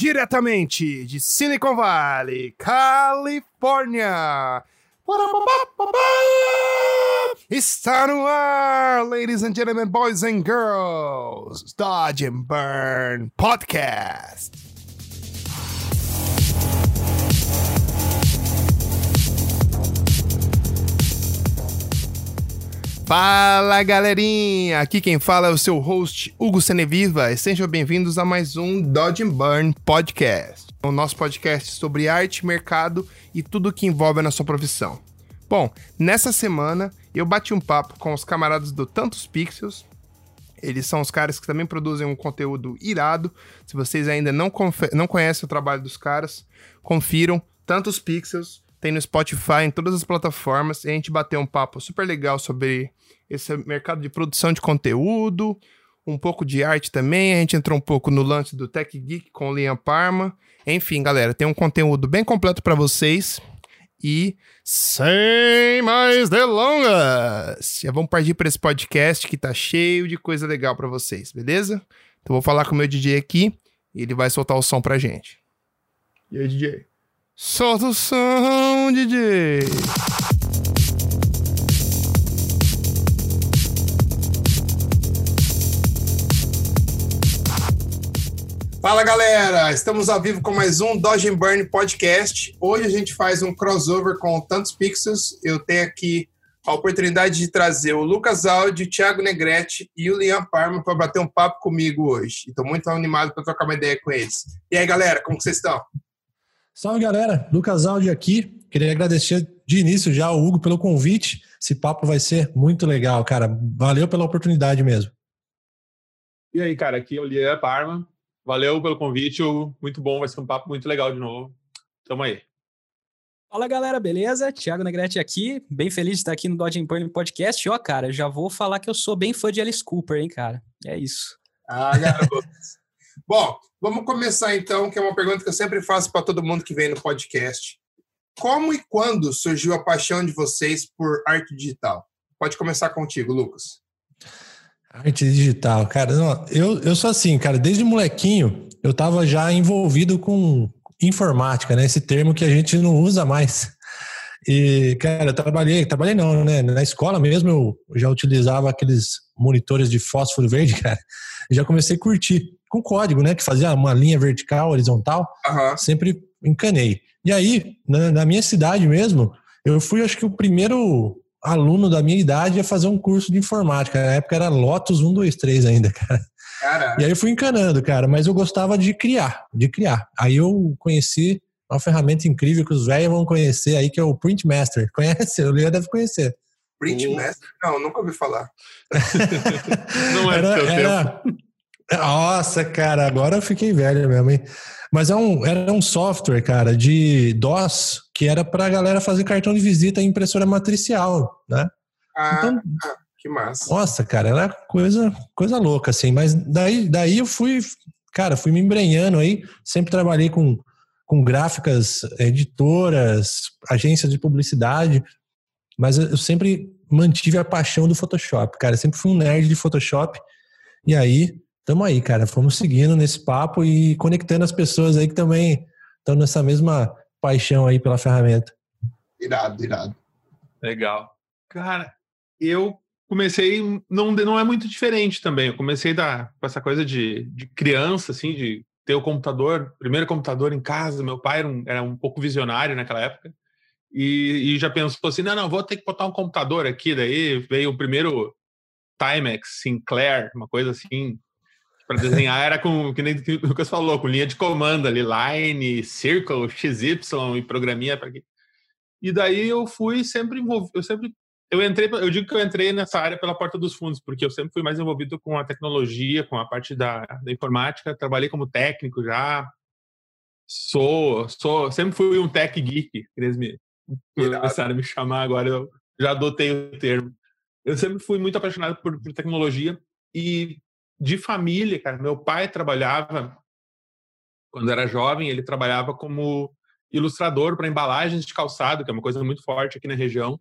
diretamente de Silicon Valley, Califórnia. Está no ar, ladies and gentlemen, boys and girls, Dodge and Burn Podcast. Fala, galerinha! Aqui quem fala é o seu host, Hugo Ceneviva, e sejam bem-vindos a mais um Dodge and Burn Podcast. O nosso podcast sobre arte, mercado e tudo o que envolve a nossa profissão. Bom, nessa semana eu bati um papo com os camaradas do Tantos Pixels. Eles são os caras que também produzem um conteúdo irado. Se vocês ainda não conhecem o trabalho dos caras, confiram Tantos Pixels. Tem no Spotify, em todas as plataformas. E a gente bateu um papo super legal sobre esse mercado de produção de conteúdo, um pouco de arte também. A gente entrou um pouco no lance do Tech Geek com o Liam Parma. Enfim, galera, tem um conteúdo bem completo para vocês. E sem mais delongas, já vamos partir para esse podcast que tá cheio de coisa legal para vocês, beleza? Então vou falar com o meu DJ aqui e ele vai soltar o som pra gente. E aí, DJ? Solta o som, DJ! Fala, galera! Estamos ao vivo com mais um Dodge and Burn Podcast. Hoje a gente faz um crossover com Tantos Pixels. Eu tenho aqui a oportunidade de trazer o Lucas Aldi, o Thiago Negrete e o Leon Parma para bater um papo comigo hoje. Estou muito animado para trocar uma ideia com eles. E aí, galera, como que vocês estão? Salve, galera, Lucas Aldi aqui, queria agradecer de início já ao Hugo pelo convite, esse papo vai ser muito legal, cara, valeu pela oportunidade mesmo. E aí, cara, aqui é o Liam Parma, valeu pelo convite, Hugo, muito bom, vai ser um papo muito legal de novo, tamo aí. Fala, galera, beleza? Thiago Negrete aqui, bem feliz de estar aqui no Dodge and Burn Podcast, ó, cara, já vou falar que eu sou bem fã de Alice Cooper, hein, cara, é isso. Ah, garoto. Bom, vamos começar então, que é uma pergunta que eu sempre faço para todo mundo que vem no podcast. Como e quando surgiu a paixão de vocês por arte digital? Pode começar contigo, Lucas. Arte digital, cara, não, eu sou assim, cara, desde molequinho eu estava já envolvido com informática, né? Esse termo que a gente não usa mais. E, cara, eu trabalhei não, né? Na escola mesmo eu já utilizava aqueles monitores de fósforo verde, cara. Eu já comecei a curtir. Com código, né? Que fazia uma linha vertical, horizontal. Uhum. Sempre encanei. E aí, na minha cidade mesmo, eu fui, acho que o primeiro aluno da minha idade a fazer um curso de informática. Na época era Lotus 123 ainda, cara. Caraca. E aí eu fui encanando, cara. Mas eu gostava de criar. Aí eu conheci uma ferramenta incrível que os velhos vão conhecer aí, que é o Printmaster. Conhece? O Leandro deve conhecer. Printmaster? Não, nunca ouvi falar. Não era do seu tempo. Nossa, cara, agora eu fiquei velho mesmo, hein? Mas era um software, cara, de DOS, que era pra galera fazer cartão de visita em impressora matricial, né? Ah, então, que massa. Nossa, cara, era coisa louca, assim. Mas daí eu fui me embrenhando aí. Sempre trabalhei com gráficas, editoras, agências de publicidade. Mas eu sempre mantive a paixão do Photoshop, cara. Eu sempre fui um nerd de Photoshop. E aí... Tamo aí, cara. Fomos seguindo nesse papo e conectando as pessoas aí que também estão nessa mesma paixão aí pela ferramenta. Irado. Legal. Cara, eu comecei... Não é muito diferente também. Eu comecei com essa coisa de criança, assim, de ter o computador, primeiro computador em casa. Meu pai era um pouco visionário naquela época. E já pensou assim, não, vou ter que botar um computador aqui. Daí veio o primeiro Timex, Sinclair, uma coisa assim... Para desenhar era com, que nem o Lucas falou, com linha de comando ali, line, circle, XY e programinha para quê. E daí eu fui sempre envolvido, eu digo que eu entrei nessa área pela porta dos fundos, porque eu sempre fui mais envolvido com a tecnologia, com a parte da informática, trabalhei como técnico já, sempre fui um tech geek, que eles começaram a me chamar agora, eu já adotei o termo. Eu sempre fui muito apaixonado por tecnologia e de família, cara. Meu pai trabalhava, quando era jovem, ele trabalhava como ilustrador para embalagens de calçado, que é uma coisa muito forte aqui na região.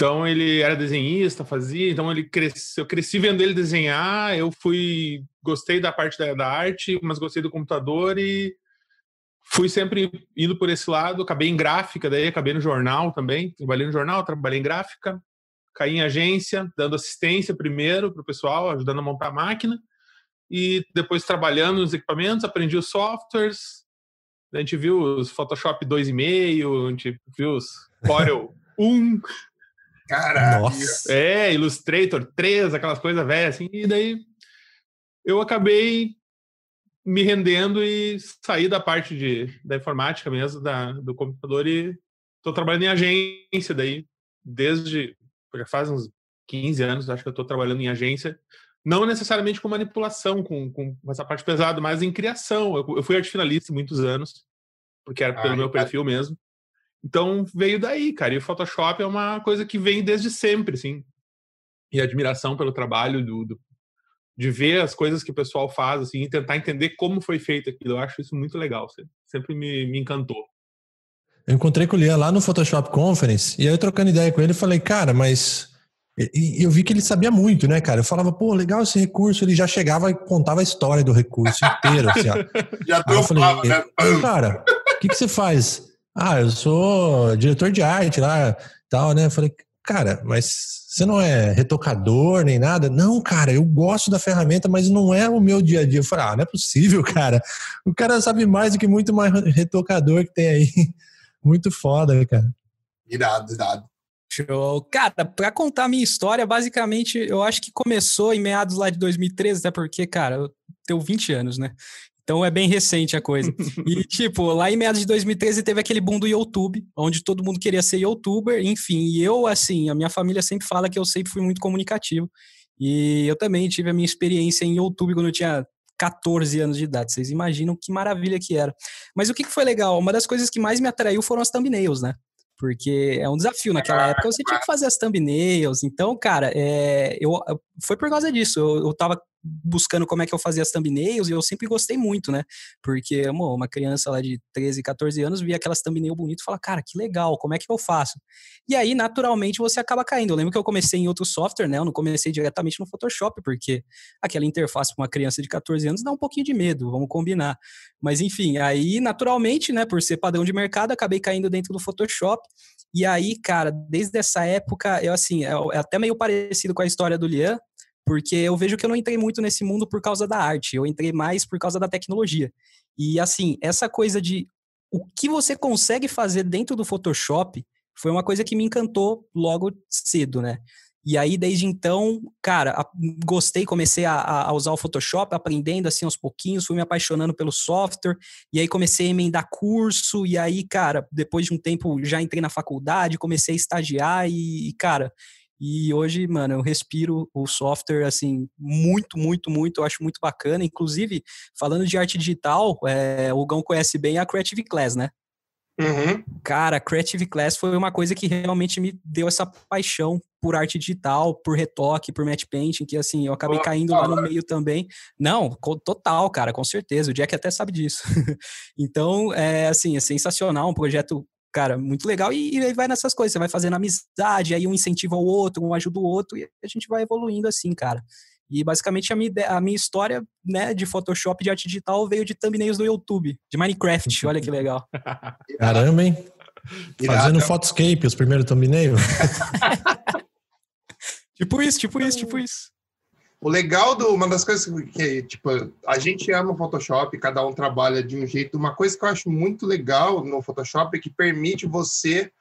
Então ele era desenhista, fazia, então ele cresceu, eu cresci vendo ele desenhar, eu fui, gostei da parte da arte, mas gostei do computador e fui sempre indo por esse lado, acabei em gráfica, daí acabei no jornal também, trabalhei no jornal, trabalhei em gráfica, caí em agência, dando assistência primeiro para o pessoal, ajudando a montar a máquina e depois trabalhando nos equipamentos, aprendi os softwares, a gente viu os Photoshop 2.5, a gente viu os Corel 1... Caralho! Nossa. É, Illustrator 3, aquelas coisas velhas, assim. E daí eu acabei me rendendo e saí da parte da informática mesmo, do computador, e tô trabalhando em agência daí. Desde, já faz uns 15 anos, acho que eu tô trabalhando em agência. Não necessariamente com manipulação, com essa parte pesada, mas em criação. Eu fui arte finalista muitos anos, porque era pelo meu perfil mesmo. Então, veio daí, cara. E o Photoshop é uma coisa que vem desde sempre, assim. E a admiração pelo trabalho, de ver as coisas que o pessoal faz, assim, e tentar entender como foi feito aquilo. Eu acho isso muito legal. Sempre me encantou. Eu encontrei com o Lian lá no Photoshop Conference, e aí eu trocando ideia com ele, falei, cara, mas... E eu vi que ele sabia muito, né, cara? Eu falava, pô, legal esse recurso. Ele já chegava e contava a história do recurso inteiro, assim, ó. Já aí eu falei, né? Cara, o que você faz? Ah, eu sou diretor de arte lá, tal, né? Eu falei, cara, mas você não é retocador nem nada? Não, cara, eu gosto da ferramenta, mas não é o meu dia a dia. Eu falei, não é possível, cara. O cara sabe mais do que muito mais retocador que tem aí. Muito foda, cara. Irado. Show. Cara, pra contar a minha história, basicamente, eu acho que começou em meados lá de 2013, até porque, cara, eu tenho 20 anos, né? Então é bem recente a coisa. E tipo, lá em meados de 2013 teve aquele boom do YouTube, onde todo mundo queria ser YouTuber, enfim. E eu, assim, a minha família sempre fala que eu sempre fui muito comunicativo. E eu também tive a minha experiência em YouTube quando eu tinha 14 anos de idade. Vocês imaginam que maravilha que era. Mas o que foi legal? Uma das coisas que mais me atraiu foram as thumbnails, né? Porque é um desafio. Naquela época você tinha que fazer as thumbnails. Então, cara, foi por causa disso. Eu tava buscando como é que eu fazia as thumbnails e eu sempre gostei muito, né? Porque uma criança lá de 13, 14 anos via aquelas thumbnails bonitas e fala, cara, que legal, como é que eu faço? E aí, naturalmente, você acaba caindo. Eu lembro que eu comecei em outro software, né? Eu não comecei diretamente no Photoshop, porque aquela interface para uma criança de 14 anos dá um pouquinho de medo, vamos combinar. Mas, enfim, aí, naturalmente, né? Por ser padrão de mercado, acabei caindo dentro do Photoshop. E aí, cara, desde essa época, eu assim, é até meio parecido com a história do Lian, porque eu vejo que eu não entrei muito nesse mundo por causa da arte, eu entrei mais por causa da tecnologia. E assim, essa coisa de o que você consegue fazer dentro do Photoshop foi uma coisa que me encantou logo cedo, né? E aí, desde então, cara, gostei, comecei a usar o Photoshop, aprendendo assim aos pouquinhos, fui me apaixonando pelo software, e aí comecei a emendar curso, e aí, cara, depois de um tempo já entrei na faculdade, comecei a estagiar cara... E hoje, mano, eu respiro o software, assim, muito, muito, muito. Eu acho muito bacana. Inclusive, falando de arte digital, o Gão conhece bem a Creative Class, né? Uhum. Cara, a Creative Class foi uma coisa que realmente me deu essa paixão por arte digital, por retoque, por matte painting, que assim, eu acabei caindo lá no meio também. Não, total, cara, com certeza. O Jack até sabe disso. Então, assim, é sensacional, um projeto... Cara, muito legal, e aí vai nessas coisas, você vai fazendo amizade, aí um incentiva o outro, um ajuda o outro, e a gente vai evoluindo assim, cara. E basicamente a minha história, né, de Photoshop, de arte digital, veio de thumbnails do YouTube, de Minecraft, olha que legal. Caramba, hein? Fazendo Photoscape, os primeiros thumbnails. Tipo isso. O legal, uma das coisas que, tipo, a gente ama o Photoshop, cada um trabalha de um jeito. Uma coisa que eu acho muito legal no Photoshop é que permite você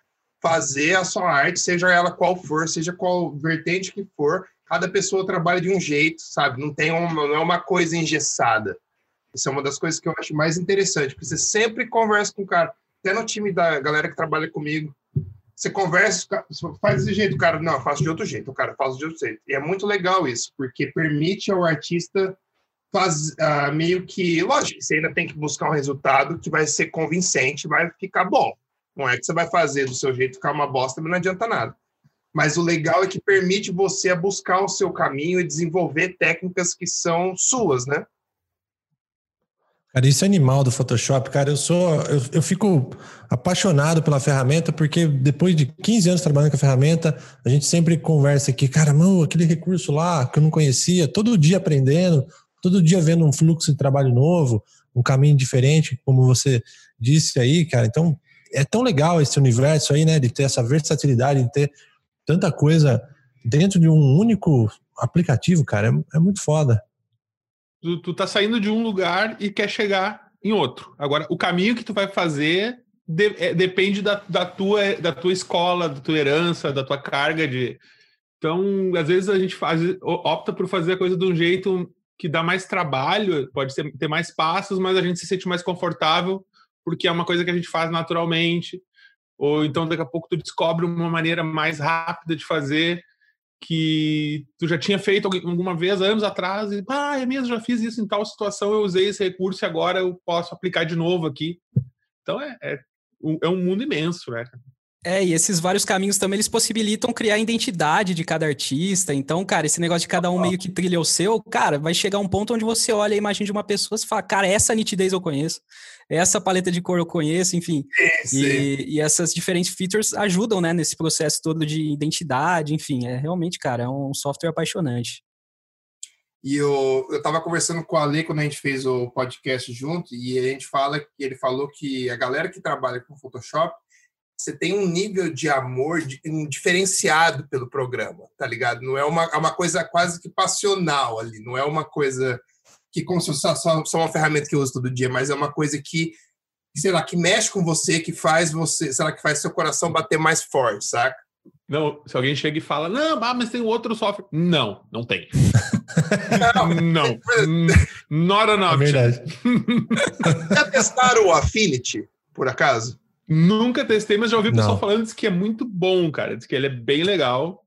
fazer a sua arte, seja ela qual for, seja qual vertente que for. Cada pessoa trabalha de um jeito, sabe? Não é uma coisa engessada. Isso é uma das coisas que eu acho mais interessante, porque você sempre conversa com o cara, até no time da galera que trabalha comigo. Você conversa, faz desse jeito, o cara, não, eu faço de outro jeito, o cara faz de outro jeito. E é muito legal isso, porque permite ao artista meio que, lógico, você ainda tem que buscar um resultado que vai ser convincente, vai ficar bom. Não é que você vai fazer do seu jeito ficar uma bosta, mas não adianta nada. Mas o legal é que permite você buscar o seu caminho e desenvolver técnicas que são suas, né? Cara, isso é animal do Photoshop, cara. Eu fico apaixonado pela ferramenta, porque depois de 15 anos trabalhando com a ferramenta, a gente sempre conversa aqui, cara, mano, aquele recurso lá que eu não conhecia, todo dia aprendendo, todo dia vendo um fluxo de trabalho novo, um caminho diferente, como você disse aí, cara. Então, é tão legal esse universo aí, né, de ter essa versatilidade, de ter tanta coisa dentro de um único aplicativo, cara. É muito foda. Tu tá saindo de um lugar e quer chegar em outro. Agora, o caminho que tu vai fazer depende da tua escola, da tua herança, da tua carga. Então, às vezes a gente opta por fazer a coisa de um jeito que dá mais trabalho, pode ter mais passos, mas a gente se sente mais confortável porque é uma coisa que a gente faz naturalmente. Ou então, daqui a pouco, tu descobre uma maneira mais rápida de fazer que tu já tinha feito alguma vez, anos atrás, e, é mesmo, já fiz isso em tal situação, eu usei esse recurso e agora eu posso aplicar de novo aqui. Então, é um mundo imenso, né? E esses vários caminhos também, eles possibilitam criar a identidade de cada artista. Então, cara, esse negócio de cada um meio que trilha o seu, cara, vai chegar um ponto onde você olha a imagem de uma pessoa e fala, cara, essa nitidez eu conheço, essa paleta de cor eu conheço, enfim. Sim. E essas diferentes features ajudam, né, nesse processo todo de identidade, enfim. É realmente, cara, é um software apaixonante. E eu tava conversando com o Ale quando a gente fez o podcast junto, e a gente ele falou que a galera que trabalha com Photoshop, você tem um nível de amor diferenciado pelo programa, tá ligado? Não é uma coisa quase que passional ali, não é uma coisa que como se só uma ferramenta que eu uso todo dia, mas é uma coisa que, sei lá, que mexe com você, que faz você, sei lá, que faz seu coração bater mais forte, saca? Não, se alguém chega e fala, não, mas tem outro software. Não tem. Não. Not an option. É verdade. Já testaram o Affinity, por acaso? Nunca testei, mas já ouvi o pessoal falando, diz que é muito bom, cara. Diz que ele é bem legal.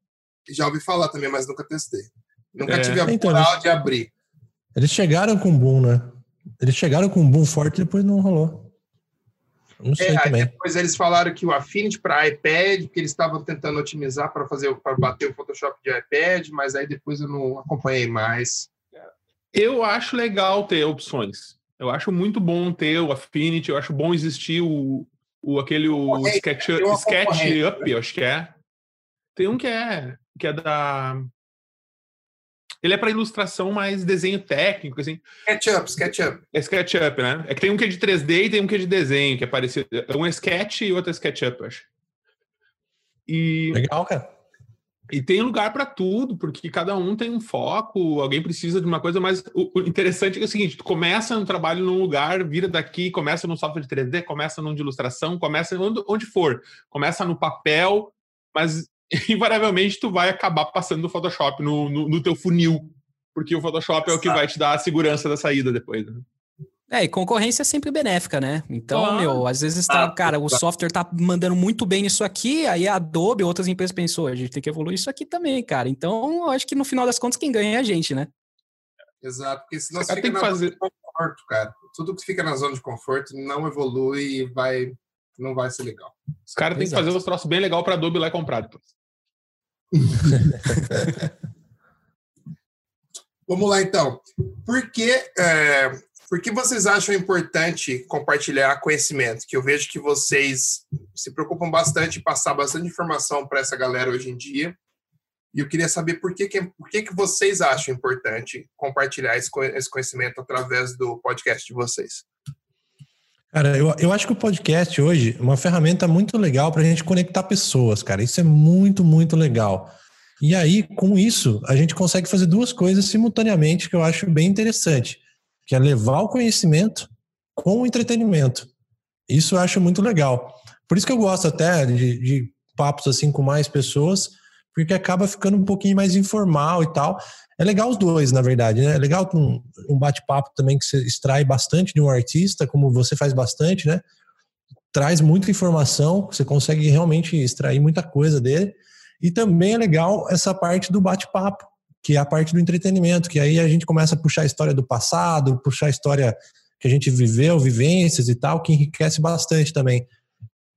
Já ouvi falar também, mas nunca testei. Nunca tive a moral de abrir. Eles chegaram com boom, né? Eles chegaram com um boom forte e depois não rolou. Não sei também. Depois eles falaram que o Affinity para iPad, que eles estavam tentando otimizar para bater o Photoshop de iPad, mas aí depois eu não acompanhei mais. Eu acho legal ter opções. Eu acho muito bom ter o Affinity, eu acho bom existir o SketchUp, eu acho que é. Tem um que é da... Ele é para ilustração, mais desenho técnico, assim. SketchUp. É SketchUp, né? É que tem um que é de 3D e tem um que é de desenho, que é parecido. Um é Sketch e outro é SketchUp, eu acho. Legal, cara. E tem lugar para tudo, porque cada um tem um foco, alguém precisa de uma coisa, mas o interessante é o seguinte, tu começa um trabalho num lugar, vira daqui, começa num software de 3D, começa num de ilustração, começa onde for, começa no papel, mas invariavelmente tu vai acabar passando no Photoshop, no teu funil, porque o Photoshop é o que vai te dar a segurança da saída depois, né? E concorrência é sempre benéfica, né? Então, às vezes, o software tá mandando muito bem nisso aqui, aí a Adobe, outras empresas pensou, a gente tem que evoluir isso aqui também, cara. Então, eu acho que no final das contas, quem ganha é a gente, né? Exato, porque senão você tem que fazer conforto, cara. Tudo que fica na zona de conforto não evolui e não vai ser legal. Os caras têm que fazer uns troços bem legais pra Adobe lá e comprar depois. Vamos lá, então. Por que vocês acham importante compartilhar conhecimento? Que eu vejo que vocês se preocupam bastante em passar bastante informação para essa galera hoje em dia. E eu queria saber por que vocês acham importante compartilhar esse conhecimento através do podcast de vocês. Cara, eu acho que o podcast hoje é uma ferramenta muito legal para a gente conectar pessoas, cara. Isso é muito, muito legal. E aí, com isso, a gente consegue fazer duas coisas simultaneamente que eu acho bem interessante, que é levar o conhecimento com o entretenimento. Isso eu acho muito legal. Por isso que eu gosto até de papos assim com mais pessoas, porque acaba ficando um pouquinho mais informal e tal. É legal os dois, na verdade, né? É legal um bate-papo também que você extrai bastante de um artista, como você faz bastante, né? Traz muita informação, você consegue realmente extrair muita coisa dele. E também é legal essa parte do bate-papo, que é a parte do entretenimento, que aí a gente começa a puxar a história do passado, puxar a história que a gente viveu, vivências e tal, que enriquece bastante também.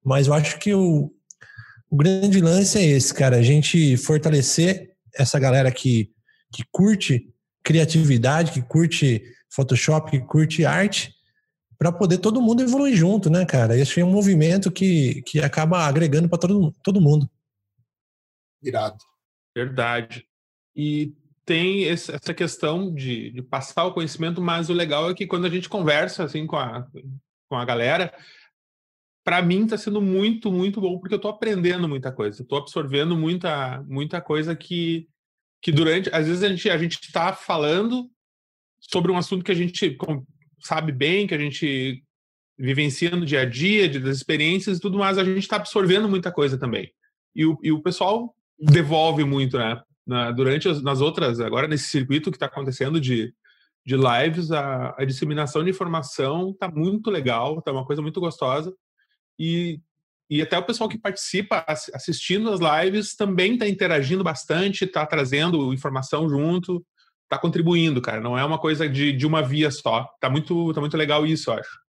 Mas eu acho que o grande lance é esse, cara, a gente fortalecer essa galera que curte criatividade, que curte Photoshop, que curte arte, para poder todo mundo evoluir junto, né, cara? Esse é um movimento que acaba agregando para todo mundo. Irado. Verdade. E tem essa questão de passar o conhecimento, mas o legal é que quando a gente conversa assim com a galera, para mim está sendo muito, muito bom, porque eu estou aprendendo muita coisa, estou absorvendo muita coisa que durante... Às vezes a gente está falando sobre um assunto que a gente sabe bem, que a gente vivencia no dia a dia, das experiências e tudo mais, a gente está absorvendo muita coisa também. E o pessoal devolve muito, né? Nas outras, agora nesse circuito que está acontecendo de lives, a disseminação de informação está muito legal, está uma coisa muito gostosa. E até o pessoal que participa assistindo as lives também está interagindo bastante, está trazendo informação junto, está contribuindo, cara. Não é uma coisa de uma via só. Tá muito legal isso, eu acho.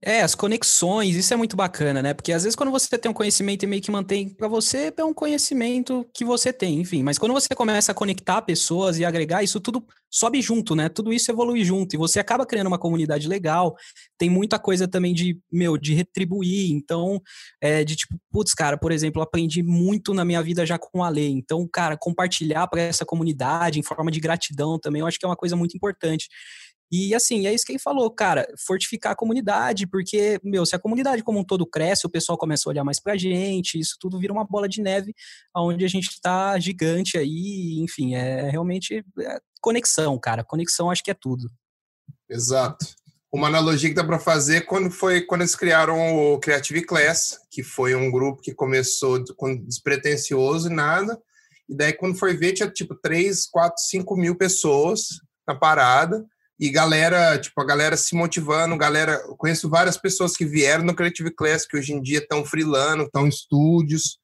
É, as conexões, isso é muito bacana, né? Porque às vezes quando você tem um conhecimento e meio que mantém para você, é um conhecimento que você tem, enfim. Mas quando você começa a conectar pessoas e agregar, isso tudo sobe junto, né? Tudo isso evolui junto e você acaba criando uma comunidade legal. Tem muita coisa também de retribuir. Então, de tipo, putz, cara, por exemplo, eu aprendi muito na minha vida já com a lei. Então, cara, compartilhar para essa comunidade em forma de gratidão também, eu acho que é uma coisa muito importante. E assim, é isso que ele falou, cara, fortificar a comunidade, porque, se a comunidade como um todo cresce, o pessoal começa a olhar mais pra gente, isso tudo vira uma bola de neve, onde a gente tá gigante aí, enfim, é realmente conexão, cara, conexão acho que é tudo. Exato. Uma analogia que dá pra fazer quando eles criaram o Creative Class, que foi um grupo que começou despretensioso e nada, e daí quando foi ver tinha tipo 3, 4, 5 mil pessoas na parada, e galera, tipo, a galera se motivando, galera... Eu conheço várias pessoas que vieram no Creative Class, que hoje em dia estão freelando, estão em estúdios,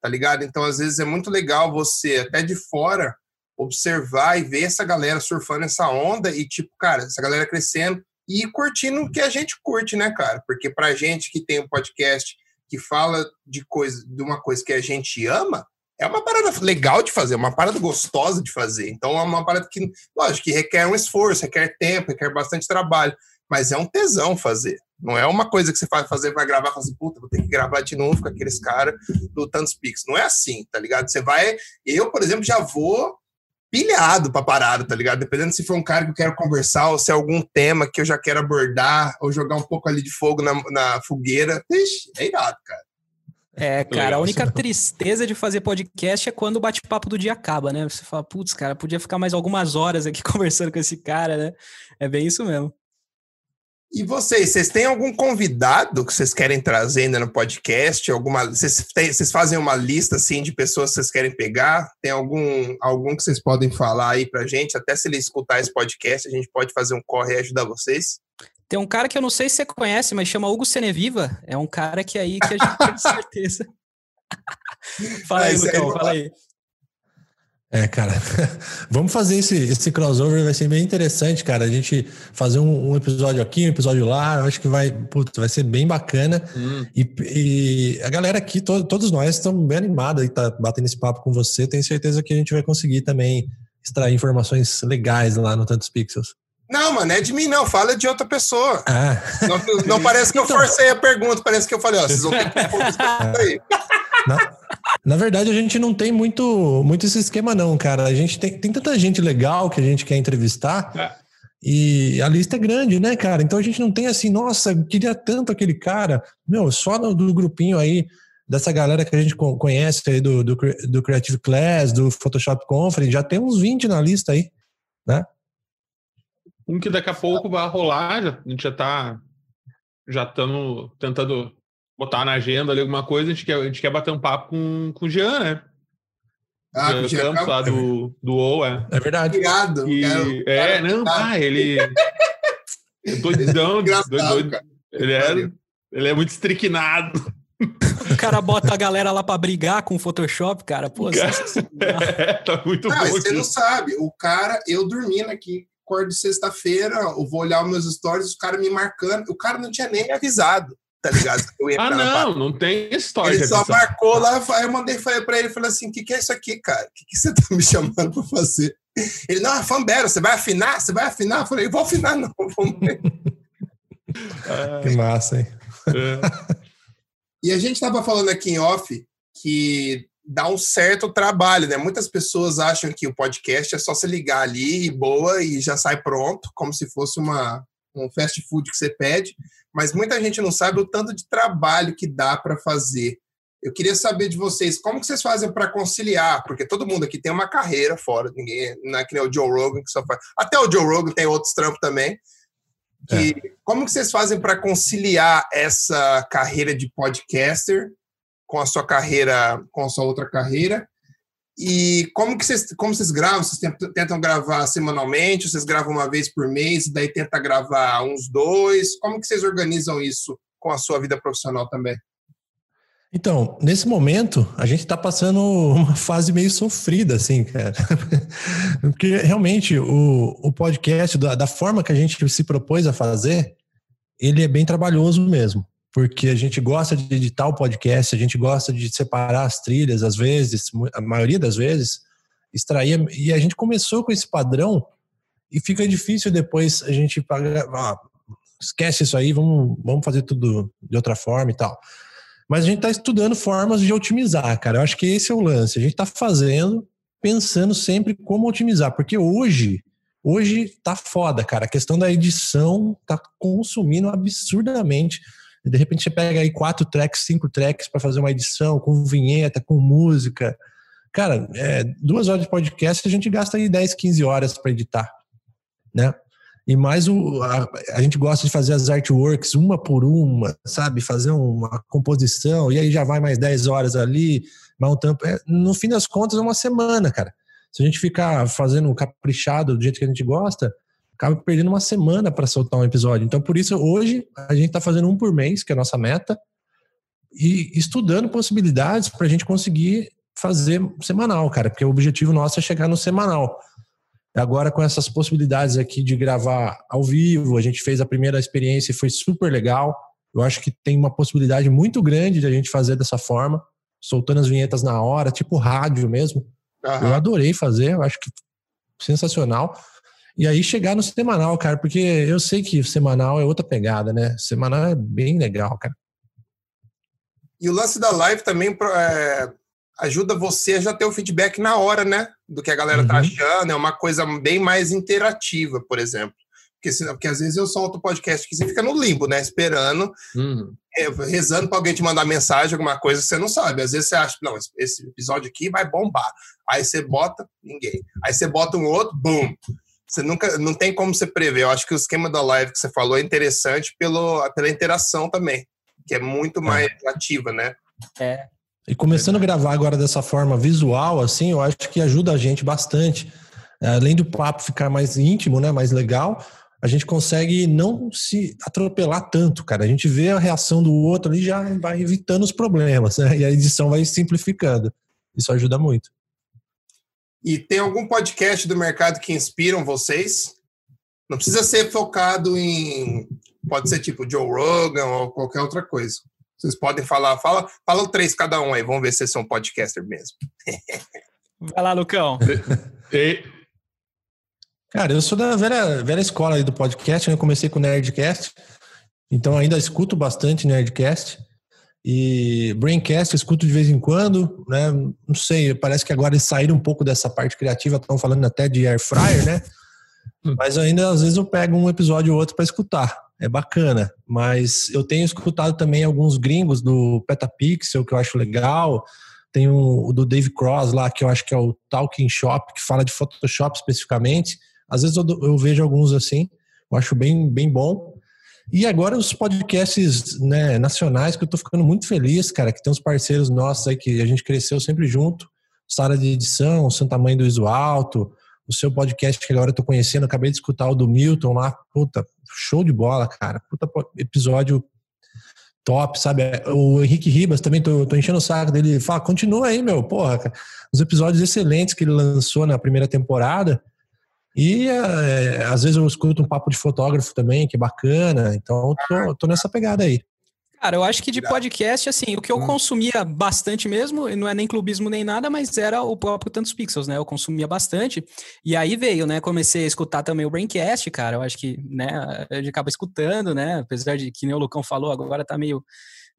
tá ligado? Então, às vezes, é muito legal você, até de fora, observar e ver essa galera surfando essa onda e, tipo, cara, essa galera crescendo e curtindo o que a gente curte, né, cara? Porque pra gente que tem um podcast que fala de uma coisa que a gente ama, é uma parada legal de fazer, uma parada gostosa de fazer. Então, é uma parada que, lógico, que requer um esforço, requer tempo, requer bastante trabalho. Mas é um tesão fazer. Não é uma coisa que você vai fazer, vai gravar e fala assim, puta, vou ter que gravar de novo com aqueles caras do Tantos Pixels. Não é assim, tá ligado? Você vai... Eu, por exemplo, já vou pilhado pra parada, tá ligado? Dependendo se for um cara que eu quero conversar ou se é algum tema que eu já quero abordar ou jogar um pouco ali de fogo na fogueira. Ixi, é irado, cara. É, cara, a única tristeza de fazer podcast é quando o bate-papo do dia acaba, né? Você fala, putz, cara, podia ficar mais algumas horas aqui conversando com esse cara, né? É bem isso mesmo. E vocês têm algum convidado que vocês querem trazer ainda no podcast? Vocês fazem uma lista, assim, de pessoas que vocês querem pegar? Tem algum que vocês podem falar aí pra gente? Até se ele escutar esse podcast, a gente pode fazer um corre e ajudar vocês? Tem um cara que eu não sei se você conhece, mas chama Hugo Ceneviva. É um cara que aí que a gente tem certeza. Fala aí, Lucão, fala aí. É, cara, vamos fazer esse crossover, vai ser bem interessante, cara. A gente fazer um episódio aqui, um episódio lá, eu acho que vai ser bem bacana. E a galera aqui, todos nós estamos bem animados e tá batendo esse papo com você. Tenho certeza que a gente vai conseguir também extrair informações legais lá no Tantos Pixels. Não, mano, é de mim não, fala de outra pessoa. Ah. Não parece que eu forcei a pergunta, parece que eu falei, vocês vão ter que pôr isso aí. Na verdade, a gente não tem muito esse esquema não, cara. A gente tem tanta gente legal que a gente quer entrevistar e a lista é grande, né, cara? Então a gente não tem assim, nossa, eu queria tanto aquele cara. Só do grupinho aí, dessa galera que a gente conhece aí do Creative Class, do Photoshop Conference, já tem uns 20 na lista aí, né? Um que daqui a pouco vai rolar, a gente já estamos tentando botar na agenda ali alguma coisa, a gente quer bater um papo com o Jean, né? Ah, com o Jean Campos, lá do UOL, é. É verdade. Obrigado. Ele... Doidão. Doido. Ele é muito estriquinado. O cara bota a galera lá pra brigar com o Photoshop, cara. Pô, cara, tá muito bom. Mas você não sabe, o cara, eu dormindo aqui. Acordo sexta-feira, eu vou olhar os meus stories, o cara me marcando, o cara não tinha nem avisado, tá ligado? Eu ia não tem história. Ele só marcou lá, eu falei pra ele, falei assim, o que é isso aqui, cara? O que você tá me chamando pra fazer? Ele, não, Fambero, você vai afinar? Eu falei, eu vou afinar não, vamos ver. Que massa, hein? É. E a gente estava falando aqui em off que dá um certo trabalho, né? Muitas pessoas acham que o podcast é só se ligar ali e boa e já sai pronto, como se fosse um fast food que você pede, mas muita gente não sabe o tanto de trabalho que dá para fazer. Eu queria saber de vocês, como que vocês fazem para conciliar? Porque todo mundo aqui tem uma carreira fora, ninguém, não é que nem o Joe Rogan que só faz. Até o Joe Rogan tem outros trampos também. Como que vocês fazem para conciliar essa carreira de podcaster com a sua carreira, com a sua outra carreira? E como vocês gravam? Vocês tentam gravar semanalmente? Vocês gravam uma vez por mês e daí tenta gravar uns dois? Como que vocês organizam isso com a sua vida profissional também? Então, nesse momento, a gente está passando uma fase meio sofrida, assim, cara. Porque, realmente, o podcast, da forma que a gente se propôs a fazer, ele é bem trabalhoso mesmo. Porque a gente gosta de editar o podcast, a gente gosta de separar as trilhas, às vezes, a maioria das vezes, extrair. E a gente começou com esse padrão e fica difícil depois a gente pagar. Ah, esquece isso aí, vamos fazer tudo de outra forma e tal. Mas a gente está estudando formas de otimizar, cara. Eu acho que esse é o lance. A gente está fazendo, pensando sempre como otimizar. Porque hoje tá foda, cara. A questão da edição tá consumindo absurdamente. De repente você pega aí 4 tracks, 5 tracks para fazer uma edição, com vinheta, com música. Cara, 2 horas de podcast, a gente gasta aí 10, 15 horas para editar, né? E mais a gente gosta de fazer as artworks uma por uma, sabe? Fazer uma composição, e aí já vai mais 10 horas ali, mais um tempo. No fim das contas, é uma semana, cara. Se a gente ficar fazendo um caprichado do jeito que a gente gosta, acaba perdendo uma semana para soltar um episódio. Então, por isso, hoje, a gente está fazendo um por mês, que é a nossa meta, e estudando possibilidades para a gente conseguir fazer semanal, cara. Porque o objetivo nosso é chegar no semanal. Agora, com essas possibilidades aqui de gravar ao vivo, a gente fez a primeira experiência e foi super legal. Eu acho que tem uma possibilidade muito grande de a gente fazer dessa forma, soltando as vinhetas na hora, tipo rádio mesmo. Uhum. Eu adorei fazer, eu acho que sensacional. E aí chegar no semanal, cara, porque eu sei que semanal é outra pegada, né? Semanal é bem legal, cara. E o lance da live também ajuda você a já ter o feedback na hora, né? Do que a galera tá achando. É uma coisa bem mais interativa, por exemplo. Porque às vezes eu solto o podcast que você fica no limbo, né? Esperando, rezando pra alguém te mandar mensagem, alguma coisa que você não sabe. Às vezes você acha, não, esse episódio aqui vai bombar. Aí você bota, ninguém. Aí você bota um outro, boom. Você nunca, não tem como você prever. Eu acho que o esquema da live que você falou é interessante pela interação também, que é muito mais ativa, né? É. E começando a gravar agora dessa forma visual, assim, eu acho que ajuda a gente bastante. Além do papo ficar mais íntimo, né, mais legal, a gente consegue não se atropelar tanto, cara. A gente vê a reação do outro ali e já vai evitando os problemas, né? E a edição vai simplificando. Isso ajuda muito. E tem algum podcast do mercado que inspiram vocês? Não precisa ser focado em... Pode ser tipo Joe Rogan ou qualquer outra coisa. Vocês podem falar, fala 3 cada um aí, vamos ver se vocês são podcaster mesmo. Vai lá, Lucão. Cara, eu sou da velha escola aí do podcast, né? Eu comecei com o Nerdcast, então ainda escuto bastante Nerdcast. E Braincast eu escuto de vez em quando, né? Não sei, parece que agora eles saíram um pouco dessa parte criativa, estão falando até de air fryer, né? Mas ainda às vezes eu pego um episódio ou outro para escutar. É bacana, mas eu tenho escutado também alguns gringos do Petapixel, que eu acho legal. Tem o do Dave Cross lá, que eu acho que é o Talking Shop, que fala de Photoshop especificamente. Às vezes eu vejo alguns assim, eu acho bem bom. E agora os podcasts, né, nacionais, que eu tô ficando muito feliz, cara, que tem uns parceiros nossos aí que a gente cresceu sempre junto. Sala de Edição, o Santa Mãe do Iso Alto, o seu podcast que agora eu tô conhecendo, eu acabei de escutar o do Milton lá, puta, show de bola, cara, puta episódio top, sabe? O Henrique Ribas também, tô enchendo o saco dele, fala, continua aí, meu, porra, cara. Os episódios excelentes que ele lançou na primeira temporada, e às vezes eu escuto um papo de fotógrafo também, que é bacana, então eu tô nessa pegada aí. Cara, eu acho que de podcast, assim, o que eu consumia bastante mesmo, não é nem clubismo nem nada, mas era o próprio Tantos Pixels, né? Eu consumia bastante. E aí veio, né? Comecei a escutar também o Braincast, cara. Eu acho que, né? A gente acaba escutando, né? Apesar de que nem o Lucão falou, agora tá meio,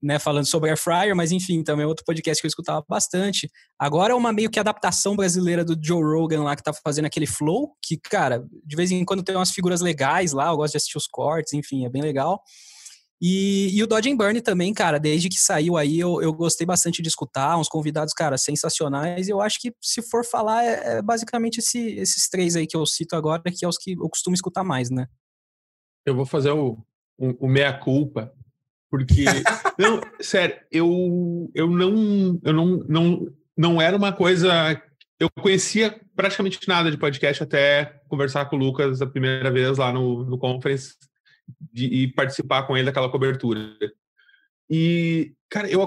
né? Falando sobre Air Fryer, mas enfim, também é outro podcast que eu escutava bastante. Agora é uma meio que adaptação brasileira do Joe Rogan lá, que tá fazendo aquele flow, que, cara, de vez em quando tem umas figuras legais lá. Eu gosto de assistir os cortes, enfim, é bem legal. E o Dodge and Burn também, cara, desde que saiu aí, eu gostei bastante de escutar, uns convidados, cara, sensacionais. Eu acho que se for falar, é basicamente esses três aí que eu cito agora, que é os que eu costumo escutar mais, né? Eu vou fazer o meia-culpa, porque... não, sério, eu não era uma coisa... Eu conhecia praticamente nada de podcast até conversar com o Lucas a primeira vez lá no Conference, e participar com ele daquela cobertura. E, cara, eu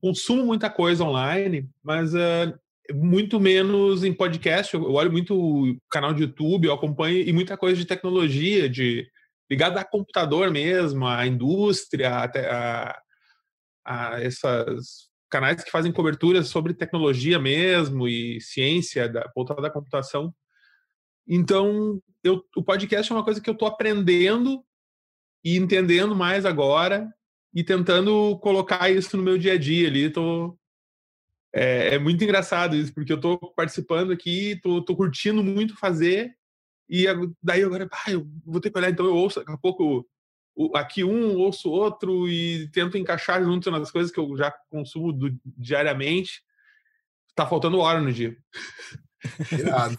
consumo muita coisa online, mas muito menos em podcast. Eu olho muito canal de YouTube, eu acompanho, e muita coisa de tecnologia, ligada a computador mesmo, a indústria, a esses canais que fazem coberturas sobre tecnologia mesmo e ciência voltada à computação. Então, o podcast é uma coisa que eu estou aprendendo e entendendo mais agora e tentando colocar isso no meu dia a dia ali. É muito engraçado isso, porque eu estou participando aqui, estou curtindo muito fazer, e daí agora eu vou ter que olhar, então eu ouço daqui a pouco aqui ouço outro e tento encaixar junto nas coisas que eu já consumo diariamente. Tá faltando hora no dia. Irado.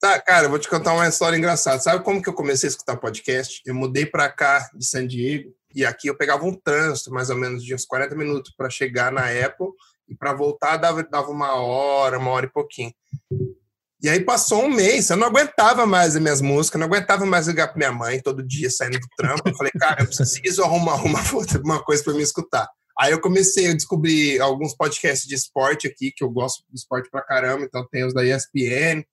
Tá, cara, eu vou te contar uma história engraçada. Sabe como que eu comecei a escutar podcast? Eu mudei para cá, de San Diego, e aqui eu pegava um trânsito, mais ou menos, de uns 40 minutos para chegar na Apple, e para voltar dava uma hora e pouquinho. E aí passou um mês, eu não aguentava mais as minhas músicas, não aguentava mais ligar para minha mãe todo dia, saindo do trampo. Eu falei, cara, eu preciso arrumar uma coisa para me escutar. Aí eu comecei a descobrir alguns podcasts de esporte aqui, que eu gosto de esporte pra caramba, então tem os da ESPN.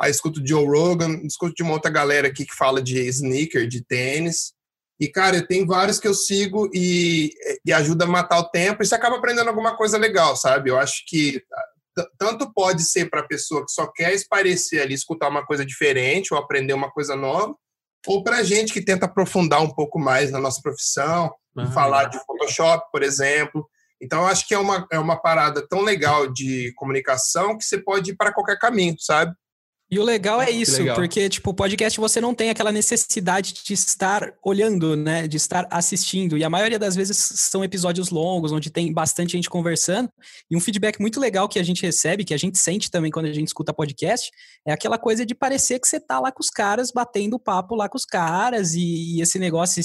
Aí escuto Joe Rogan, escuto de uma outra galera aqui que fala de sneaker, de tênis. E, cara, tem vários que eu sigo e ajuda a matar o tempo. E você acaba aprendendo alguma coisa legal, sabe? Eu acho que tanto pode ser para a pessoa que só quer esparecer ali, escutar uma coisa diferente ou aprender uma coisa nova, ou para a gente que tenta aprofundar um pouco mais na nossa profissão, falar de Photoshop, por exemplo. Então, eu acho que é uma parada tão legal de comunicação que você pode ir para qualquer caminho, sabe? E o legal é isso, legal. Porque, tipo, o podcast você não tem aquela necessidade de estar olhando, né? De estar assistindo. E a maioria das vezes são episódios longos, onde tem bastante gente conversando. E um feedback muito legal que a gente recebe, que a gente sente também quando a gente escuta podcast, é aquela coisa de parecer que você tá lá com os caras, batendo papo lá com os caras. E esse negócio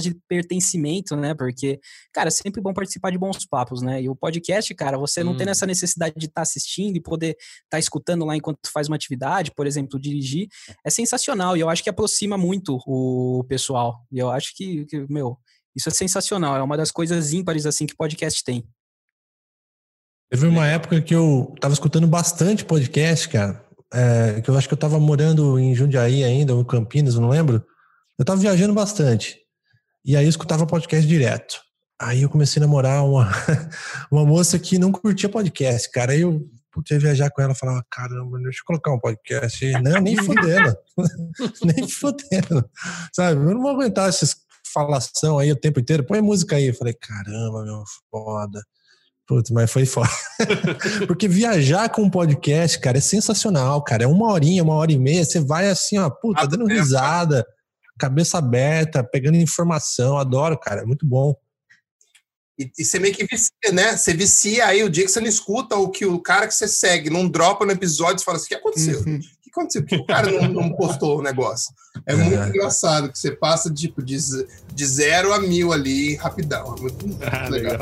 de pertencimento, né? Porque, cara, é sempre bom participar de bons papos, né? E o podcast, cara, você não tem essa necessidade de estar assistindo e poder estar escutando lá enquanto faz uma atividade, por exemplo, dirigir, é sensacional. E eu acho que aproxima muito o pessoal. E eu acho que meu, isso é sensacional. É uma das coisas ímpares, assim, que podcast tem. Teve uma época que eu tava escutando bastante podcast, cara. Que eu acho que eu tava morando em Jundiaí ainda, ou Campinas, não lembro. Eu tava viajando bastante. E aí eu escutava podcast direto. Aí eu comecei a namorar uma moça que não curtia podcast, cara. Aí eu... ia viajar com ela e falava, caramba, deixa eu colocar um podcast aí. Não, nem fodendo. Nem fodendo. Sabe? Eu não vou aguentar essas falação aí o tempo inteiro. Põe música aí. Eu falei, caramba, meu, foda. Putz, mas foi foda. Porque viajar com um podcast, cara, é sensacional, cara. É uma horinha, uma hora e meia. Você vai assim, ó, puta, dando risada, cabeça aberta, pegando informação. Adoro, cara. É muito bom. E você meio que vicia, né? Você vicia aí o dia que você não escuta ou que o cara que você segue não dropa no episódio, você fala assim, o que aconteceu? O que aconteceu? Porque o cara não postou o negócio. É muito engraçado que você passa tipo, de 0 a 1000 ali, rapidão. É muito legal.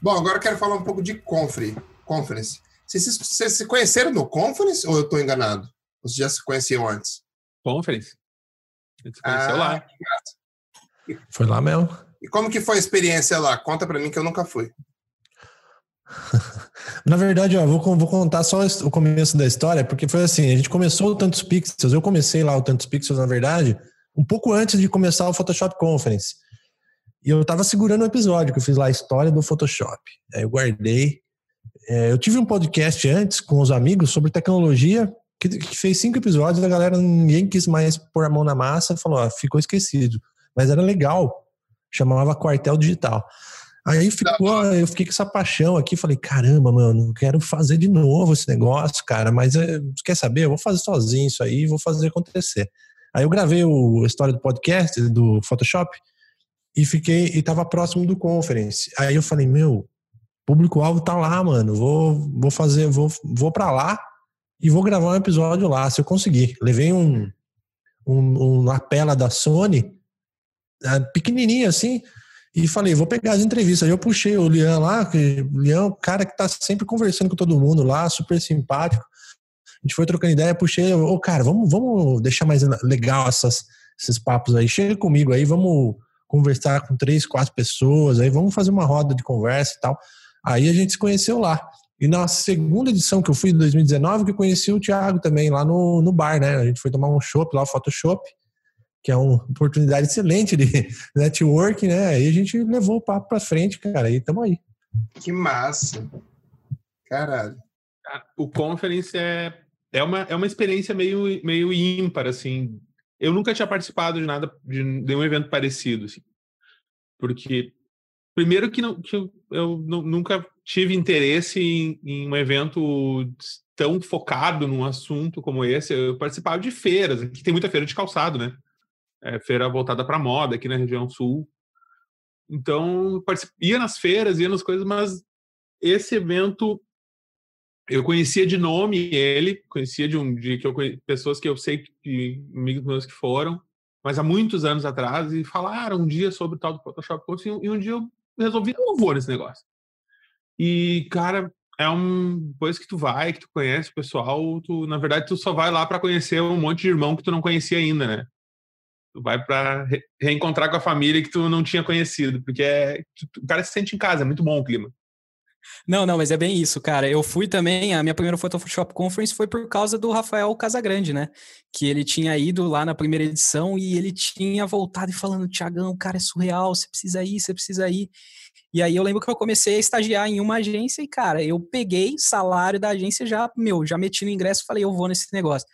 Bom, agora eu quero falar um pouco de Conference. Vocês se conheceram no Conference ou eu estou enganado? Vocês já se conheciam antes? Conference. A gente se conheceu lá. Foi lá mesmo. E como que foi a experiência lá? Conta pra mim que eu nunca fui. Na verdade, ó, vou contar só o começo da história, porque foi assim, a gente começou o Tantos Pixels, eu comecei lá o Tantos Pixels, na verdade, um pouco antes de começar o Photoshop Conference. E eu tava segurando um episódio que eu fiz lá, a história do Photoshop. Aí eu guardei. Eu tive um podcast antes com os amigos sobre tecnologia, que fez 5 episódios, a galera, ninguém quis mais pôr a mão na massa, falou, ó, ficou esquecido. Mas era legal, chamava Quartel Digital. Aí ficou, eu fiquei com essa paixão aqui, falei, caramba, mano, quero fazer de novo esse negócio, cara, mas quer saber? Eu vou fazer sozinho isso aí, vou fazer acontecer. Aí eu gravei a história do podcast, do Photoshop, e tava próximo do Conference. Aí eu falei, meu, público-alvo tá lá, mano, vou pra lá e vou gravar um episódio lá, se eu conseguir. Levei um lapela da Sony, pequenininha assim, e falei, vou pegar as entrevistas. Aí eu puxei o Leon lá, o Leon, cara que tá sempre conversando com todo mundo lá, super simpático. A gente foi trocando ideia, puxei, cara, vamos deixar mais legal esses papos aí. Chega comigo aí, vamos conversar com 3, 4 pessoas, aí vamos fazer uma roda de conversa e tal. Aí a gente se conheceu lá. E na segunda edição que eu fui, em 2019, que eu conheci o Thiago também lá no bar, né? A gente foi tomar um chopp lá, o Photoshop, que é uma oportunidade excelente de networking, né? Aí a gente levou o papo pra frente, cara, e tamo aí. Que massa! Caralho. O Conference é uma experiência meio ímpar, assim. Eu nunca tinha participado de nada, de um evento parecido, assim. Porque, primeiro que eu nunca tive interesse em um evento tão focado num assunto como esse. Eu participava de feiras, aqui tem muita feira de calçado, né? É, feira voltada para moda aqui na região sul. Então, ia nas feiras, ia nas coisas, mas esse evento eu conhecia de nome ele, conhecia pessoas que eu sei, que amigos meus que foram, mas há muitos anos atrás, e falaram um dia sobre o tal do Photoshop Conference, e um dia eu resolvi, eu vou nesse negócio. E, cara, depois que tu vai, que tu conhece o pessoal, na verdade, tu só vai lá para conhecer um monte de irmão que tu não conhecia ainda, né? Tu vai para reencontrar com a família que tu não tinha conhecido, porque o cara se sente em casa, é muito bom o clima. Não, mas é bem isso, cara. Eu fui também, a minha primeira Photoshop Conference foi por causa do Rafael Casagrande, né? Que ele tinha ido lá na primeira edição e ele tinha voltado e falando, Thiagão, cara, é surreal, você precisa ir. E aí eu lembro que eu comecei a estagiar em uma agência e, cara, eu peguei salário da agência já meti no ingresso e falei, eu vou nesse negócio.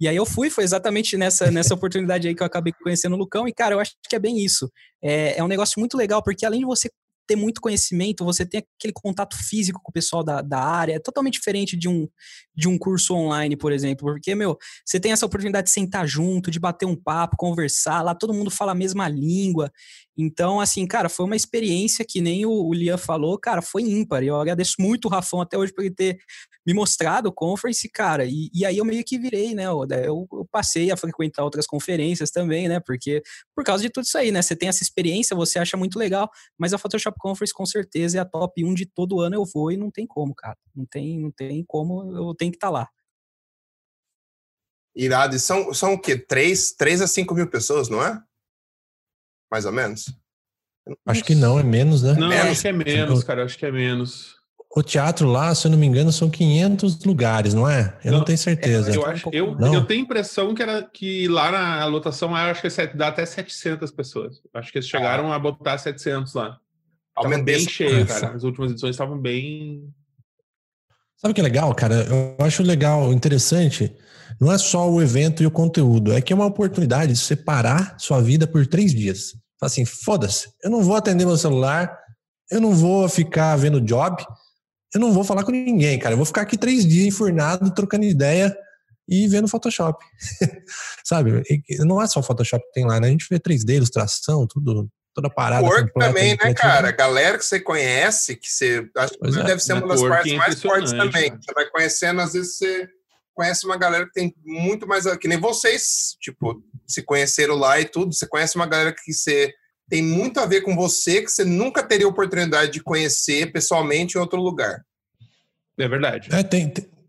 E aí eu fui, foi exatamente nessa oportunidade aí que eu acabei conhecendo o Lucão. E, cara, eu acho que é bem isso. É um negócio muito legal, porque além de você ter muito conhecimento, você tem aquele contato físico com o pessoal da área. É totalmente diferente de um curso online, por exemplo. Porque, meu, você tem essa oportunidade de sentar junto, de bater um papo, conversar. Lá todo mundo fala a mesma língua. Então, assim, cara, foi uma experiência que nem o Lian falou, cara, foi ímpar. Eu agradeço muito o Rafão até hoje por ele ter me mostrado o Conference, cara. E aí eu meio que virei, né, Oda? Eu passei a frequentar outras conferências também, né? Porque, por causa de tudo isso aí, né? Você tem essa experiência, você acha muito legal, mas a Photoshop Conference, com certeza, é a top 1 de todo ano. Eu vou e não tem como, cara. Não tem como, eu tenho que estar lá. Irado. E são o quê? 3 a 5 mil pessoas, não é? Mais ou menos? Acho que não, é menos, né? Não, menos. Acho que é menos, cara, acho que é menos. O teatro lá, se eu não me engano, são 500 lugares, não é? Eu não tenho certeza. Eu tenho a impressão que lá na lotação, acho que dá até 700 pessoas. Acho que eles chegaram a botar 700 lá. Aumentou bem cheio, cara. As últimas edições estavam bem... Sabe o que é legal, cara? Eu acho legal, interessante... Não é só o evento e o conteúdo, é que é uma oportunidade de separar sua vida por 3 dias. Fala assim, foda-se, eu não vou atender meu celular, eu não vou ficar vendo job, eu não vou falar com ninguém, cara. Eu vou ficar aqui 3 dias enfurnado, trocando ideia e vendo Photoshop. Sabe? E não é só Photoshop que tem lá, né? A gente vê 3D, ilustração, tudo, toda parada. Work também, né, cara? A galera que você conhece, que você... Acho que deve ser uma das partes mais fortes também. Né? Você vai conhecendo, às vezes você... conhece uma galera que tem muito mais... Que nem vocês, tipo, se conheceram lá e tudo. Você conhece uma galera que você tem muito a ver com você, que você nunca teria oportunidade de conhecer pessoalmente em outro lugar. É verdade.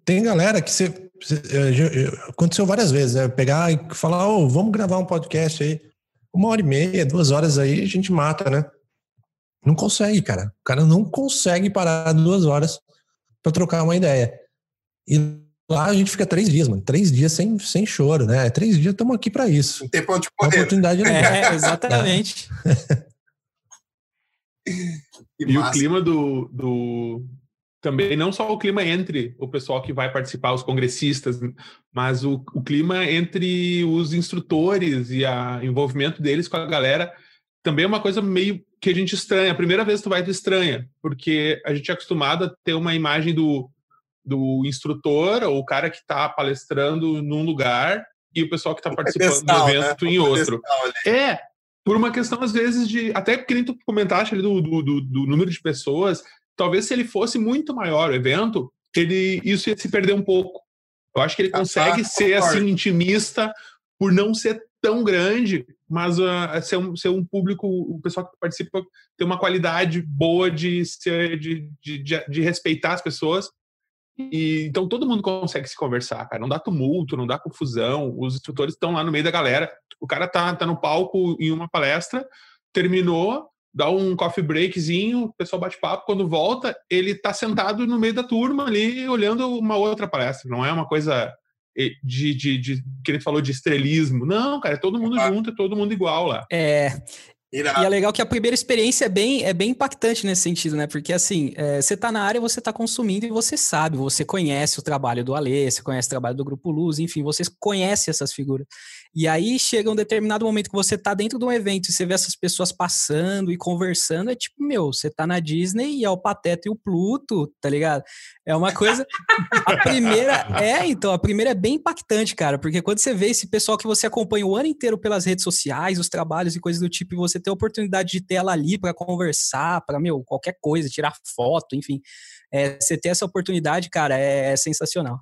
Tem galera que você... Aconteceu várias vezes, né? Pegar e falar, vamos gravar um podcast aí. 1h30, 2 horas aí, a gente mata, né? Não consegue, cara. O cara não consegue parar 2 horas para trocar uma ideia. E lá a gente fica 3 dias, mano. 3 dias sem choro, né? 3 dias estamos aqui para isso. Não tem ponto de correr. Uma oportunidade legal. É, exatamente. E o clima do... Também não só o clima entre o pessoal que vai participar, os congressistas, mas o clima entre os instrutores e o envolvimento deles com a galera também é uma coisa meio que a gente estranha. A primeira vez que tu vai, tu estranha, porque a gente é acostumado a ter uma imagem do instrutor ou o cara que está palestrando num lugar e o pessoal que está participando do evento, né? Em outro. É, por uma questão, às vezes, de... Até porque nem tu comentaste ali do número de pessoas... Talvez se ele fosse muito maior o evento, isso ia se perder um pouco. Eu acho que ele consegue ser assim intimista por não ser tão grande, mas ser um público, o pessoal que participa ter uma qualidade boa de respeitar as pessoas. E então todo mundo consegue se conversar, cara. Não dá tumulto, não dá confusão. Os instrutores estão lá no meio da galera. O cara tá no palco em uma palestra, terminou, dá um coffee breakzinho, o pessoal bate papo, quando volta, ele tá sentado no meio da turma ali, olhando uma outra palestra. Não é uma coisa de que ele falou de estrelismo. Não, cara, é todo mundo junto, é todo mundo igual lá. É, e é legal que a primeira experiência é bem impactante nesse sentido, né? Porque, assim, você tá na área, você tá consumindo e você sabe, você conhece o trabalho do Alê, você conhece o trabalho do Grupo Luz, enfim, você conhece essas figuras. E aí chega um determinado momento que você tá dentro de um evento e você vê essas pessoas passando e conversando, é tipo, meu, você tá na Disney e é o Pateta e o Pluto, tá ligado? É uma coisa... A primeira é bem impactante, cara, porque quando você vê esse pessoal que você acompanha o ano inteiro pelas redes sociais, os trabalhos e coisas do tipo, e você tem a oportunidade de ter ela ali pra conversar, pra, meu, qualquer coisa, tirar foto, enfim. Você ter essa oportunidade, cara, é sensacional.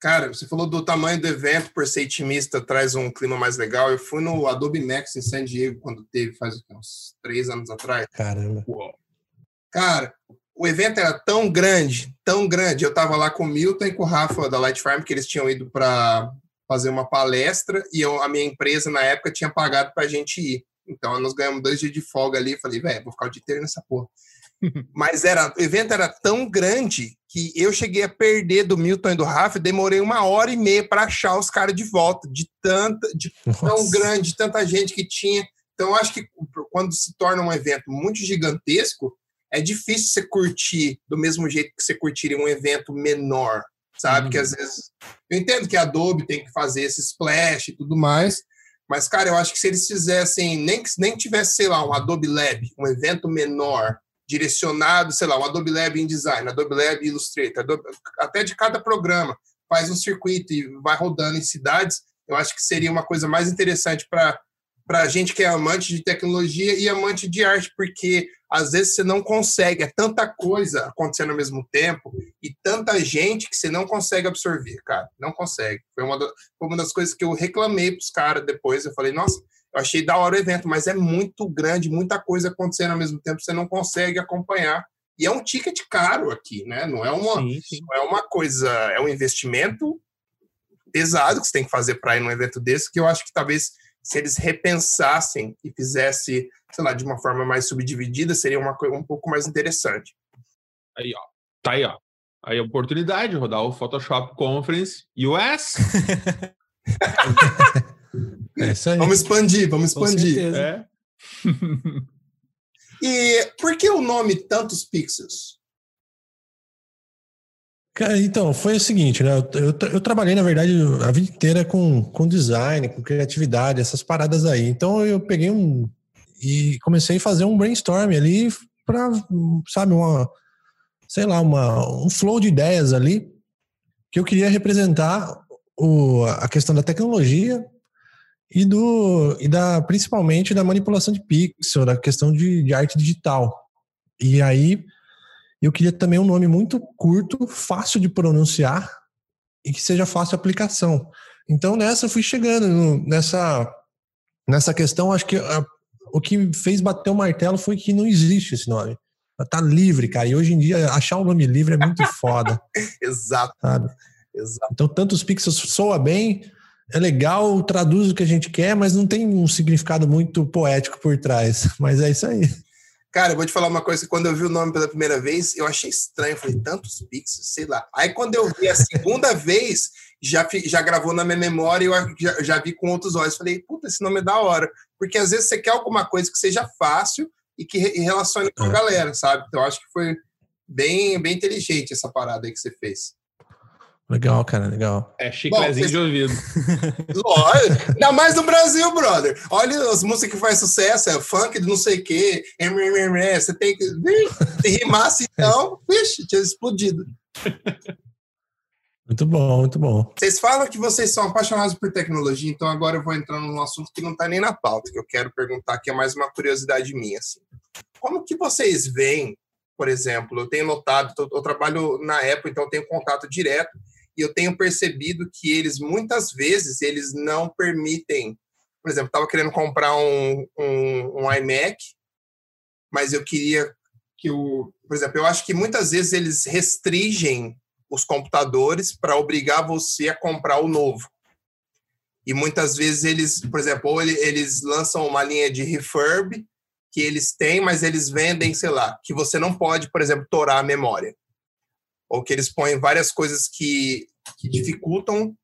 Cara, você falou do tamanho do evento, por ser intimista, traz um clima mais legal. Eu fui no Adobe Max em San Diego, quando teve, faz uns 3 anos atrás. Caramba. Uou. Cara, o evento era tão grande, tão grande. Eu tava lá com o Milton e com o Rafa da Light Farm, que eles tinham ido para fazer uma palestra, e a minha empresa, na época, tinha pagado pra gente ir. Então, nós ganhamos 2 dias de folga ali. Falei, velho, vou ficar o dia inteiro nessa porra. Mas o evento era tão grande que eu cheguei a perder do Milton e do Rafa, demorei 1h30 para achar os caras de volta, tão grande, de tanta gente que tinha. Então, eu acho que quando se torna um evento muito gigantesco, é difícil você curtir do mesmo jeito que você curtiria um evento menor, sabe? Que às vezes... Eu entendo que a Adobe tem que fazer esse splash e tudo mais, mas, cara, eu acho que se eles fizessem, nem tivesse, sei lá, um Adobe Lab, um evento menor, direcionado, sei lá, o Adobe Lab InDesign, Adobe Lab Illustrator, até de cada programa, faz um circuito e vai rodando em cidades, eu acho que seria uma coisa mais interessante para a gente que é amante de tecnologia e amante de arte, porque às vezes você não consegue, é tanta coisa acontecendo ao mesmo tempo e tanta gente que você não consegue absorver, cara, não consegue. Foi uma das coisas que eu reclamei pros caras depois, eu falei, nossa, eu achei da hora o evento, mas é muito grande, muita coisa acontecendo ao mesmo tempo, você não consegue acompanhar. E é um ticket caro aqui, né? Não é uma coisa, é um investimento pesado que você tem que fazer para ir num evento desse, que eu acho que talvez se eles repensassem e fizessem, sei lá, de uma forma mais subdividida, seria uma coisa um pouco mais interessante. Aí, ó. Tá aí, ó. Aí a oportunidade de rodar o Photoshop Conference US. É, vamos expandir. É. E por que o nome Tantos Pixels? Cara, então, foi o seguinte, né? Eu trabalhei, na verdade, a vida inteira com design, com criatividade, essas paradas aí. Então eu peguei e comecei a fazer um brainstorm ali pra, sabe, um flow de ideias ali que eu queria representar a questão da tecnologia e principalmente da manipulação de pixel, da questão de arte digital. E aí, eu queria também um nome muito curto, fácil de pronunciar e que seja fácil de aplicação. Então, nessa, eu fui chegando. Nessa questão, acho que o que fez bater o martelo foi que não existe esse nome. Tá livre, cara. E hoje em dia, achar um nome livre é muito foda. Exato. Sabe? Exato. Então, Tantos Pixels soa bem... é legal, traduz o que a gente quer, mas não tem um significado muito poético por trás. Mas é isso aí. Cara, eu vou te falar uma coisa. Quando eu vi o nome pela primeira vez, eu achei estranho. Eu falei, tantos pixels, sei lá. Aí quando eu vi a segunda vez, já gravou na minha memória e eu já vi com outros olhos. Falei, puta, esse nome é da hora. Porque às vezes você quer alguma coisa que seja fácil e que relacione com a galera, sabe? Então eu acho que foi bem inteligente essa parada aí que você fez. Legal, cara, legal. É chiclezinho de ouvido. Lógico. Ainda mais no Brasil, brother. Olha as músicas que faz sucesso, é funk de não sei o quê, você tem que... Se rimasse, então, vixe, tinha explodido. Muito bom, muito bom. Vocês falam que vocês são apaixonados por tecnologia, então agora eu vou entrar num assunto que não tá nem na pauta, que eu quero perguntar, que é mais uma curiosidade minha, assim. Como que vocês veem, por exemplo, eu tenho notado, eu trabalho na Apple, então eu tenho contato direto, e eu tenho percebido que eles, muitas vezes, eles não permitem... Por exemplo, eu estava querendo comprar um iMac, mas eu queria que o... Por exemplo, eu acho que muitas vezes eles restringem os computadores para obrigar você a comprar o novo. E muitas vezes eles, por exemplo, ou eles lançam uma linha de refurb que eles têm, mas eles vendem, sei lá, que você não pode, por exemplo, torar a memória. Ou que eles põem várias coisas que dificultam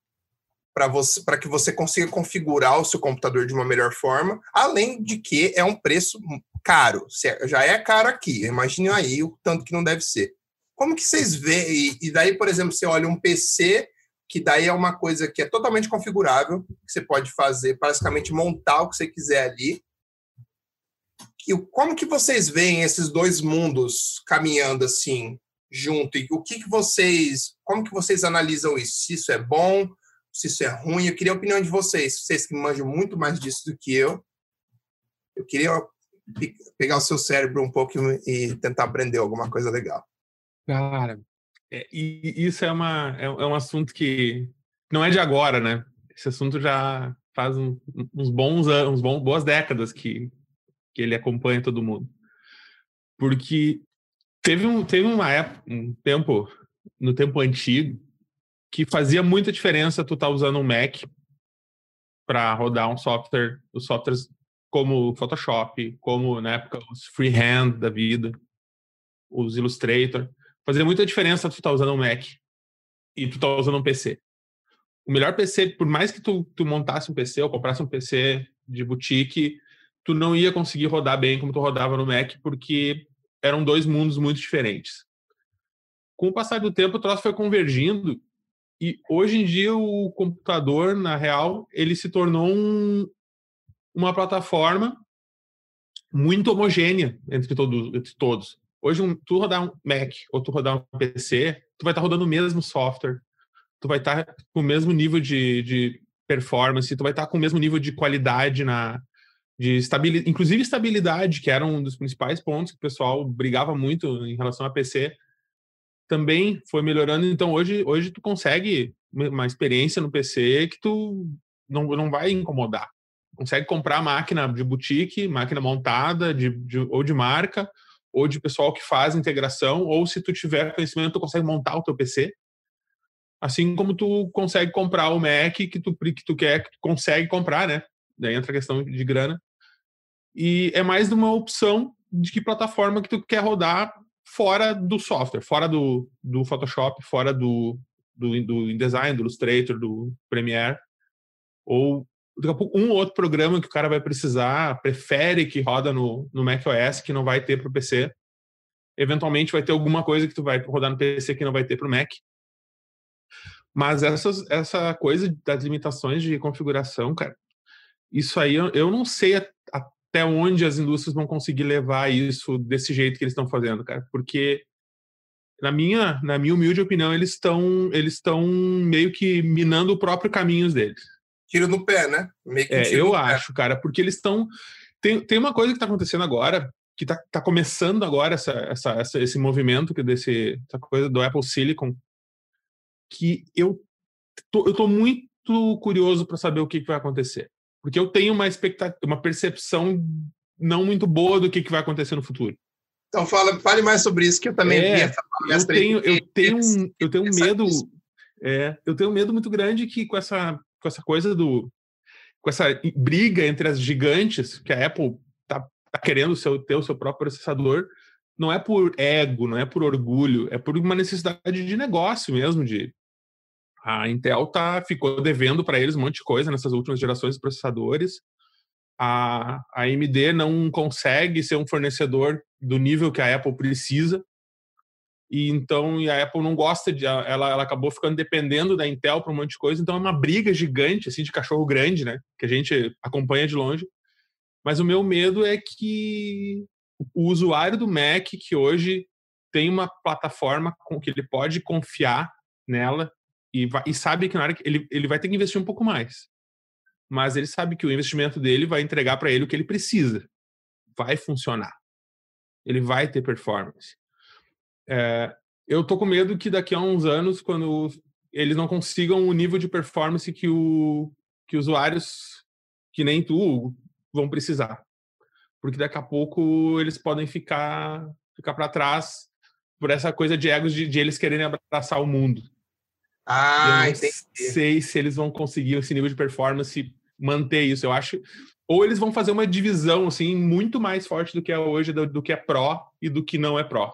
para que você consiga configurar o seu computador de uma melhor forma, além de que é um preço caro. Já é caro aqui, imagine aí o tanto que não deve ser. Como que vocês veem? E daí, por exemplo, você olha um PC, que daí é uma coisa que é totalmente configurável, que você pode fazer, basicamente montar o que você quiser ali. E como que vocês veem esses dois mundos caminhando assim, junto, e como que vocês analisam isso, se isso é bom, se isso é ruim? Eu queria a opinião de vocês que manjam muito mais disso do que eu queria pegar o seu cérebro um pouco e tentar aprender alguma coisa legal. Cara, isso é um assunto que não é de agora, né? Esse assunto já faz uns bons anos, boas décadas que ele acompanha todo mundo, porque teve uma época, um tempo, no tempo antigo, que fazia muita diferença tu estar usando um Mac para rodar os softwares como o Photoshop, como na época os Freehand da vida, os Illustrator. Fazia muita diferença tu estar usando um Mac e tu estar usando um PC. O melhor PC, por mais que tu montasse um PC ou comprasse um PC de boutique, tu não ia conseguir rodar bem como tu rodava no Mac, porque eram dois mundos muito diferentes. Com o passar do tempo, o troço foi convergindo e hoje em dia o computador, na real, ele se tornou uma plataforma muito homogênea entre todos. Hoje, tu rodar um Mac ou tu rodar um PC, tu vai estar rodando o mesmo software, tu vai estar com o mesmo nível de performance, tu vai estar com o mesmo nível de qualidade inclusive estabilidade, que era um dos principais pontos que o pessoal brigava muito em relação a PC, também foi melhorando. Então hoje tu consegue uma experiência no PC que tu não vai incomodar. Consegue comprar máquina de boutique, máquina montada, ou de marca, ou de pessoal que faz integração, ou se tu tiver conhecimento, tu consegue montar o teu PC. Assim como tu consegue comprar o Mac que tu quer, que tu consegue comprar, né? Daí entra a questão de grana. E é mais de uma opção de que plataforma que tu quer rodar fora do software, fora do Photoshop, fora do InDesign, do Illustrator, do Premiere. Ou daqui a pouco um outro programa que o cara vai precisar, prefere que roda no macOS, que não vai ter para o PC. Eventualmente vai ter alguma coisa que tu vai rodar no PC que não vai ter para o Mac. Mas essa coisa das limitações de configuração, cara, isso aí, eu não sei até onde as indústrias vão conseguir levar isso desse jeito que eles estão fazendo, cara. Porque, na minha humilde opinião, eles estão meio que minando o próprio caminho deles. Tiro no pé, né? Meio que eu acho, cara. Porque eles estão... Tem uma coisa que está acontecendo agora, que está começando agora esse movimento, essa coisa do Apple Silicon, que eu tô muito curioso para saber o que vai acontecer. Porque eu tenho uma percepção não muito boa do que vai acontecer no futuro. Então fale mais sobre isso, que eu também vi essa palestra. Eu tenho medo muito grande que com essa com essa coisa do... com essa briga entre as gigantes, que a Apple tá querendo ter o seu próprio processador, não é por ego, não é por orgulho, é por uma necessidade de negócio mesmo. A Intel ficou devendo para eles um monte de coisa nessas últimas gerações de processadores. A AMD não consegue ser um fornecedor do nível que a Apple precisa. E a Apple não gosta de... Ela acabou ficando dependendo da Intel para um monte de coisa. Então é uma briga gigante, assim, de cachorro grande, né? Que a gente acompanha de longe. Mas o meu medo é que o usuário do Mac, que hoje tem uma plataforma com que ele pode confiar nela e sabe que na hora que ele vai ter que investir um pouco mais. Mas ele sabe que o investimento dele vai entregar para ele o que ele precisa. Vai funcionar. Ele vai ter performance. Eu tô com medo que daqui a uns anos, quando eles não consigam o nível de performance que usuários que nem tu, Hugo, vão precisar. Porque daqui a pouco eles podem ficar para trás por essa coisa de egos de eles quererem abraçar o mundo. Eu não sei se eles vão conseguir esse nível de performance, manter isso, eu acho. Ou eles vão fazer uma divisão assim, muito mais forte do que é hoje, do que é pró e do que não é pró.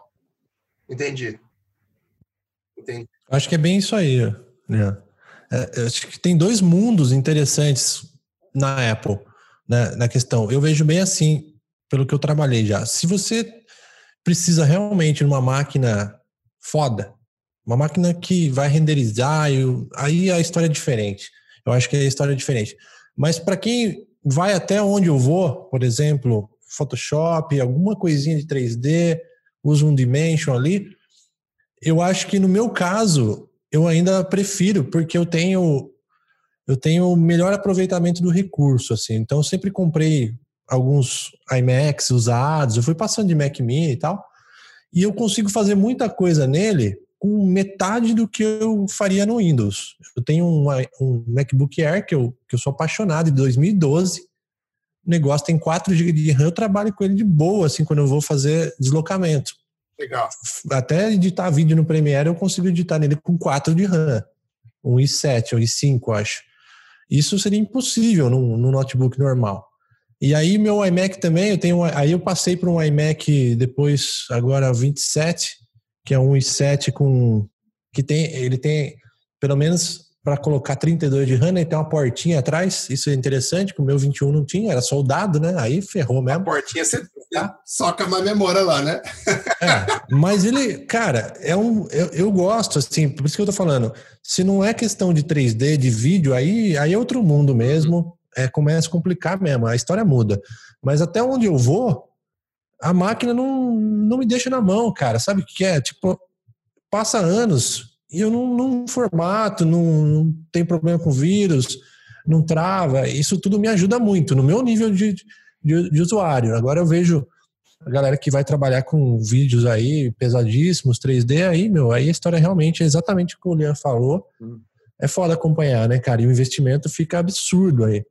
Entendi. Acho que é bem isso aí, né? Acho que tem dois mundos interessantes na Apple, né, na questão. Eu vejo bem assim, pelo que eu trabalhei já. Se você precisa realmente de uma máquina foda, uma máquina que vai renderizar, aí a história é diferente. Eu acho que a história é diferente. Mas para quem vai até onde eu vou, por exemplo, Photoshop, alguma coisinha de 3D... uso um Dimension ali, eu acho que no meu caso, eu ainda prefiro, porque eu tenho melhor aproveitamento do recurso, assim. Então, eu sempre comprei alguns iMacs usados, eu fui passando de Mac Mini e tal, e eu consigo fazer muita coisa nele com metade do que eu faria no Windows. Eu tenho um MacBook Air, que eu sou apaixonado, de 2012, o negócio tem 4 GB de RAM, eu trabalho com ele de boa, assim, quando eu vou fazer deslocamento. Legal. Até editar vídeo no Premiere, eu consigo editar nele com 4 de RAM. Um i7, um i5, acho. Isso seria impossível num notebook normal. E aí, meu iMac também, aí eu passei para um iMac depois, agora 27, que é um i7 ele tem pelo menos... para colocar 32 de RAM, e tem uma portinha atrás, isso é interessante, que o meu 21 não tinha, era só o dado, né? Aí ferrou mesmo. A portinha você soca uma memória lá, né? Mas ele, cara, eu gosto, assim, por isso que eu tô falando, se não é questão de 3D, de vídeo, aí é outro mundo mesmo, começa a complicar mesmo, a história muda. Mas até onde eu vou, a máquina não me deixa na mão, cara, sabe o que é? Tipo, passa anos... E eu não formato, não tem problema com vírus, não trava. Isso tudo me ajuda muito no meu nível de usuário. Agora eu vejo a galera que vai trabalhar com vídeos aí pesadíssimos, 3D, aí a história realmente é exatamente o que o Leon falou. É foda acompanhar, né, cara? E o investimento fica absurdo aí.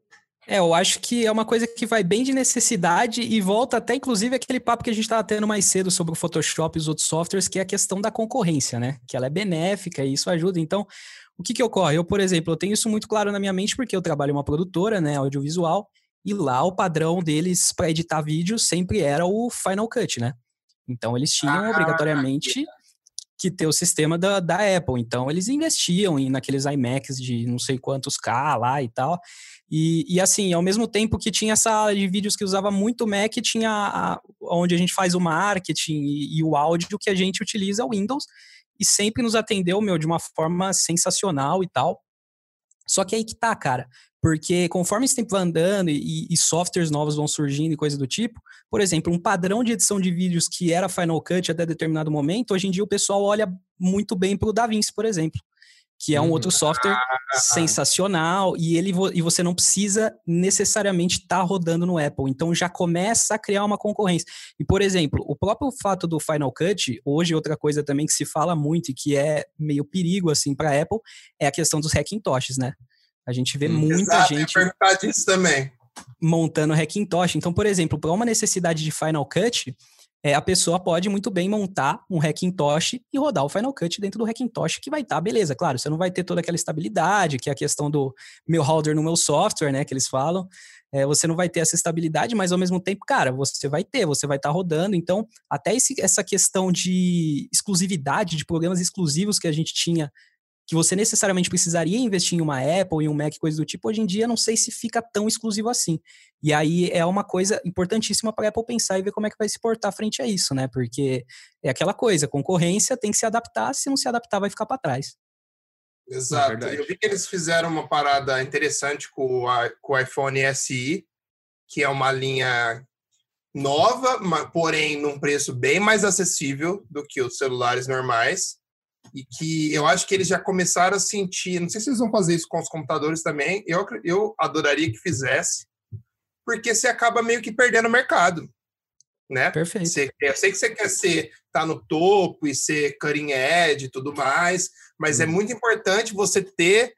Eu acho que é uma coisa que vai bem de necessidade e volta até, inclusive, aquele papo que a gente estava tendo mais cedo sobre o Photoshop e os outros softwares, que é a questão da concorrência, né? Que ela é benéfica e isso ajuda. Então, o que ocorre? Eu, por exemplo, eu tenho isso muito claro na minha mente porque eu trabalho em uma produtora, né, audiovisual, e lá o padrão deles para editar vídeo sempre era o Final Cut, né? Então, eles tinham obrigatoriamente que ter o sistema da Apple. Então, eles investiam naqueles iMacs de não sei quantos K lá e tal. E assim, ao mesmo tempo que tinha essa área de vídeos que usava muito Mac, tinha onde a gente faz o marketing e o áudio que a gente utiliza o Windows, e sempre nos atendeu, de uma forma sensacional e tal. Só que aí que tá, cara, porque conforme esse tempo vai andando e softwares novos vão surgindo e coisa do tipo, por exemplo, um padrão de edição de vídeos que era Final Cut até determinado momento, hoje em dia o pessoal olha muito bem pro DaVinci, por exemplo. Que é um outro software sensacional e você não precisa necessariamente estar rodando no Apple. Então, já começa a criar uma concorrência. E, por exemplo, o próprio fato do Final Cut, hoje outra coisa também que se fala muito e que é meio perigo assim, para a Apple, é a questão dos Hackintoshes, né? A gente vê muita gente... Eu ia perguntar disso também. Montando Hackintosh. Então, por exemplo, para uma necessidade de Final Cut... a pessoa pode muito bem montar um Hackintosh e rodar o Final Cut dentro do Hackintosh, que vai estar, beleza, claro, você não vai ter toda aquela estabilidade, que é a questão do meu holder no meu software, né, que eles falam. Você não vai ter essa estabilidade, mas ao mesmo tempo, cara, você vai estar rodando. Então, até essa questão de exclusividade, de programas exclusivos que a gente tinha, que você necessariamente precisaria investir em uma Apple, em um Mac, coisa do tipo, hoje em dia não sei se fica tão exclusivo assim. E aí é uma coisa importantíssima para a Apple pensar e ver como é que vai se portar frente a isso, né? Porque é aquela coisa, concorrência tem que se adaptar, se não se adaptar vai ficar para trás. Exato. Eu vi que eles fizeram uma parada interessante com o iPhone SE, que é uma linha nova, porém num preço bem mais acessível do que os celulares normais. E que eu acho que eles já começaram a sentir... Não sei se eles vão fazer isso com os computadores também. Eu adoraria que fizesse. Porque você acaba meio que perdendo o mercado. Né? Perfeito. Eu sei que você quer estar no topo e ser cutting edge e tudo mais. Mas é muito importante você ter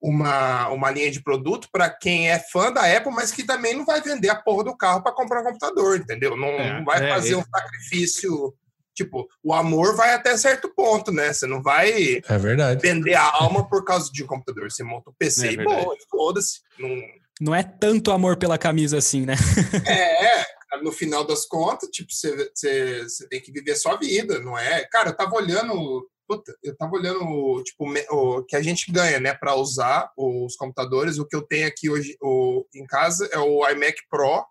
uma linha de produto para quem é fã da Apple, mas que também não vai vender a porra do carro para comprar um computador, entendeu? Não vai fazer um sacrifício... Tipo, o amor vai até certo ponto, né? Você não vai vender a alma por causa de um computador. Você monta o PC e boa, foda-se. Não é tanto amor pela camisa assim, né? No final das contas, tipo, você tem que viver a sua vida, não é? Cara, eu tava olhando, tipo, o que a gente ganha, né? Pra usar os computadores. O que eu tenho aqui hoje em casa é o iMac Pro,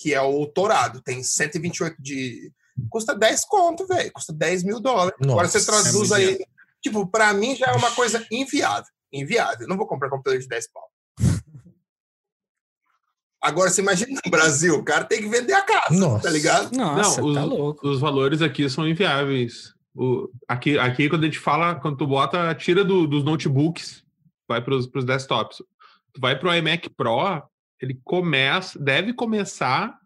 que é o Dourado. Tem 128 de... Custa 10 conto, velho. Custa 10 mil dólares. Nossa, agora você traduz aí. Tipo, pra mim já é uma coisa inviável. Inviável. Eu não vou comprar computador de 10 pau. Agora, você imagina no Brasil, o cara tem que vender a casa, tá ligado? Nossa, não, tá louco. Os valores aqui são inviáveis. Aqui, quando a gente fala, quando tu bota, tira dos notebooks, vai pros desktops. Tu vai pro iMac Pro, ele deve começar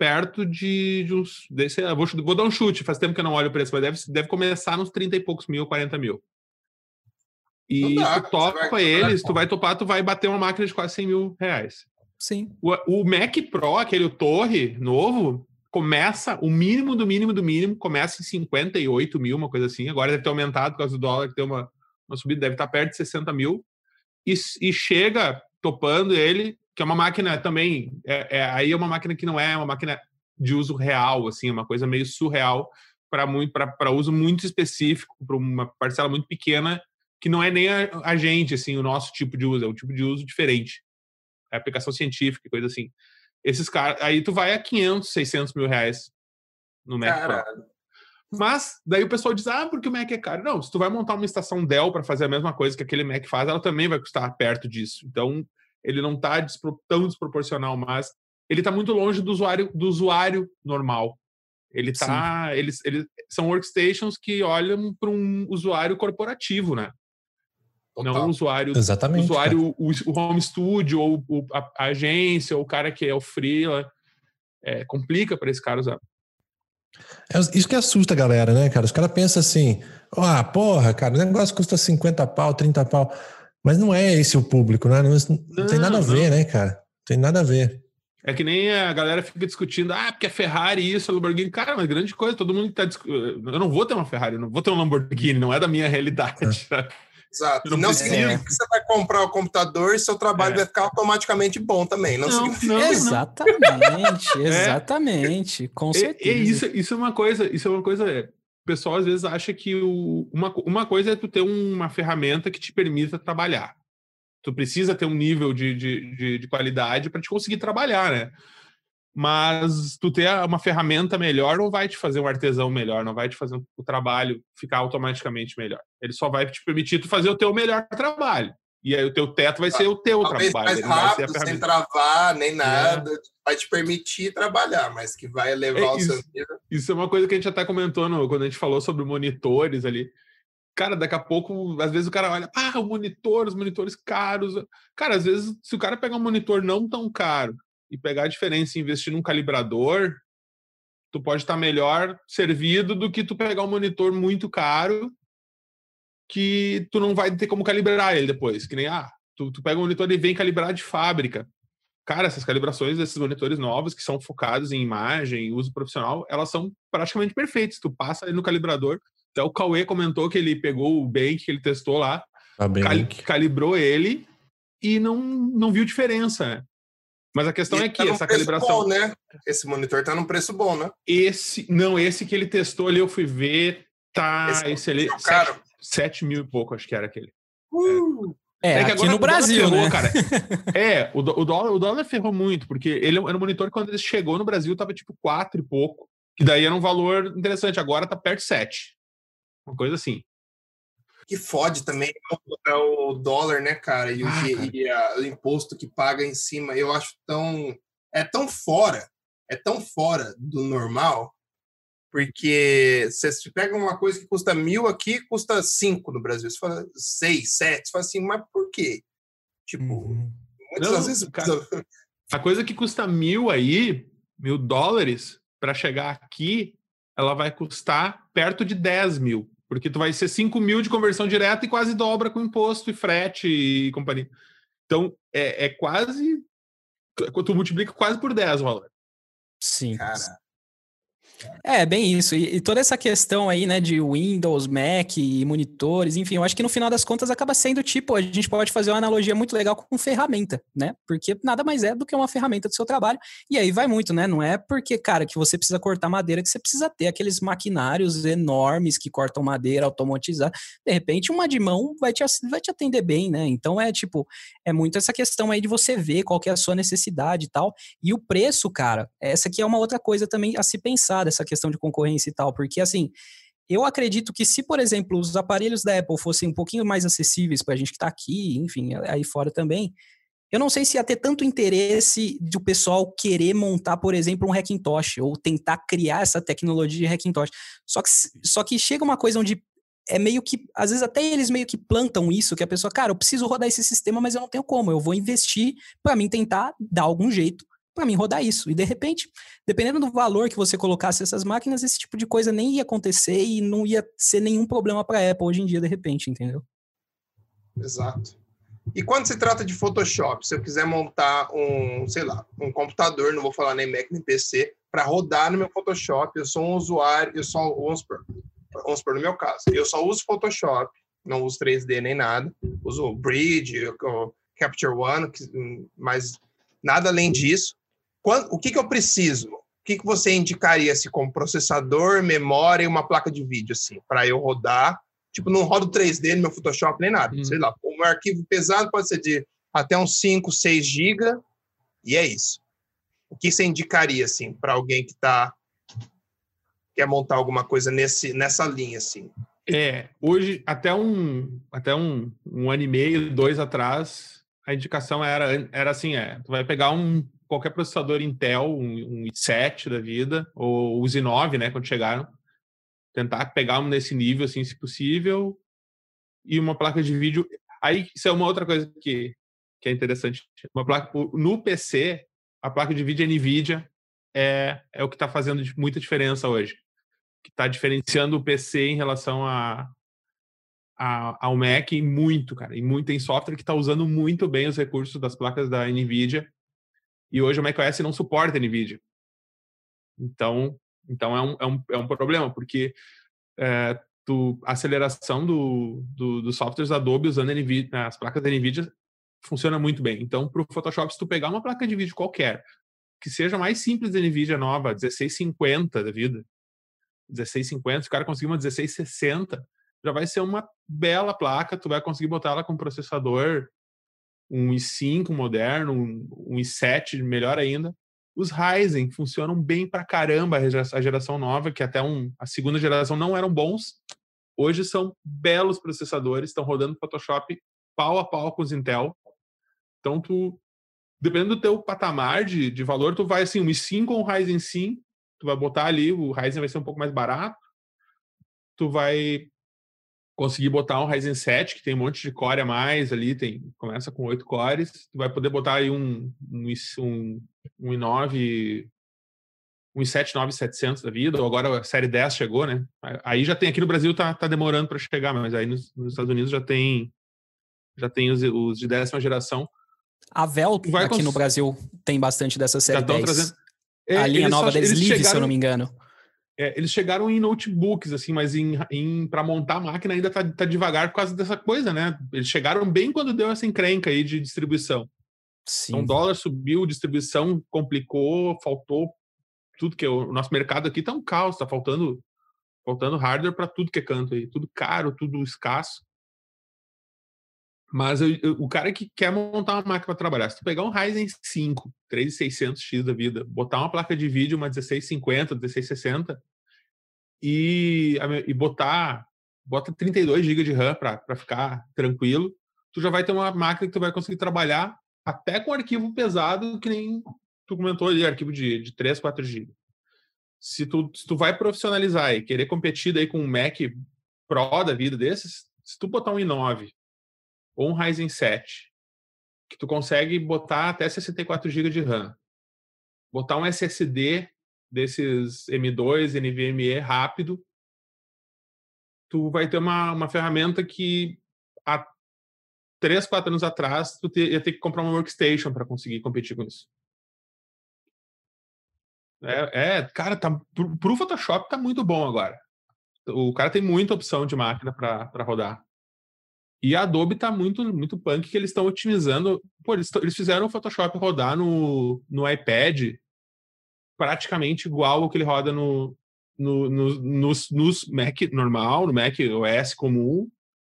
perto de uns... Vou dar um chute, faz tempo que eu não olho o preço, mas deve começar nos 30 e poucos mil, 40 mil. E dá, tu topa tu vai bater uma máquina de quase 100 mil reais. Sim. O Mac Pro, aquele torre novo, começa, o mínimo do mínimo do mínimo, começa em 58 mil, uma coisa assim. Agora deve ter aumentado por causa do dólar, que deu uma subida, deve estar perto de 60 mil. E chega topando ele... Que é uma máquina também... aí é uma máquina que não é uma máquina de uso real, assim, é uma coisa meio surreal para uso muito específico, para uma parcela muito pequena, que não é nem a gente, assim, o nosso tipo de uso. É um tipo de uso diferente. É aplicação científica, coisa assim. Esses caras... Aí tu vai a 500, 600 mil reais no Mac Pro. Mas daí o pessoal diz, porque o Mac é caro. Não, se tu vai montar uma estação Dell para fazer a mesma coisa que aquele Mac faz, ela também vai custar perto disso. Então... Ele não está tão desproporcional, mas ele está muito longe do usuário normal. Ele tá, eles são workstations que olham para um usuário corporativo, né? Total. Não o home studio, ou a agência, ou o cara que é o freela. Complica para esse cara usar. Isso que assusta a galera, né, cara? Os caras pensam assim, cara, o negócio custa 50 pau, 30 pau... Mas não é esse o público, né? Não tem nada a ver, né, cara? Não tem nada a ver. É que nem a galera fica discutindo, porque a Ferrari isso, a Lamborghini. Cara, mas grande coisa, todo mundo tá discutindo. Eu não vou ter uma Ferrari, eu não vou ter um Lamborghini, não é da minha realidade. Tá? Exato. Não significa que você vai comprar o computador e seu trabalho vai ficar automaticamente bom também. Não significa. Exatamente, exatamente. Com certeza. Isso é uma coisa... O pessoal às vezes acha que uma coisa é tu ter uma ferramenta que te permita trabalhar. Tu precisa ter um nível de qualidade para te conseguir trabalhar, né? Mas tu ter uma ferramenta melhor não vai te fazer um artesão melhor, não vai te fazer o trabalho ficar automaticamente melhor. Ele só vai te permitir tu fazer o teu melhor trabalho. E aí o teu teto vai ser o teu talvez trabalho. Mais rápido, vai ser sem travar, nem nada. Vai te permitir trabalhar, mas que vai elevar o seu nível. Isso é uma coisa que a gente até comentou quando a gente falou sobre monitores ali. Cara, daqui a pouco, às vezes o cara olha, os monitores caros. Cara, às vezes, se o cara pegar um monitor não tão caro e pegar a diferença e investir num calibrador, tu pode estar melhor servido do que tu pegar um monitor muito caro que tu não vai ter como calibrar ele depois. Que nem, tu pega o monitor e vem calibrar de fábrica. cara, essas calibrações desses monitores novos que são focados em imagem, uso profissional, elas são praticamente perfeitas. Tu passa ali no calibrador, até o Cauê comentou que ele pegou o Bank que ele testou lá, calibrou ele e não viu diferença, né? Mas a questão é que essa calibração... Bom, né? Esse monitor tá num preço bom, né? Esse que ele testou ali, eu fui ver, tá... Esse ali, caro. 7 mil e pouco, acho que era aquele. É que aqui agora no Brasil, ferrou, né? Cara. O dólar ferrou muito, porque ele era um monitor que quando ele chegou no Brasil tava tipo 4 e pouco, que daí era um valor interessante. Agora tá perto de 7. Uma coisa assim. Que fode também é o dólar, né, cara? E o imposto que paga em cima. Eu acho tão fora do normal, porque você pega uma coisa que custa 1.000 aqui, custa 5 no Brasil. Você fala 6, 7, você fala assim, mas por quê? Muitas vezes... Cara, a coisa que custa 1.000 aí, $1.000, para chegar aqui, ela vai custar perto de 10 mil. Porque tu vai ser 5 mil de conversão direta e quase dobra com imposto e frete e companhia. Então, é quase... Tu multiplica quase por 10 o valor. Sim. Cara. É bem isso. E toda essa questão aí, né, de Windows, Mac e monitores, enfim, eu acho que no final das contas acaba sendo tipo, a gente pode fazer uma analogia muito legal com ferramenta, né? Porque nada mais é do que uma ferramenta do seu trabalho. E aí vai muito, né? Não é porque, cara, que você precisa cortar madeira que você precisa ter aqueles maquinários enormes que cortam madeira, automatizar. De repente, uma de mão vai te atender bem, né? Então é tipo, é muito essa questão aí de você ver qual que é a sua necessidade e tal. E o preço, cara, essa aqui é uma outra coisa também a se pensar, essa questão de concorrência e tal, porque assim, eu acredito que se, por exemplo, os aparelhos da Apple fossem um pouquinho mais acessíveis pra gente que tá aqui, enfim, aí fora também, eu não sei se ia ter tanto interesse de o pessoal querer montar, por exemplo, um Hackintosh, ou tentar criar essa tecnologia de Hackintosh. Só que chega uma coisa onde é meio que, às vezes até eles meio que plantam isso, que a pessoa, cara, eu preciso rodar esse sistema, mas eu não tenho como, eu vou investir pra mim tentar dar algum jeito para mim rodar isso, e de repente, dependendo do valor que você colocasse essas máquinas, esse tipo de coisa nem ia acontecer e não ia ser nenhum problema para a Apple hoje em dia, de repente, entendeu? Exato. E quando se trata de Photoshop, se eu quiser montar um computador, não vou falar nem Mac, nem PC, para rodar no meu Photoshop, eu sou um usuário, vamos supor, no meu caso, eu só uso Photoshop, não uso 3D nem nada, uso Bridge, Capture One, mas nada além disso. O que eu preciso? O que você indicaria assim, como processador, memória e uma placa de vídeo, assim, para eu rodar? Tipo, não rodo 3D no meu Photoshop nem nada. Sei lá, um arquivo pesado pode ser de até uns 5, 6 GB, e é isso. O que você indicaria, assim, para alguém que quer montar alguma coisa nessa linha, assim? Hoje, até um ano e meio, 2 atrás, a indicação era assim, tu vai pegar qualquer processador Intel, um i7 da vida, ou os i9, né, quando chegaram, tentar pegar um nesse nível, assim, se possível, e uma placa de vídeo. Aí, isso é uma outra coisa que é interessante. No PC, a placa de vídeo Nvidia é o que está fazendo muita diferença hoje, que está diferenciando o PC em relação ao Mac muito, cara, e muito em software que está usando muito bem os recursos das placas da Nvidia. E hoje o macOS não suporta a Nvidia. Então é um problema, porque a aceleração dos softwares da Adobe usando as placas da Nvidia funciona muito bem. Então, para o Photoshop, se tu pegar uma placa de vídeo qualquer, que seja mais simples da Nvidia nova, 1650 da vida, 1650, se o cara conseguir uma 1660, já vai ser uma bela placa, tu vai conseguir botar ela com processador... um i5 moderno, um i7 melhor ainda. Os Ryzen funcionam bem pra caramba, a geração nova, que até a segunda geração não eram bons. Hoje são belos processadores, estão rodando Photoshop pau a pau com os Intel. Então, dependendo do teu patamar de valor, tu vai assim, um i5 ou um Ryzen 5, tu vai botar ali, o Ryzen vai ser um pouco mais barato, tu vai... conseguir botar um Ryzen 7, que tem um monte de core a mais ali, começa com 8 cores, tu vai poder botar aí um i9, um i7 9700 da vida, ou agora a série 10 chegou, né? Aí já tem, aqui no Brasil tá demorando para chegar, mas aí nos Estados Unidos já tem os de 10ª geração, A Vel aqui no Brasil tem bastante dessa série 10. Trazendo... a linha nova deles, Live, se eu não me engano. Eles chegaram em notebooks, assim, mas para montar a máquina ainda tá devagar por causa dessa coisa, né? Eles chegaram bem quando deu essa encrenca aí de distribuição. Sim. Então o dólar subiu, distribuição complicou, faltou tudo que... O nosso mercado aqui tá um caos, tá faltando hardware para tudo que é canto aí. Tudo caro, tudo escasso. Mas o cara que quer montar uma máquina para trabalhar, se tu pegar um Ryzen 5, 3600X da vida, botar uma placa de vídeo, uma 1650, 1660, e bota 32 GB de RAM para ficar tranquilo, tu já vai ter uma máquina que tu vai conseguir trabalhar até com arquivo pesado, que nem tu comentou ali, arquivo de 3, 4 GB. Se tu vai profissionalizar e querer competir daí com um Mac Pro da vida desses, se tu botar um i9 ou um Ryzen 7, que tu consegue botar até 64 GB de RAM, botar um SSD desses M2, NVMe rápido, tu vai ter uma ferramenta que há 3, 4 anos atrás tu ia ter que comprar uma workstation para conseguir competir com isso. Cara, pro Photoshop tá muito bom agora. O cara tem muita opção de máquina para rodar. E a Adobe tá muito, muito punk, que eles estão otimizando. Pô, eles fizeram o Photoshop rodar no iPad praticamente igual ao que ele roda nos Mac normal, no Mac OS comum,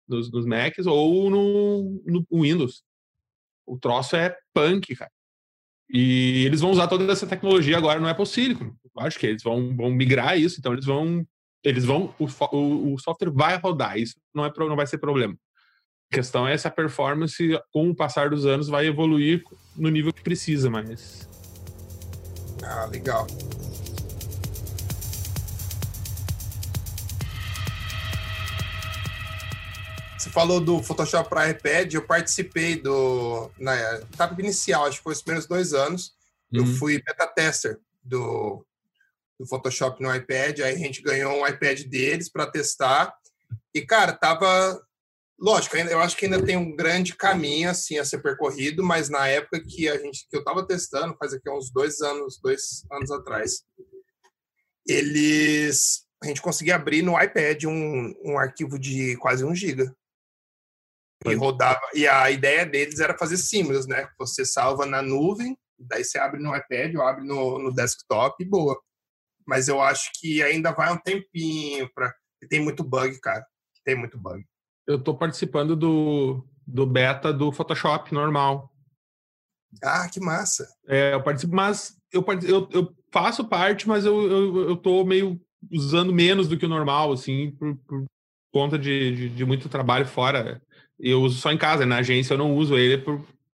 nos Macs, ou no Windows. O troço é punk, cara. E eles vão usar toda essa tecnologia agora no Apple Silicon. Eu acho que eles vão migrar isso, então o software vai rodar, isso não vai ser problema. A questão é se a performance, com o passar dos anos, vai evoluir no nível que precisa, mas... Ah, legal. Você falou do Photoshop para iPad, eu participei na etapa inicial, acho que foi os primeiros 2 anos, eu fui beta tester do Photoshop no iPad, aí a gente ganhou um iPad deles para testar, e, cara, tava... Lógico, eu acho que ainda tem um grande caminho assim, a ser percorrido, mas na época que eu estava testando, faz aqui uns 2 anos atrás, a gente conseguia abrir no iPad um arquivo de quase 1 giga. E rodava. E a ideia deles era fazer símbolos, né? Você salva na nuvem, daí você abre no iPad, ou abre no desktop e boa. Mas eu acho que ainda vai um tempinho para... Tem muito bug, cara. Tem muito bug. Eu estou participando do beta do Photoshop normal. Ah, que massa! Eu participo, mas eu faço parte, mas eu estou meio usando menos do que o normal, assim, por conta de muito trabalho fora. Eu uso só em casa, na agência eu não uso ele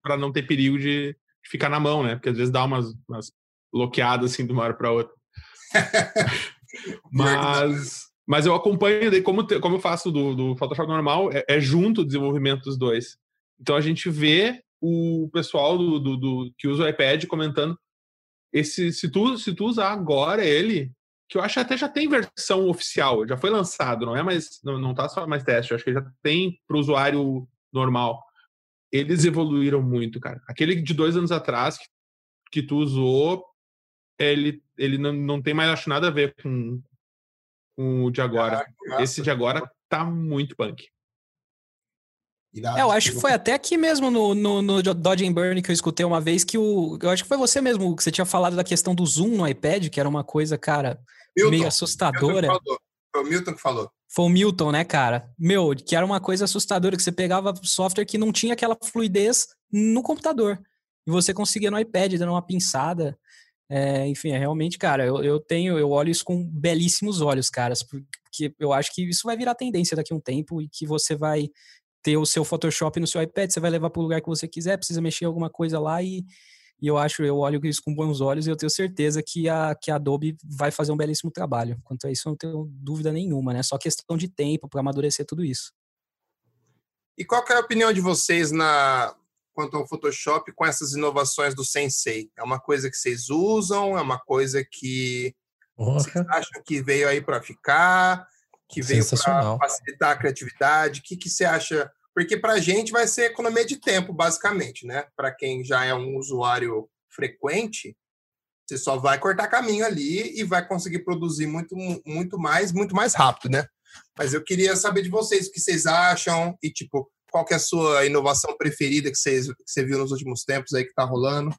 para não ter perigo de ficar na mão, né? Porque às vezes dá umas bloqueadas assim de uma hora para outra. Mas eu acompanho, daí como eu faço do Photoshop normal, é junto o desenvolvimento dos dois. Então a gente vê o pessoal que usa o iPad comentando, se tu usar agora ele, que eu acho até já tem versão oficial, já foi lançado, não é mais, não tá só mais teste, eu acho que já tem para o usuário normal. Eles evoluíram muito, cara. Aquele de 2 anos atrás que tu usou, ele não tem mais, acho, nada a ver com... O de agora. Caraca, esse de agora tá muito punk. Eu acho que foi até aqui mesmo no Dodge and Burn que eu escutei uma vez que eu acho que foi você mesmo que você tinha falado da questão do zoom no iPad, que era uma coisa, cara, Milton, meio assustadora. Foi o Milton que falou. Foi o Milton, né, cara? Meu, que era uma coisa assustadora, que você pegava software que não tinha aquela fluidez no computador. E você conseguia no iPad, dando uma pinçada. Enfim, realmente, cara, eu olho isso com belíssimos olhos, caras, porque eu acho que isso vai virar tendência daqui a um tempo e que você vai ter o seu Photoshop no seu iPad, você vai levar para o lugar que você quiser, precisa mexer em alguma coisa lá e eu olho isso com bons olhos e eu tenho certeza que a Adobe vai fazer um belíssimo trabalho. Quanto a isso, eu não tenho dúvida nenhuma, né? Só questão de tempo para amadurecer tudo isso. E qual que é a opinião de vocês quanto ao Photoshop com essas inovações do Sensei? É uma coisa que vocês usam? É uma coisa que vocês acham que veio aí para ficar? Que veio para facilitar a criatividade? O que você acha Porque para a gente vai ser economia de tempo, basicamente, né? Para quem já é um usuário frequente, você só vai cortar caminho ali e vai conseguir produzir muito mais rápido, né? Mas eu queria saber de vocês o que vocês acham e, tipo, qual que é a sua inovação preferida que você viu nos últimos tempos aí que tá rolando?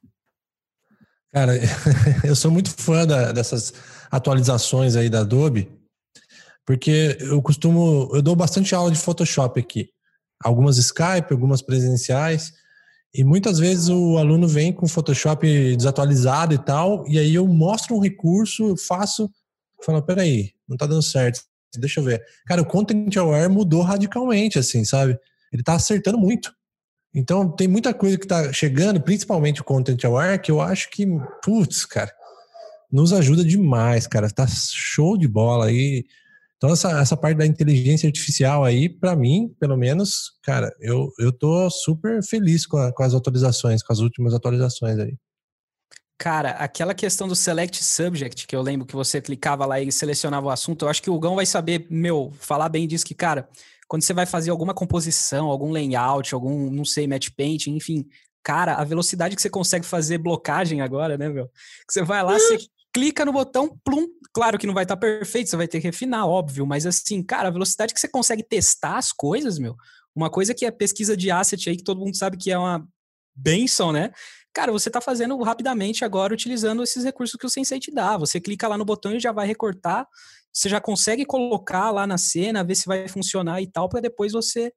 Cara, eu sou muito fã dessas atualizações aí da Adobe, porque eu dou bastante aula de Photoshop aqui. Algumas Skype, algumas presenciais, e muitas vezes o aluno vem com o Photoshop desatualizado e tal, e aí eu mostro um recurso, faço, falo, peraí, não tá dando certo, deixa eu ver. Cara, o Content Aware mudou radicalmente, assim, sabe? Ele tá acertando muito. Então, tem muita coisa que tá chegando, principalmente o Content Aware, que eu acho que, putz, cara, nos ajuda demais, cara. Tá show de bola aí. Então, essa parte da inteligência artificial aí, para mim, pelo menos, cara, eu tô super feliz com as atualizações, com as últimas atualizações aí. Cara, aquela questão do Select Subject, que eu lembro que você clicava lá e selecionava o assunto, eu acho que o Gão vai saber, falar bem disso que, cara, quando você vai fazer alguma composição, algum layout, algum, não sei, matte painting, enfim, cara, a velocidade que você consegue fazer blocagem agora, né, meu? Que você vai lá, você... clica no botão, plum, claro que não vai estar perfeito, você vai ter que refinar, óbvio, mas assim, cara, a velocidade que você consegue testar as coisas, meu, uma coisa que é pesquisa de asset aí, que todo mundo sabe que é uma benção, né? Cara, você tá fazendo rapidamente agora, utilizando esses recursos que o Sensei te dá, você clica lá no botão e já vai recortar, você já consegue colocar lá na cena, ver se vai funcionar e tal, para depois você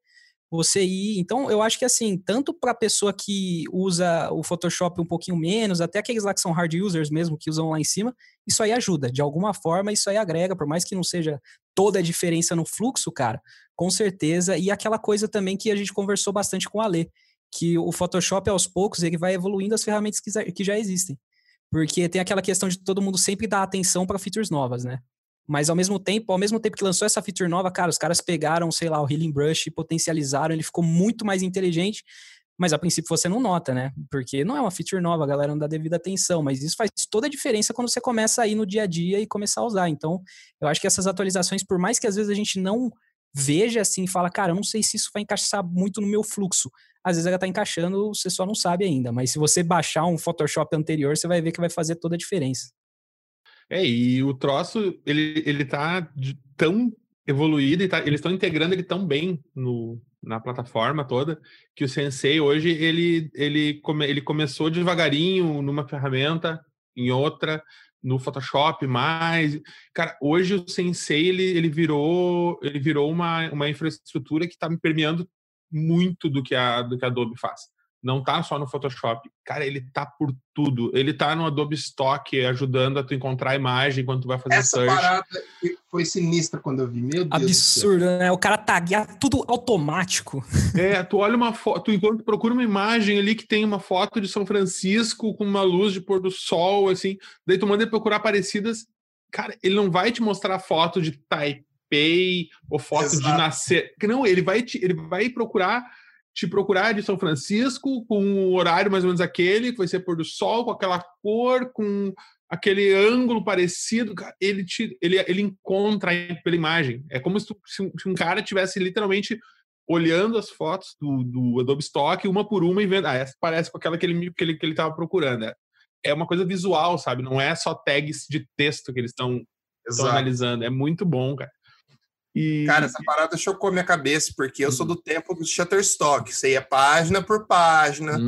ir. Então, eu acho que assim, tanto para a pessoa que usa o Photoshop um pouquinho menos, até aqueles lá que são hard users mesmo, que usam lá em cima, isso aí ajuda. De alguma forma, isso aí agrega, por mais que não seja toda a diferença no fluxo, cara, com certeza. E aquela coisa também que a gente conversou bastante com o Ale, que o Photoshop, aos poucos, ele vai evoluindo as ferramentas que já existem. Porque tem aquela questão de todo mundo sempre dar atenção para features novas, né? Mas ao mesmo tempo que lançou essa feature nova, cara, os caras pegaram, sei lá, o Healing Brush e potencializaram, ele ficou muito mais inteligente, mas a princípio você não nota, né? Porque não é uma feature nova, a galera não dá devida atenção, mas isso faz toda a diferença quando você começa a ir no dia a dia e começar a usar. Então, eu acho que essas atualizações, por mais que às vezes a gente não veja assim e fala, cara, eu não sei se isso vai encaixar muito no meu fluxo. Às vezes ela tá encaixando, você só não sabe ainda, mas se você baixar um Photoshop anterior, você vai ver que vai fazer toda a diferença. É, e o troço, ele tá tão evoluído, eles estão integrando ele tão bem na plataforma toda, que o Sensei hoje, ele começou devagarinho numa ferramenta, em outra, no Photoshop mais. Cara, hoje o Sensei, ele virou uma infraestrutura que tá me permeando muito do que a Adobe faz. Não tá só no Photoshop. Cara, ele tá por tudo. Ele tá no Adobe Stock, ajudando a tu encontrar a imagem enquanto tu vai fazer essa search. Essa parada foi sinistra quando eu vi. Meu Deus. Absurdo, né? O cara taguear tudo automático. É, tu olha uma foto, enquanto procura uma imagem ali que tem uma foto de São Francisco com uma luz de pôr do sol, assim. Daí tu manda ele procurar parecidas. Cara, ele não vai te mostrar foto de Taipei ou foto Exato. De nascer. Não, ele vai procurar... te procurar de São Francisco com um horário mais ou menos aquele, que vai ser pôr do sol, com aquela cor, com aquele ângulo parecido. Ele encontra pela imagem. É como se um cara estivesse literalmente olhando as fotos do Adobe Stock, uma por uma, e vendo, essa parece com aquela que ele estava procurando. É uma coisa visual, sabe? Não é só tags de texto que eles estão analisando. É muito bom, cara. E... Cara, essa parada chocou minha cabeça, porque eu sou do tempo do Shutterstock. Você ia página por página,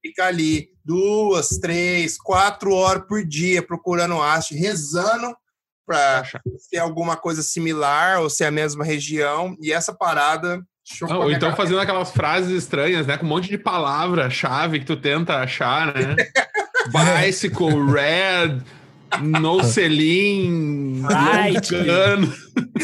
fica ali 2, 3, 4 horas por dia procurando arte, rezando para ter alguma coisa similar ou se é a mesma região. E essa parada chocou minha cabeça. Ou então fazendo aquelas frases estranhas, né? Com um monte de palavra-chave que tu tenta achar, né? Bicycle, red... No Celine, right.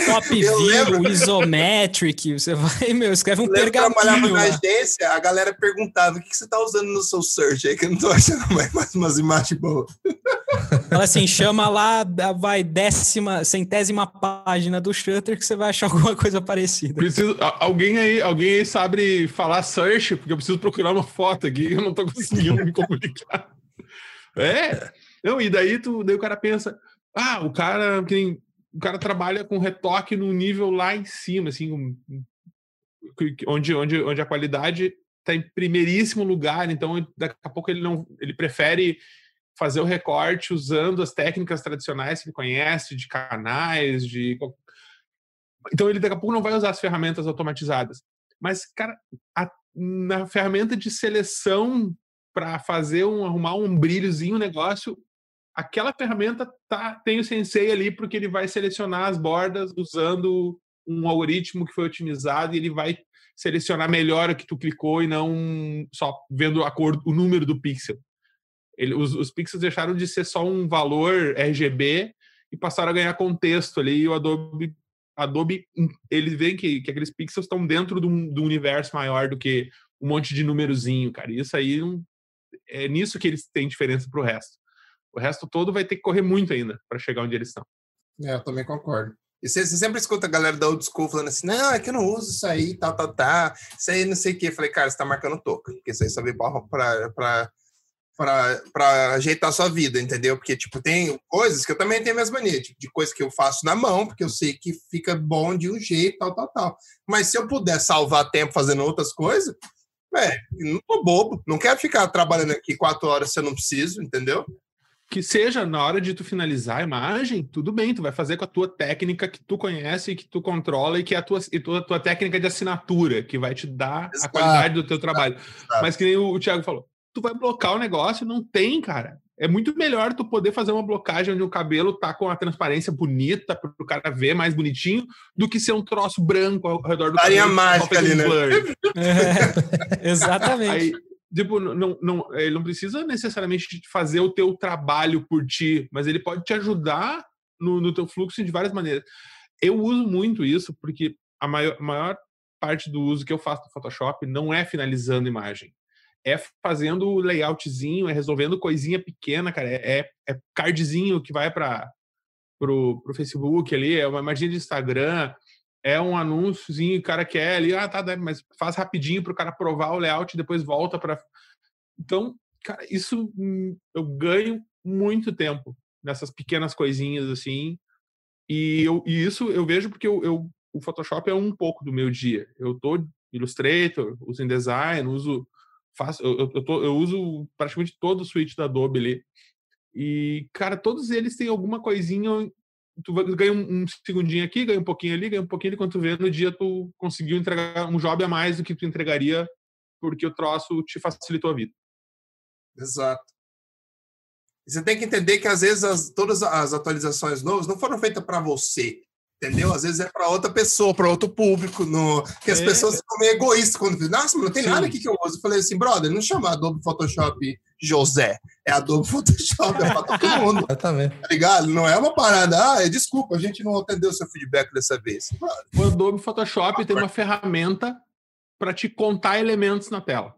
Top View, Isometric, você vai, escreve um pergaminho. Eu trabalhava na agência, a galera perguntava, o que você tá usando no seu search aí, que eu não tô achando mais umas imagens boas. Fala assim, chama lá, vai centésima página do Shutter, que você vai achar alguma coisa parecida. Alguém aí sabe falar search, porque eu preciso procurar uma foto aqui, eu não tô conseguindo me comunicar. É... Não, e daí o cara pensa, o cara trabalha com retoque num nível lá em cima, assim, onde a qualidade está em primeiríssimo lugar, então daqui a pouco ele prefere fazer o recorte usando as técnicas tradicionais que ele conhece, de canais, de... Então ele daqui a pouco não vai usar as ferramentas automatizadas. Mas, cara, na ferramenta de seleção para fazer arrumar um brilhozinho, um negócio, aquela ferramenta tem o Sensei ali, porque ele vai selecionar as bordas usando um algoritmo que foi otimizado e ele vai selecionar melhor o que tu clicou e não só vendo a cor, o número do pixel. Os pixels deixaram de ser só um valor RGB e passaram a ganhar contexto ali. E o Adobe ele vê que aqueles pixels estão dentro do universo maior do que um monte de númerozinho, cara. Isso aí é nisso que eles têm diferença pro resto. O resto todo vai ter que correr muito ainda para chegar onde eles estão. É, eu também concordo. E você sempre escuta a galera da old school falando assim, não, é que eu não uso isso aí, tá. Isso aí não sei o quê. Eu falei, cara, você tá marcando toca. Porque isso aí só veio para ajeitar a sua vida, entendeu? Porque, tipo, tem coisas que eu também tenho a mesma mania, tipo, de coisas que eu faço na mão, porque eu sei que fica bom de um jeito, tal. Mas se eu puder salvar tempo fazendo outras coisas, não tô bobo, não quero ficar trabalhando aqui 4 horas se eu não preciso, entendeu? Que seja na hora de tu finalizar a imagem, tudo bem, tu vai fazer com a tua técnica que tu conhece, que tu controla e que é a tua técnica de assinatura, que vai te dar a qualidade do teu trabalho. Exato. Mas que nem o Thiago falou, tu vai blocar o negócio, não tem, cara. É muito melhor tu poder fazer uma blocagem onde o cabelo tá com a transparência bonita pro cara ver mais bonitinho do que ser um troço branco ao redor do cabelo. Faria mágica ali, né? É, exatamente. Aí, tipo, ele não precisa necessariamente fazer o teu trabalho por ti, mas ele pode te ajudar no teu fluxo de várias maneiras. Eu uso muito isso porque a maior parte do uso que eu faço do Photoshop não é finalizando imagem. É fazendo o layoutzinho, é resolvendo coisinha pequena, cara. É cardzinho que vai para pro Facebook ali, é uma imagem de Instagram, é um anúnciozinho, o cara quer ali, mas faz rapidinho pro cara provar o layout e depois volta para. Então, cara, isso eu ganho muito tempo nessas pequenas coisinhas assim. E isso eu vejo porque o Photoshop é um pouco do meu dia. Eu tô Illustrator, uso InDesign, eu uso praticamente todo o suite da Adobe ali. E, cara, todos eles têm alguma coisinha. Tu ganha um segundinho aqui, ganha um pouquinho ali, Quando tu vê no dia, tu conseguiu entregar um job a mais do que tu entregaria porque o troço te facilitou a vida. Exato. Você tem que entender que, às vezes, todas as atualizações novas não foram feitas para você. Entendeu? Às vezes é para outra pessoa, para outro público, porque as pessoas ficam meio egoístas quando... Nossa, mas não tem nada aqui que eu uso. Eu falei assim, brother, não chama Adobe Photoshop José. É Adobe Photoshop, é para todo mundo. Exatamente. Tá ligado? Não é uma parada. Desculpa, a gente não atendeu o seu feedback dessa vez. O Adobe Photoshop tem uma ferramenta para te contar elementos na tela.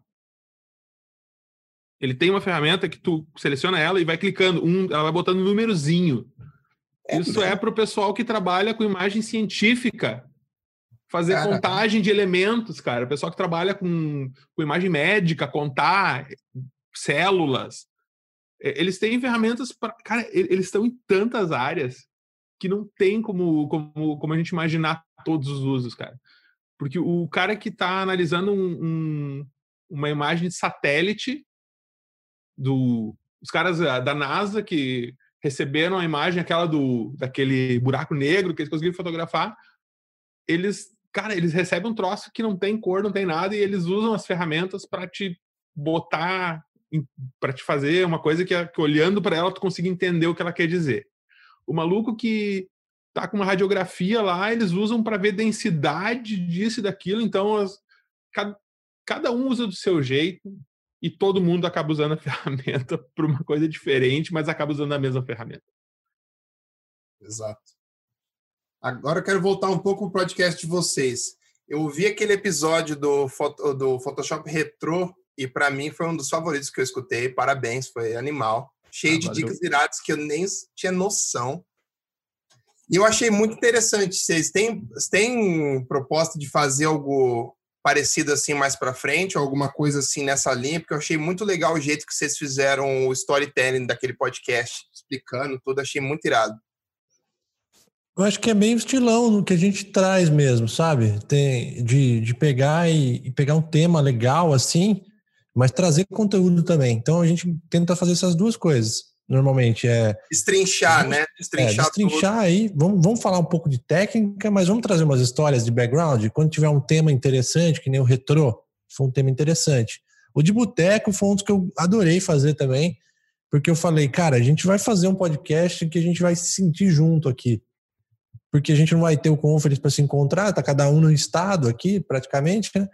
Ele tem uma ferramenta que tu seleciona ela e vai clicando. Ela vai botando um númerozinho. Isso é para o pessoal que trabalha com imagem científica. Fazer contagem de elementos, cara. O pessoal que trabalha com imagem médica, contar células. Eles têm ferramentas para... Cara, eles estão em tantas áreas que não tem como a gente imaginar todos os usos, cara. Porque o cara que está analisando uma imagem de satélite os caras da NASA que... receberam a imagem, aquela daquele buraco negro que eles conseguiram fotografar, eles recebem um troço que não tem cor, não tem nada, e eles usam as ferramentas para te botar, para te fazer uma coisa que olhando para ela, tu consiga entender o que ela quer dizer. O maluco que tá com uma radiografia lá, eles usam para ver densidade disso e daquilo, então cada um usa do seu jeito, e todo mundo acaba usando a ferramenta para uma coisa diferente, mas acaba usando a mesma ferramenta. Exato. Agora eu quero voltar um pouco para o podcast de vocês. Eu ouvi aquele episódio do Photoshop Retro e para mim foi um dos favoritos que eu escutei. Parabéns, foi animal. Cheio de dicas iradas que eu nem tinha noção. E eu achei muito interessante. Vocês têm proposta de fazer algo... parecido assim mais pra frente, ou alguma coisa assim nessa linha, porque eu achei muito legal o jeito que vocês fizeram o storytelling daquele podcast, explicando tudo, achei muito irado. Eu acho que é bem estilão no que a gente traz mesmo, sabe? Tem, de pegar e pegar um tema legal assim, mas trazer conteúdo também. Então a gente tenta fazer essas duas coisas, normalmente. Destrinchar, né? Destrinchar tudo. Aí. Vamos falar um pouco de técnica, mas vamos trazer umas histórias de background. Quando tiver um tema interessante, que nem o retrô, foi um tema interessante. O de boteco foi um dos que eu adorei fazer também, porque eu falei, cara, a gente vai fazer um podcast que a gente vai se sentir junto aqui. Porque a gente não vai ter o conference para se encontrar, tá cada um no estado aqui, praticamente, né?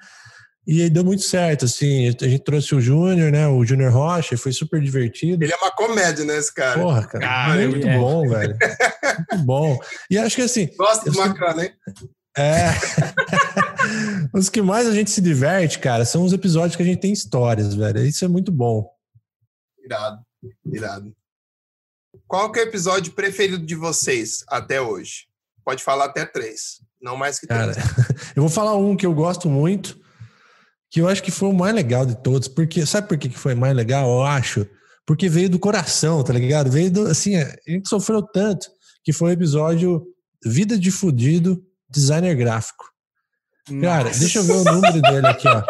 E aí deu muito certo, assim. A gente trouxe o Júnior, né? O Júnior Rocha, foi super divertido. Ele é uma comédia, né, esse cara? Porra, cara, é muito bom, velho. Muito bom. E acho que assim... Gosto de macana, hein? Os que mais a gente se diverte, cara, são os episódios que a gente tem histórias, velho. Isso é muito bom. Irado. Qual que é o episódio preferido de vocês até hoje? Pode falar até 3, não mais que 3. Eu vou falar um que eu gosto muito, que eu acho que foi o mais legal de todos, porque sabe por que foi mais legal? Eu acho, porque veio do coração, tá ligado? Veio do, assim, a gente sofreu tanto, que foi o episódio Vida de Fudido, Designer Gráfico. Cara, Deixa eu ver o número dele aqui, ó.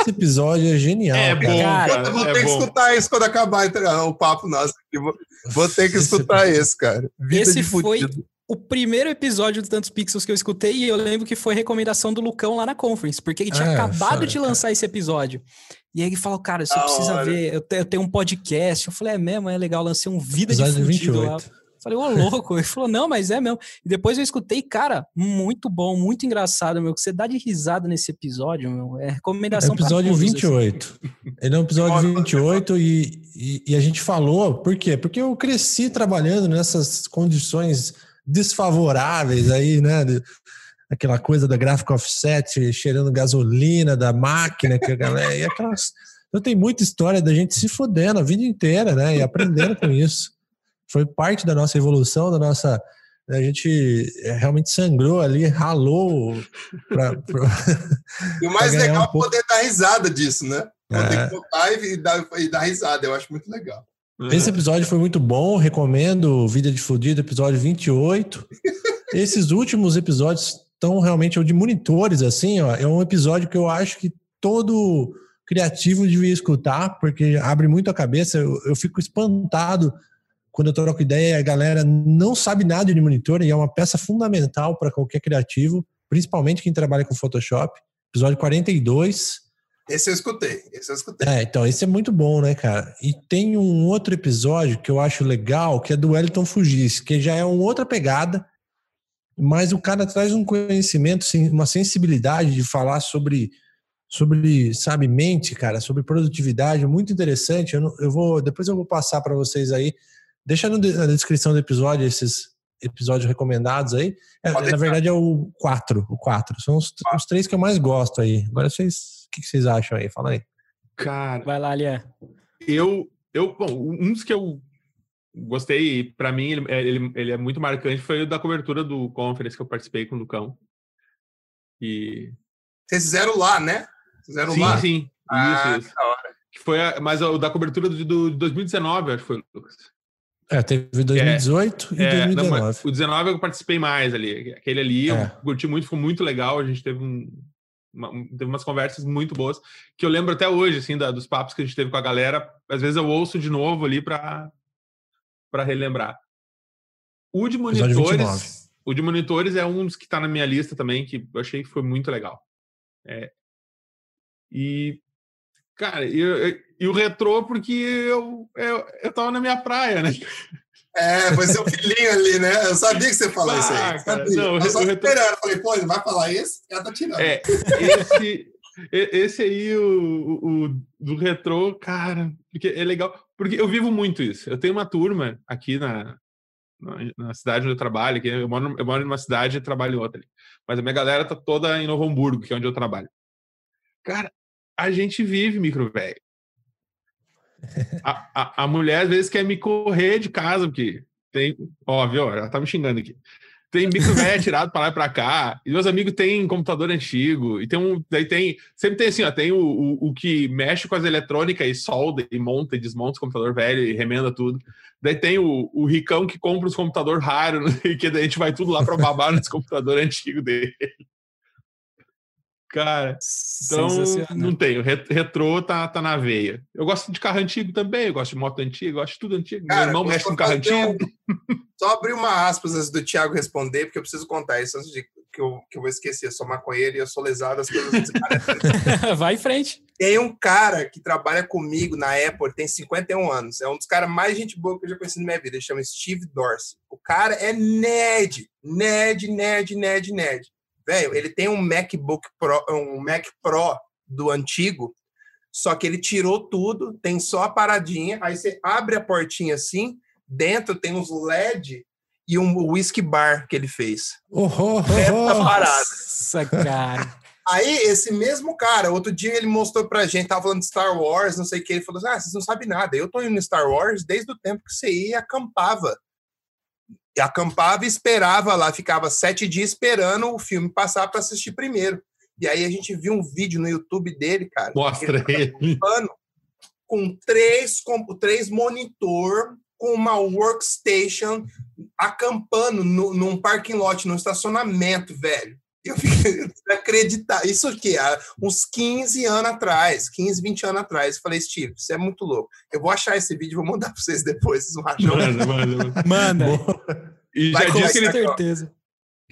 Esse episódio é genial. É bom, cara. Eu vou ter que escutar isso quando acabar o papo nosso aqui. Vou ter que escutar esse, cara. Vida esse foi o primeiro episódio do Tantos Pixels que eu escutei e eu lembro que foi recomendação do Lucão lá na Conference, porque ele tinha acabado de lançar esse episódio. E aí ele falou, cara, você precisa ver, eu tenho um podcast. Eu falei, é mesmo, é legal, lancei um Vida de Fudido lá. Falei, ô louco. Ele falou, não, mas é mesmo. E depois eu escutei, cara, muito bom, muito engraçado, meu. Você dá de risada nesse episódio, meu. É recomendação. É episódio pra todos, 28. Assim. Ele é um episódio 28 e a gente falou, por quê? Porque eu cresci trabalhando nessas condições desfavoráveis aí, né? Aquela coisa da gráfica offset, cheirando gasolina da máquina, que a galera... E aquelas... Então tem muita história da gente se fodendo a vida inteira, né? E aprendendo com isso. Foi parte da nossa evolução, da nossa... A gente realmente sangrou ali, ralou. E o mais legal é poder dar risada disso, né? Poder contar e dar risada. Eu acho muito legal. Esse episódio foi muito bom. Recomendo Vida de Fudido, episódio 28. Esses últimos episódios estão realmente... de monitores, assim, ó. É um episódio que eu acho que todo criativo devia escutar, porque abre muito a cabeça. Eu fico espantado... Quando eu troco ideia, a galera não sabe nada de monitor e é uma peça fundamental para qualquer criativo, principalmente quem trabalha com Photoshop. Episódio 42. Esse eu escutei. Então, esse é muito bom, né, cara? E tem um outro episódio que eu acho legal, que é do Wellington Fugis, que já é uma outra pegada, mas o cara traz um conhecimento, uma sensibilidade de falar sobre, sabe, mente, cara, sobre produtividade, muito interessante. Depois eu vou passar para vocês aí. Deixa na descrição do episódio esses episódios recomendados aí. Na verdade é o 4. São os 3 que eu mais gosto aí. Agora vocês... O que vocês acham aí? Fala aí. Cara... Vai lá, Lian. Bom, um dos que eu gostei, e pra mim ele é muito marcante, foi o da cobertura do Conference que eu participei com o Lucão. E... Vocês fizeram lá, né? Sim. Isso. Da hora. Que foi mas o da cobertura de 2019, acho que foi, Lucas. Teve 2018 e 2019. O 19 eu participei mais ali. Aquele ali eu curti muito, foi muito legal. A gente teve, teve umas conversas muito boas, que eu lembro até hoje, assim, dos papos que a gente teve com a galera. Às vezes eu ouço de novo ali pra relembrar. O de monitores... é um dos que tá na minha lista também, que eu achei que foi muito legal. Cara, e o retrô, porque eu tava na minha praia, né? Foi seu filhinho ali, né? Eu sabia que você ia falar isso aí. Cara, eu só esperando. Eu falei, pô, ele vai falar isso? O cara tá tirando. Esse aí, o do retrô, cara, porque é legal. Porque eu vivo muito isso. Eu tenho uma turma aqui na cidade onde eu trabalho. Aqui, eu moro numa cidade e trabalho em outra ali. Mas a minha galera tá toda em Novo Hamburgo, que é onde eu trabalho. Cara, a gente vive micro velho. A mulher às vezes quer me correr de casa, porque tem... Ó, viu? Ela tá me xingando aqui. Tem micro velho atirado para lá e para cá. E meus amigos têm computador antigo. E tem um... Daí tem... Sempre tem assim, ó. Tem o que mexe com as eletrônicas e solda e monta e desmonta o computador velho e remenda tudo. Daí tem o ricão que compra os computadores raros, e que daí a gente vai tudo lá para babar nesse computador antigo dele. Cara, então não tenho. Retrô tá na veia. Eu gosto de carro antigo também, eu gosto de moto antiga, eu gosto de tudo antigo. Cara, meu irmão mexe com carro antigo. Só abrir uma aspas antes do Thiago responder, porque eu preciso contar isso antes de que eu vou esquecer. Eu sou maconheiro e eu sou lesado, as coisas Vai em frente. Tem um cara que trabalha comigo na Apple, tem 51 anos. É um dos caras mais gente boa que eu já conheci na minha vida. Ele chama Steve Dorsey. O cara é nerd. Velho, ele tem um MacBook Pro, um Mac Pro do antigo, só que ele tirou tudo, tem só a paradinha, aí você abre a portinha assim, dentro tem uns LED e um whisky bar que ele fez. Nossa, cara. Aí, esse mesmo cara, outro dia ele mostrou pra gente, tava falando de Star Wars, não sei o que, ele falou assim, vocês não sabem nada, eu tô indo no Star Wars desde o tempo que você ia e acampava. E acampava e esperava lá, ficava 7 dias esperando o filme passar para assistir primeiro. E aí a gente viu um vídeo no YouTube dele, cara. Mostra ele. Com 3 monitor, com uma workstation, acampando num parking lot, num estacionamento, velho. Eu fiquei acreditar. Isso aqui, há uns 15 anos atrás, 15, 20 anos atrás. Eu falei, Steve, você é muito louco. Eu vou achar esse vídeo e vou mandar para vocês depois. Vocês vão achar. Manda. E já disse que ele tem certeza.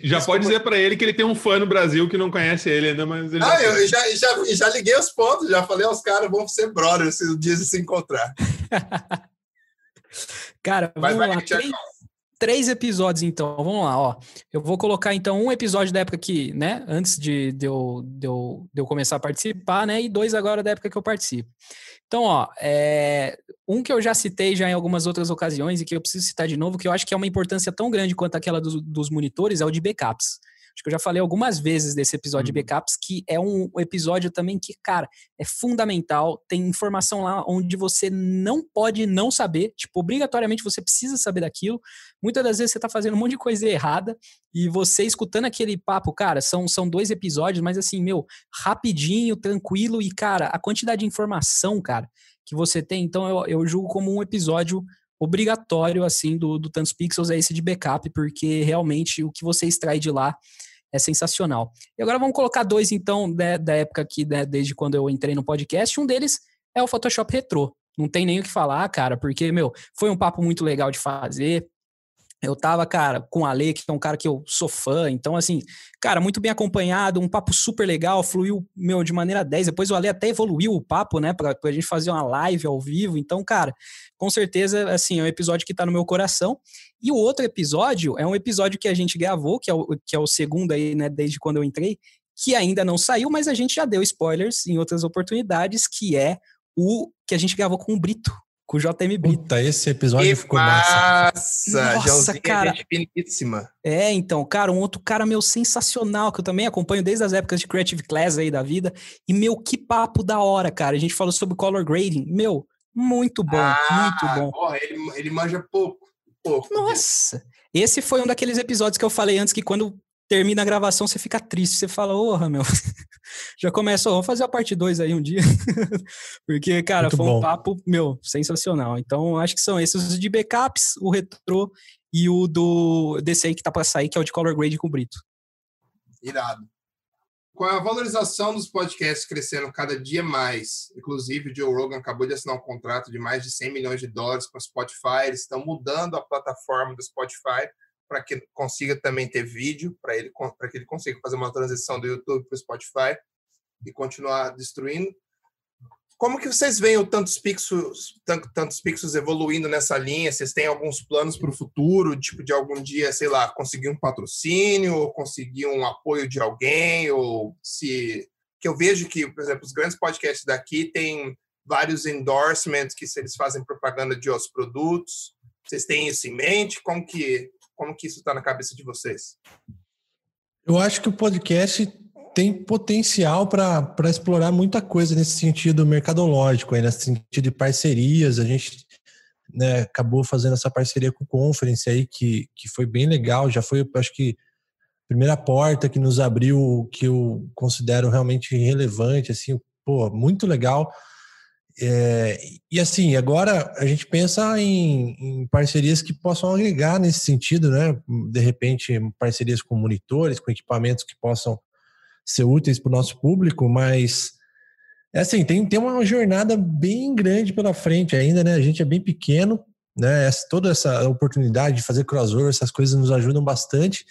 Já isso pode como... dizer para ele que ele tem um fã no Brasil que não conhece ele ainda, mas... Ele eu já liguei os pontos, já falei aos caras, vão ser brothers se o dia se encontrar. Cara, mas vamos lá. 3 episódios, então. Vamos lá, ó. Eu vou colocar, então, um episódio da época que, né, antes de eu começar a participar, né, e 2 agora da época que eu participo. Então, ó, um que eu já citei já em algumas outras ocasiões e que eu preciso citar de novo, que eu acho que é uma importância tão grande quanto aquela dos monitores, é o de backups. Acho que eu já falei algumas vezes desse episódio de backups, que é um episódio também que, cara, é fundamental. Tem informação lá onde você não pode não saber. Tipo, obrigatoriamente você precisa saber daquilo. Muitas das vezes você tá fazendo um monte de coisa errada e você escutando aquele papo, cara, são 2 episódios, mas assim, meu, rapidinho, tranquilo e, cara, a quantidade de informação, cara, que você tem. Então, eu julgo como um episódio obrigatório, assim, do Tantos Pixels é esse de backup, porque realmente o que você extrai de lá é sensacional. E agora vamos colocar 2, então, da época que, né, desde quando eu entrei no podcast. Um deles é o Photoshop Retrô. Não tem nem o que falar, cara, porque, meu, foi um papo muito legal de fazer. Eu tava, cara, com o Ale, que é um cara que eu sou fã. Então, assim, cara, muito bem acompanhado, um papo super legal, fluiu, meu, de maneira 10. Depois o Ale até evoluiu o papo, né, pra gente fazer uma live ao vivo. Então, cara, com certeza, assim, é um episódio que tá no meu coração. E o outro episódio é um episódio que a gente gravou, que é o segundo aí, né, desde quando eu entrei, que ainda não saiu, mas a gente já deu spoilers em outras oportunidades, que é o que a gente gravou com o Brito. Com o JM Brito. Puta, esse episódio que ficou massa. Nossa, cara. Gente finíssima. É, então, cara, um outro cara, meu, sensacional, que eu também acompanho desde as épocas de Creative Class aí da vida. E, meu, que papo da hora, cara. A gente falou sobre color grading. Meu, muito bom, muito bom. Porra, ele manja pouco. Nossa. Dele. Esse foi um daqueles episódios que eu falei antes, que quando termina a gravação, você fica triste, você fala, meu, já começa, vamos fazer a parte 2 aí um dia, porque, cara, muito foi bom. Um papo, meu, sensacional. Então, acho que são esses de backups, o retrô e o desse aí que tá pra sair, que é o de color grade com o Brito. Irado. Com a valorização dos podcasts crescendo cada dia mais, inclusive o Joe Rogan acabou de assinar um contrato de mais de $100 milhões com o Spotify, eles estão mudando a plataforma do Spotify, para que consiga também ter vídeo, para que ele consiga fazer uma transição do YouTube para o Spotify e continuar destruindo. Como que vocês veem o Tantos Pixels evoluindo nessa linha? Vocês têm alguns planos para o futuro, tipo de algum dia, sei lá, conseguir um patrocínio, ou conseguir um apoio de alguém, ou se... que eu vejo que, por exemplo, os grandes podcasts daqui têm vários endorsements, que eles fazem propaganda de outros produtos. Vocês têm isso em mente? Como que isso está na cabeça de vocês? Eu acho que o podcast tem potencial para explorar muita coisa nesse sentido mercadológico, aí, nesse sentido de parcerias. A gente né, acabou fazendo essa parceria com o Conference aí, que foi bem legal. Já foi, acho que, a primeira porta que nos abriu, que eu considero realmente relevante, assim, pô, muito legal. É, e assim, agora a gente pensa em parcerias que possam agregar nesse sentido, né? De repente, parcerias com monitores, com equipamentos que possam ser úteis para o nosso público, mas é assim, tem uma jornada bem grande pela frente ainda, né? A gente é bem pequeno, né? Toda essa oportunidade de fazer crossover, essas coisas nos ajudam bastante,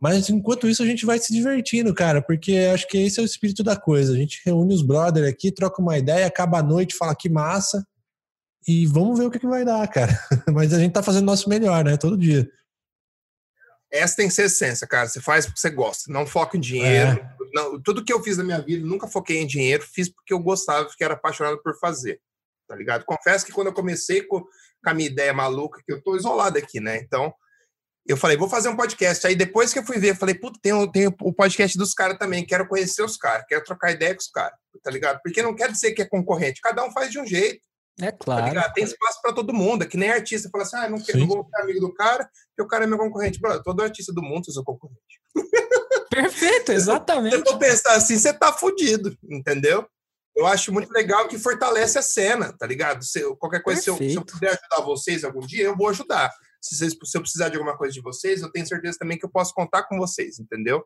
mas enquanto isso a gente vai se divertindo, cara, porque acho que esse é o espírito da coisa. A gente reúne os brothers aqui, troca uma ideia, acaba a noite, fala que massa e vamos ver o que vai dar, cara. Mas a gente tá fazendo o nosso melhor, né? Todo dia. Essa tem que ser a essência, cara. Você faz porque você gosta. Não foca em dinheiro. É. Não, tudo que eu fiz na minha vida, nunca foquei em dinheiro. Fiz porque eu gostava, porque era apaixonado por fazer. Tá ligado? Confesso que quando eu comecei com a minha ideia maluca, que eu tô isolado aqui, né? Então, eu falei, vou fazer um podcast. Aí depois que eu fui ver, eu falei, puta, tem o podcast dos caras também. Quero conhecer os caras. Quero trocar ideia com os caras. Tá ligado? Porque não quer dizer que é concorrente. Cada um faz de um jeito. É claro. Tá ligado? Tem espaço para todo mundo. É que nem artista. Fala assim, não vou ficar amigo do cara, porque o cara é meu concorrente. Bro, todo artista do mundo é seu concorrente. Perfeito, exatamente. Eu tô pensando assim, você tá fudido, entendeu? Eu acho muito legal que fortalece a cena, tá ligado? Qualquer coisa, se eu puder ajudar vocês algum dia, eu vou ajudar. Se eu precisar de alguma coisa de vocês, eu tenho certeza também que eu posso contar com vocês, entendeu?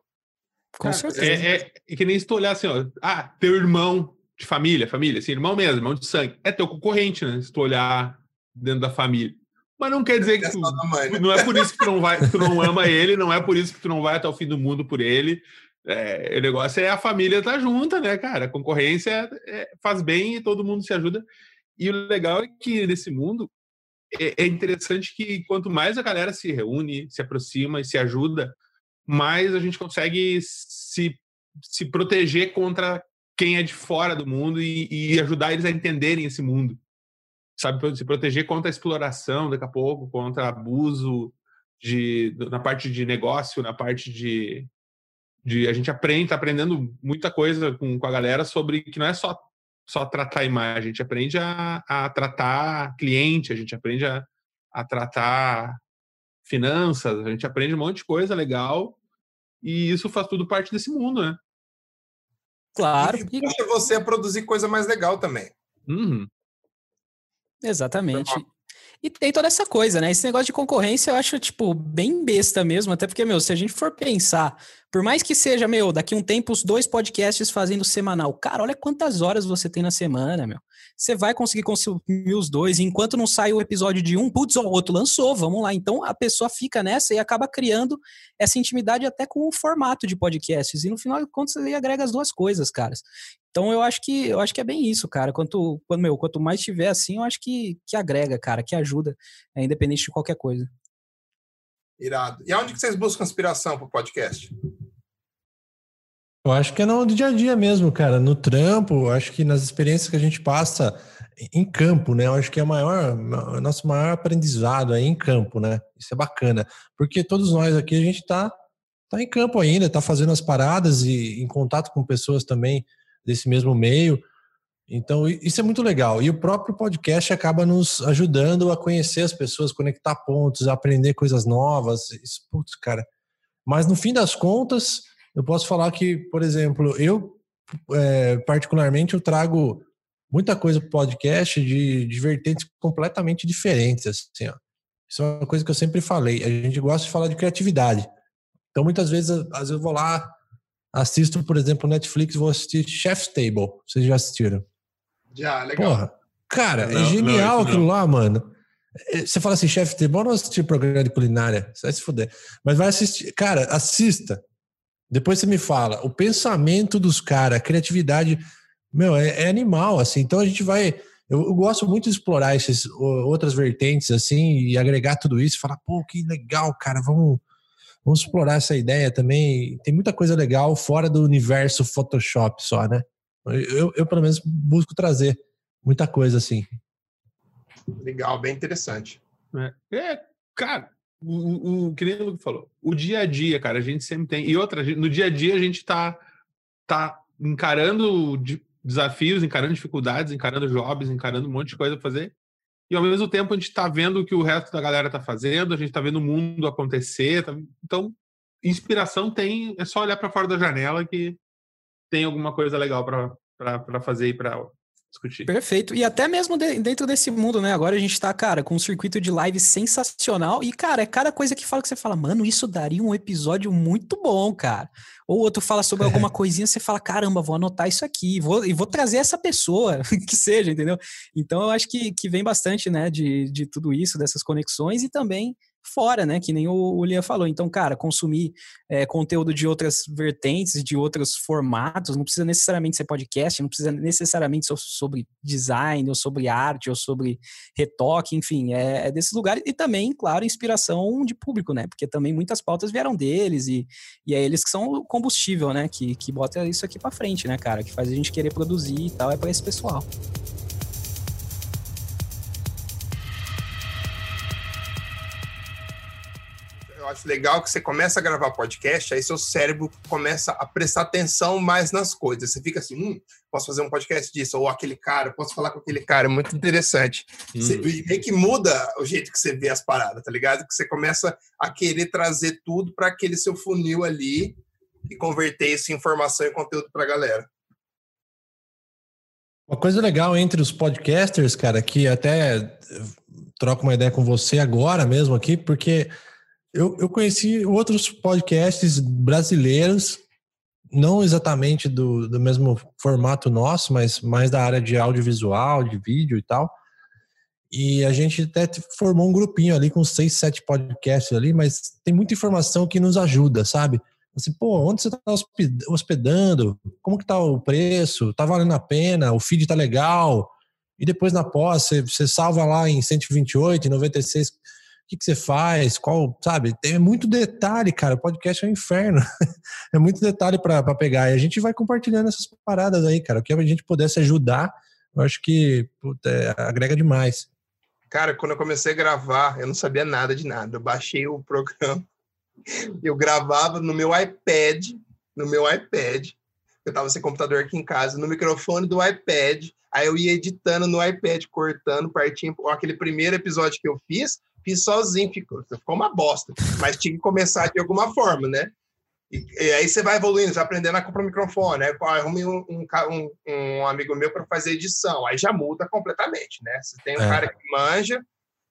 Com certeza. É que nem se tu olhar assim, ó. Ah, teu irmão... de família, assim, irmão mesmo, irmão de sangue. É teu concorrente, né? Se tu olhar dentro da família. Mas não quer dizer que tu... Não é por isso que tu não ama ele, não é por isso que tu não vai até o fim do mundo por ele. É, o negócio é a família tá junta, né, cara? A concorrência faz bem e todo mundo se ajuda. E o legal é que nesse mundo é interessante que quanto mais a galera se reúne, se aproxima e se ajuda, mais a gente consegue se proteger contra... quem é de fora do mundo e ajudar eles a entenderem esse mundo. Sabe, se proteger contra a exploração, daqui a pouco, contra abuso na parte de negócio, na parte de a gente tá aprendendo muita coisa com a galera sobre que não é só tratar a imagem, a gente aprende a tratar cliente, a gente aprende a tratar finanças, a gente aprende um monte de coisa legal e isso faz tudo parte desse mundo, né? Claro. E puxa você a produzir coisa mais legal também. Uhum. Exatamente. E tem toda essa coisa, né? Esse negócio de concorrência eu acho, bem besta mesmo. Até porque, se a gente for pensar, por mais que seja, daqui a um tempo os dois podcasts fazendo semanal. Cara, olha quantas horas você tem na semana, meu. Você vai conseguir consumir os dois. Enquanto não sai o episódio de um, putz, o outro lançou, vamos lá. Então a pessoa fica nessa e acaba criando essa intimidade até com o formato de podcasts. E no final de contas ele agrega as duas coisas, caras. Então eu acho que é bem isso, cara. Quanto mais tiver assim, eu acho que agrega, cara, que ajuda, independente de qualquer coisa. Irado. E aonde que vocês buscam inspiração pro podcast? Eu acho que é no dia a dia mesmo, cara. No trampo, acho que nas experiências que a gente passa em campo, né? Eu acho que é o nosso maior aprendizado aí em campo, né? Isso é bacana. Porque todos nós aqui, a gente tá em campo ainda, tá fazendo as paradas e em contato com pessoas também desse mesmo meio. Então, isso é muito legal. E o próprio podcast acaba nos ajudando a conhecer as pessoas, conectar pontos, a aprender coisas novas. Isso, putz, cara. Mas no fim das contas... eu posso falar que, por exemplo, eu particularmente, eu trago muita coisa para o podcast de vertentes completamente diferentes. Assim, ó. Isso é uma coisa que eu sempre falei. A gente gosta de falar de criatividade. Então, muitas vezes, eu vou lá, assisto, por exemplo, Netflix, vou assistir Chef's Table. Vocês já assistiram? Já, legal. Porra, cara, é genial aquilo lá, mano. Você fala assim, Chef's Table, não assistir programa de culinária. Você vai se fuder. Mas vai assistir. Cara, assista. Depois você me fala, o pensamento dos caras, a criatividade, é animal, assim. Então a gente vai... Eu gosto muito de explorar essas outras vertentes, assim, e agregar tudo isso, falar, pô, que legal, cara, vamos explorar essa ideia também. Tem muita coisa legal fora do universo Photoshop só, né? Eu pelo menos, busco trazer muita coisa, assim. Legal, bem interessante. Cara... O que nem o Lucas falou, o dia a dia, cara, a gente sempre tem. E outra, no dia a dia a gente tá encarando desafios, encarando dificuldades, encarando jobs, encarando um monte de coisa pra fazer. e ao mesmo tempo a gente está vendo o que o resto da galera está fazendo, a gente está vendo o mundo acontecer. Então, inspiração tem, é só olhar para fora da janela que tem alguma coisa legal para fazer e para discutir. Perfeito. E até mesmo dentro desse mundo, né? Agora a gente tá, cara, com um circuito de live sensacional e, cara, é cada coisa que fala que você fala, mano, isso daria um episódio muito bom, cara. Ou outro fala sobre alguma coisinha, você fala, caramba, vou anotar isso aqui, vou trazer essa pessoa, que seja, entendeu? Então eu acho que vem bastante, né, de tudo isso, dessas conexões e também fora, né, que nem o Liam falou. Então, cara, consumir conteúdo de outras vertentes, de outros formatos, não precisa necessariamente ser podcast, não precisa necessariamente ser sobre design, ou sobre arte, ou sobre retoque, enfim, é desse lugar. E também, claro, inspiração de público, né, porque também muitas pautas vieram deles e é eles que são o combustível, né, que bota isso aqui pra frente, né, cara, que faz a gente querer produzir e tal, é pra esse pessoal. Eu acho legal que você começa a gravar podcast, aí seu cérebro começa a prestar atenção mais nas coisas. Você fica assim, posso fazer um podcast disso, ou aquele cara, posso falar com aquele cara, é muito interessante. Você meio que muda o jeito que você vê as paradas, tá ligado? Que você começa a querer trazer tudo para aquele seu funil ali e converter isso em informação e conteúdo pra galera. Uma coisa legal entre os podcasters, cara, que até troco uma ideia com você agora mesmo aqui, porque eu conheci outros podcasts brasileiros, não exatamente do mesmo formato nosso, mas mais da área de audiovisual, de vídeo e tal. E a gente até formou um grupinho ali com 6, 7 podcasts ali, mas tem muita informação que nos ajuda, sabe? Assim, pô, onde você tá hospedando? Como que tá o preço? Tá valendo a pena? O feed tá legal? E depois na pós, você salva lá em 128, em 96... O que você faz, qual, sabe? Tem muito detalhe, cara. O podcast é um inferno. É muito detalhe para pegar. E a gente vai compartilhando essas paradas aí, cara. O que a gente pudesse ajudar, eu acho que agrega demais. Cara, quando eu comecei a gravar, eu não sabia nada de nada. Eu baixei o programa. Eu gravava no meu iPad. Eu tava sem computador aqui em casa. No microfone do iPad. Aí eu ia editando no iPad, cortando, partindo. Aquele primeiro episódio que eu fiz sozinho, ficou uma bosta, mas tinha que começar de alguma forma, né? E aí você vai evoluindo, você vai aprendendo a comprar o microfone, né? Arrumei um amigo meu para fazer edição, aí já muda completamente, né? Você tem um cara que manja,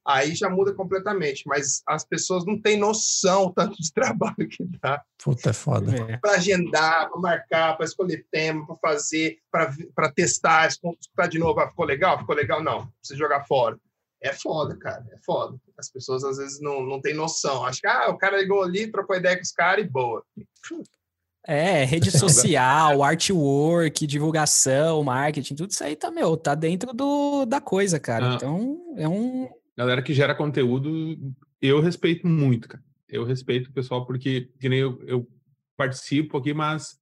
aí já muda completamente, mas as pessoas não têm noção tanto de trabalho que dá. Puta, é foda. Para agendar, para marcar, para escolher tema, para fazer, para testar, escutar de novo, ficou legal, não, precisa jogar fora. É foda, cara, é foda. As pessoas, às vezes, não têm noção. Acho que, o cara ligou ali, trocou ideia com os caras e boa. É, rede social, artwork, divulgação, marketing, tudo isso aí tá, tá dentro da coisa, cara. Então, Galera que gera conteúdo, eu respeito muito, cara. Eu respeito o pessoal porque, que nem eu participo aqui, mas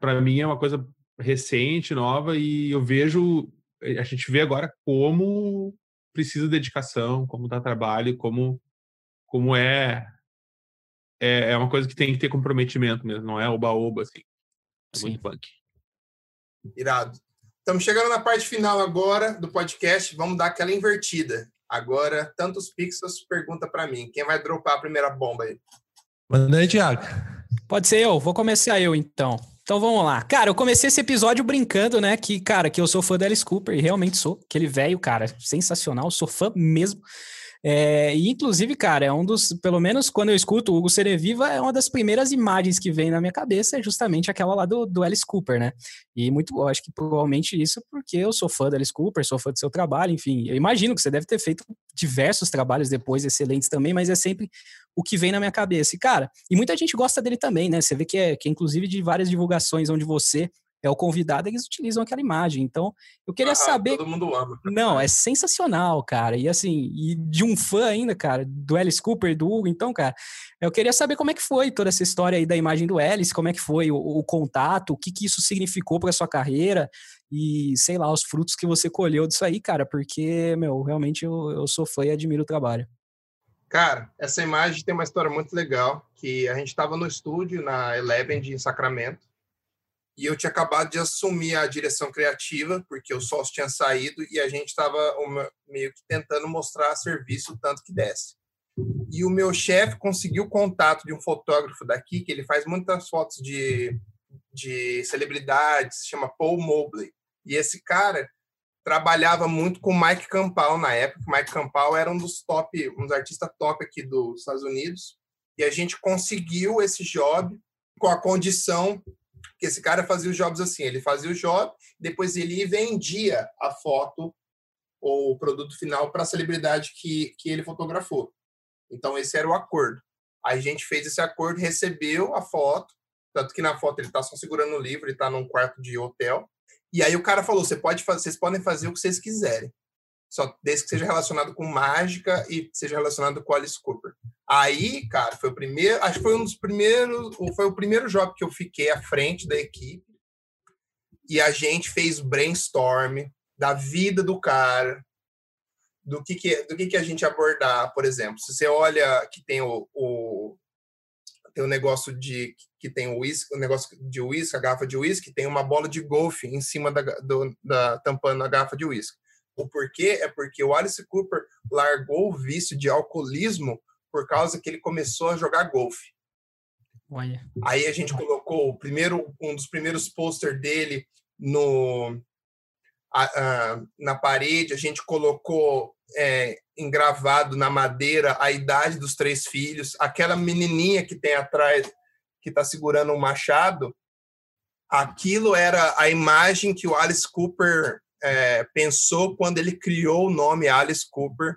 pra mim é uma coisa recente, nova, e eu vejo... A gente vê agora como precisa de dedicação, como dá trabalho, como é uma coisa que tem que ter comprometimento mesmo, não é oba-oba, assim. É muito punk. Irado. Estamos chegando na parte final agora do podcast, vamos dar aquela invertida. Agora, Tantos Pixels pergunta pra mim, quem vai dropar a primeira bomba aí? Manda aí, Thiago. Pode ser eu, vou começar eu então. Então vamos lá. Cara, eu comecei esse episódio brincando, né? Que eu sou fã da Alice Cooper e realmente sou. Aquele velho, cara, sensacional. Sou fã mesmo. E inclusive, cara, é um dos... Pelo menos quando eu escuto o Hugo Ceneviva, é uma das primeiras imagens que vem na minha cabeça. É justamente aquela lá do Alice Cooper, né? E muito... Eu acho que provavelmente isso porque eu sou fã da Alice Cooper, sou fã do seu trabalho. Enfim, eu imagino que você deve ter feito diversos trabalhos depois, excelentes também. Mas é sempre... o que vem na minha cabeça. E, cara, e muita gente gosta dele também, né? Você vê que é inclusive de várias divulgações onde você é o convidado, eles utilizam aquela imagem. Então, eu queria saber... Todo mundo ama. Não, é sensacional, cara. E assim, e de um fã ainda, cara, do Alice Cooper, do Hugo. Então, cara, eu queria saber como é que foi toda essa história aí da imagem do Alice, como é que foi o contato, o que isso significou para sua carreira e, sei lá, os frutos que você colheu disso aí, cara, porque, realmente eu sou fã e admiro o trabalho. Cara, essa imagem tem uma história muito legal, que a gente estava no estúdio, na Eleven, em Sacramento, E eu tinha acabado de assumir a direção criativa, porque o sócio tinha saído e a gente estava meio que tentando mostrar serviço tanto que desse. E o meu chefe conseguiu o contato de um fotógrafo daqui, que ele faz muitas fotos de celebridades, se chama Paul Mobley. E esse cara trabalhava muito com o Mike Campau na época. O Mike Campau era um dos artistas top aqui dos Estados Unidos. E a gente conseguiu esse job com a condição que esse cara fazia os jobs assim. Ele fazia o job, depois ele vendia a foto ou o produto final para a celebridade que ele fotografou. Então, esse era o acordo. A gente fez esse acordo, recebeu a foto, tanto que na foto ele está só segurando o livro, ele está num quarto de hotel. E aí o cara falou, vocês podem fazer o que vocês quiserem, só desde que seja relacionado com mágica e seja relacionado com Alice Cooper. Aí, cara, foi o primeiro, acho que foi um dos primeiros, foi o primeiro job que eu fiquei à frente da equipe. E a gente fez brainstorm da vida do cara, do que a gente abordar, por exemplo. Se você olha que tem o negócio de que tem o uísque, o negócio de uísque, a garrafa de uísque, tem uma bola de golfe em cima da tampando a garrafa de uísque. O porquê é porque o Alice Cooper largou o vício de alcoolismo por causa que ele começou a jogar golfe. Olha. Aí a gente colocou um dos primeiros posters dele na parede, a gente colocou engravado na madeira a idade dos 3 filhos, aquela menininha que tem atrás, que está segurando um machado, aquilo era a imagem que o Alice Cooper pensou quando ele criou o nome Alice Cooper.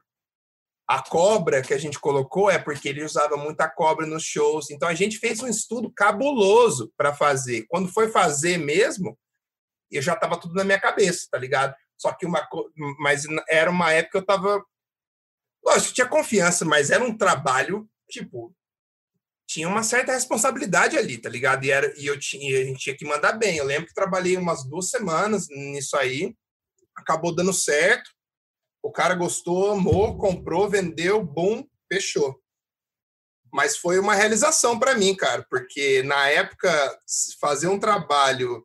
A cobra que a gente colocou é porque ele usava muita cobra nos shows, então a gente fez um estudo cabuloso para fazer. Quando foi fazer mesmo, eu já estava tudo na minha cabeça, tá ligado? Só que mas era uma época que eu estava... Lógico, tinha confiança, mas era um trabalho, tipo... Tinha uma certa responsabilidade ali, tá ligado? E a gente tinha que mandar bem. Eu lembro que trabalhei umas 2 semanas nisso aí. Acabou dando certo. O cara gostou, amou, comprou, vendeu, boom, fechou. Mas foi uma realização para mim, cara. Porque, na época, fazer um trabalho...